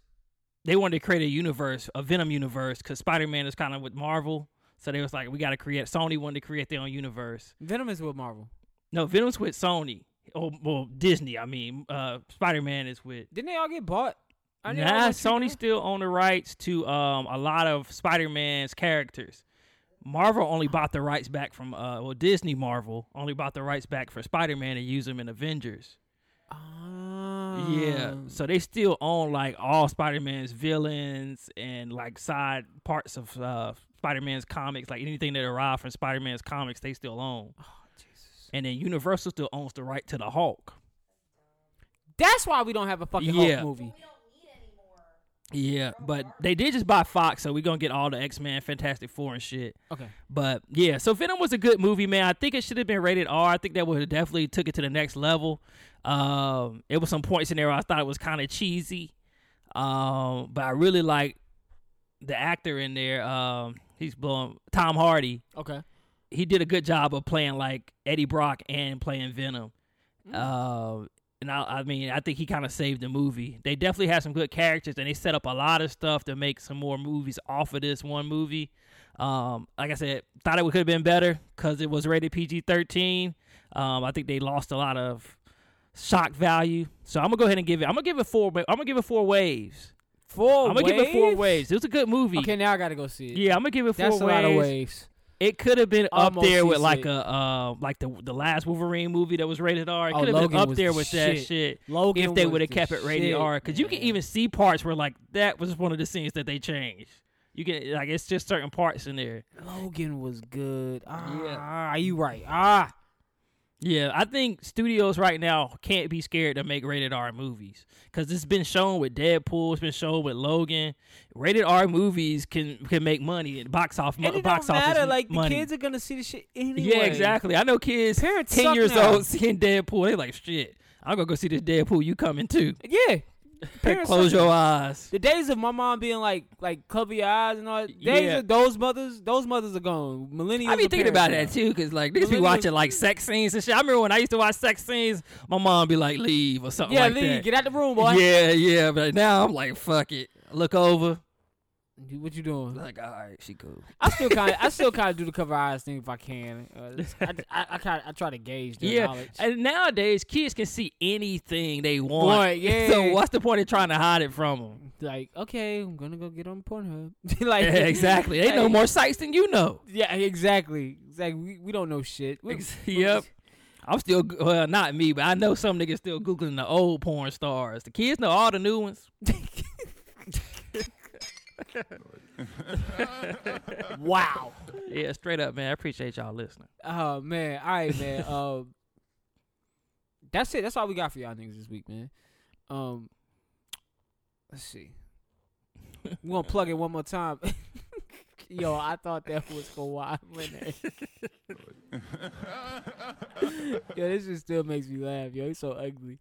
They wanted to create a universe, a Venom universe, because Spider-Man is kind of with Marvel. So they was like, we got to create. Sony wanted to create their own universe. Venom is with Marvel. No, Venom's with Sony. Oh, well, Disney. I mean, uh, Spider-Man is with. Didn't they all get bought? Nah, Sony still own the rights to um, a lot of Spider-Man's characters. Marvel only bought the rights back from, uh, well, Disney Marvel only bought the rights back for Spider-Man and use them in Avengers. Oh. Yeah, so they still own, like, all Spider-Man's villains and, like, side parts of uh, Spider-Man's comics. Like, anything that arrived from Spider-Man's comics, they still own. Oh, Jesus. And then Universal still owns the right to the Hulk. That's why we don't have a fucking yeah. Hulk movie. Yeah, but they did just buy Fox, so we're going to get all the X-Men, Fantastic Four and shit. Okay. But, yeah, so Venom was a good movie, man. I think it should have been rated R. I think that would have definitely took it to the next level. Um, it was some points in there where I thought it was kind of cheesy. Um, but I really liked the actor in there. Um, he's blowing Tom Hardy. Okay. He did a good job of playing, like, Eddie Brock and playing Venom. Um mm. uh, And I, I mean, I think he kind of saved the movie. They definitely had some good characters, and they set up a lot of stuff to make some more movies off of this one movie. Um, like I said, thought it could have been better because it was rated P G thirteen. Um, I think they lost a lot of shock value. So I'm gonna go ahead and give it. I'm gonna give it four. I'm gonna give it four waves. Four. I'm gonna waves? give it four waves. It was a good movie. Okay, now I gotta go see it. Yeah, I'm gonna give it four That's waves. That's a lot of waves. It could have been up Almost there with like it. a uh, like the the last Wolverine movie that was rated R. It could have oh, been up there with shit. that shit Logan if they would have the kept it rated shit, R. Because you can even see parts where like that was one of the scenes that they changed. You can like it's just certain parts in there. Logan was good. Ah, yeah. You right. Ah, yeah. I think studios right now can't be scared to make rated R movies because it's been shown with Deadpool. It's been shown with Logan. Rated R movies can, can make money and box off. And it box don't matter. Like money. The kids are gonna see the shit anyway. Yeah, exactly. I know kids Parents ten years now. old seeing Deadpool. They like shit. I'm gonna go see this Deadpool. You coming too? Yeah. Close your eyes. The days of my mom being like, like cover your eyes and all. That, days yeah. of those mothers, those mothers are gone. Millennials. I be thinking about now. that too, cause like niggas be watching like sex scenes and shit. I remember when I used to watch sex scenes, my mom be like, "Leave" or something. Yeah, like leave. That. Get out the room, boy. Yeah, yeah. But now I'm like, fuck it. Look over. What you doing? Like, all right, she cool. I still kind of, I still kind of do the cover eyes thing if I can. Uh, I, I, I, kinda, I try to gauge their yeah. knowledge. And nowadays, kids can see anything they want. Boy, yeah. So what's the point of trying to hide it from them? Like, okay, I'm gonna go get on Pornhub. like, yeah, exactly. They like, know more sites than you know. Yeah, exactly. Exactly. We, we don't know shit. We, yep. We, I'm still well, not me, but I know some niggas still googling the old porn stars. The kids know all the new ones. Wow. Yeah, straight up, man. I appreciate y'all listening. Oh man. All right, man. Um That's it. That's all we got for y'all niggas this week, man. Um Let's see. We're gonna plug it one more time. Yo, I thought that was Kawhi winning. Yo, this just still makes me laugh. Yo, he's so ugly.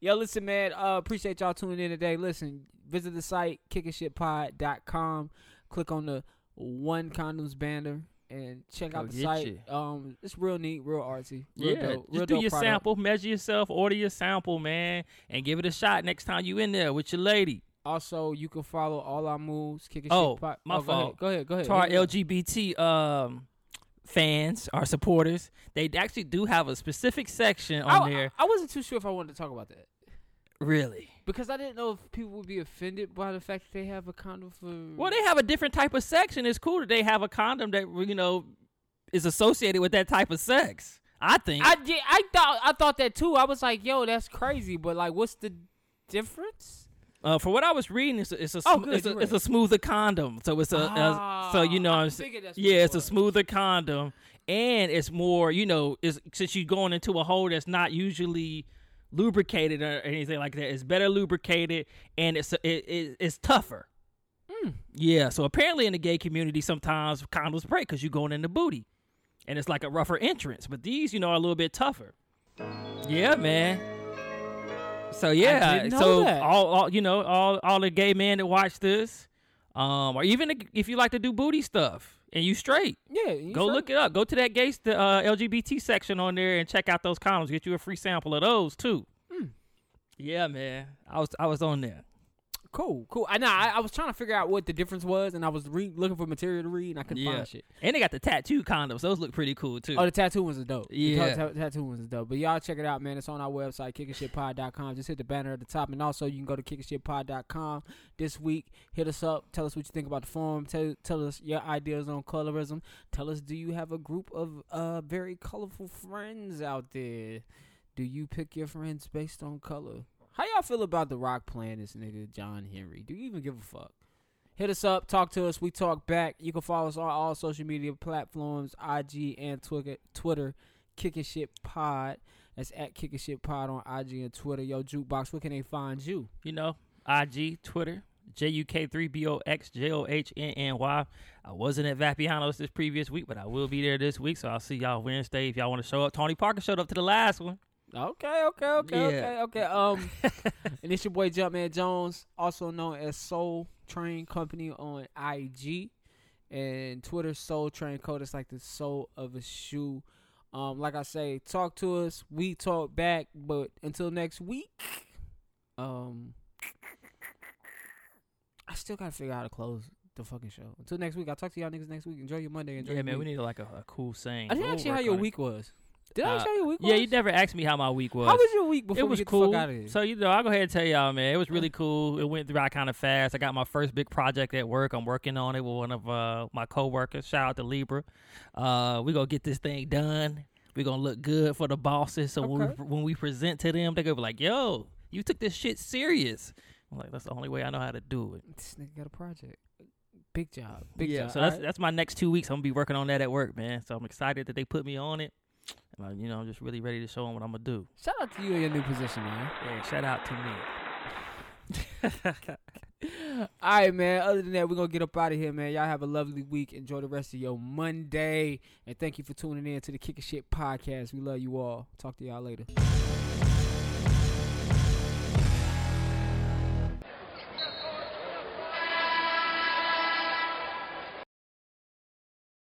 Yo, listen, man. Uh, appreciate y'all tuning in today. Listen, visit the site, kicking shit pod dot com. Click on the One Condoms banner and check out Go the site. You. Um, it's real neat, real artsy. Real yeah, dope, real just do your product. sample, measure yourself, order your sample, man, and give it a shot next time you in there with your lady. Also, you can follow all our moves. Kicking oh, shit. Pop. My oh, fault. Go ahead. Go ahead. Go ahead. To our L G B T um, fans, our supporters, they actually do have a specific section on I, there. I, I wasn't too sure if I wanted to talk about that. Really? Because I didn't know if people would be offended by the fact that they have a condom for. Well, they have a different type of section. It's cool that they have a condom that you know is associated with that type of sex. I think. I yeah, I thought I thought that too. I was like, yo, that's crazy. But like, what's the difference? Uh, for what I was reading, it's a it's a, sm- oh, good, it's, a right. it's a smoother condom, so it's a, ah, a so you know I'm saying yeah, it's was. a smoother condom, and it's more you know is since you're going into a hole that's not usually lubricated or anything like that, it's better lubricated and it's it, it it's tougher. Mm. Yeah, so apparently in the gay community, sometimes condoms break because you're going in the booty, and it's like a rougher entrance. But these, you know, are a little bit tougher. Yeah, man. So yeah, so that. all all you know, all all the gay men that watch this, um, or even if you like to do booty stuff and you straight, yeah, you go straight. Look it up. Go to that gay st- uh, L G B T section on there and check out those condoms. Get you a free sample of those too. Mm. Yeah, man, I was I was on there. Cool, cool. I know. I, I was trying to figure out what the difference was, and I was re- looking for material to read, and I couldn't yeah. find shit. And they got the tattoo condoms; those look pretty cool too. Oh, the tattoo ones are dope. Yeah, the t- tattoo ones are dope. But y'all check it out, man. It's on our website, kicking shit pod dot com. Just hit the banner at the top, and also you can go to kicking shit pod dot com this week. Hit us up. Tell us what you think about the forum. Tell tell us your ideas on colorism. Tell us, do you have a group of uh very colorful friends out there? Do you pick your friends based on color? How y'all feel about The Rock playing this nigga John Henry? Do you even give a fuck? Hit us up. Talk to us. We talk back. You can follow us on all social media platforms, I G and Twitter, Twitter Kicking Shit Pod. That's at Kicking Shit Pod on I G and Twitter. Yo, Jukebox, where can they find you? You know, I G, Twitter, J U K three B O X J O H N N Y. I wasn't at Vapiano's this previous week, but I will be there this week, so I'll see y'all Wednesday if y'all want to show up. Tony Parker showed up to the last one. Okay, okay, okay, yeah. okay, okay. Um, and it's your boy Jumpman Jones, also known as Soul Train Company on I G and Twitter. Soul Train Code. It's like the soul of a shoe. Um, like I say, talk to us. We talk back. But until next week, um, I still gotta figure out how to close the fucking show. Until next week, I'll talk to y'all niggas next week. Enjoy your Monday. Enjoy. Yeah, your man. Week. We need like a, a cool saying. I didn't ask you how your week was. Did I uh, tell you week was? Yeah, you never asked me how my week was. How was your week before it was we get cool. the fuck out of here? So, you know, I'll go ahead and tell y'all, man. It was really cool. It went through kind of fast. I got my first big project at work. I'm working on it with one of uh, my coworkers. Shout out to Libra. Uh, we're going to get this thing done. We're going to look good for the bosses. So okay. when, we, when we present to them, they're going to be like, yo, you took this shit serious. I'm like, that's the only way I know how to do it. This nigga got a project. Big job. Big yeah, job. So that's, right. that's my next two weeks. I'm going to be working on that at work, man. So I'm excited that they put me on it. Like, you know, I'm just really ready to show them what I'm going to do. Shout out to you in your new position, man. Yeah, shout out to me. All right, man. Other than that, we're going to get up out of here, man. Y'all have a lovely week. Enjoy the rest of your Monday. And thank you for tuning in to the Kickin' Shit Podcast. We love you all. Talk to y'all later.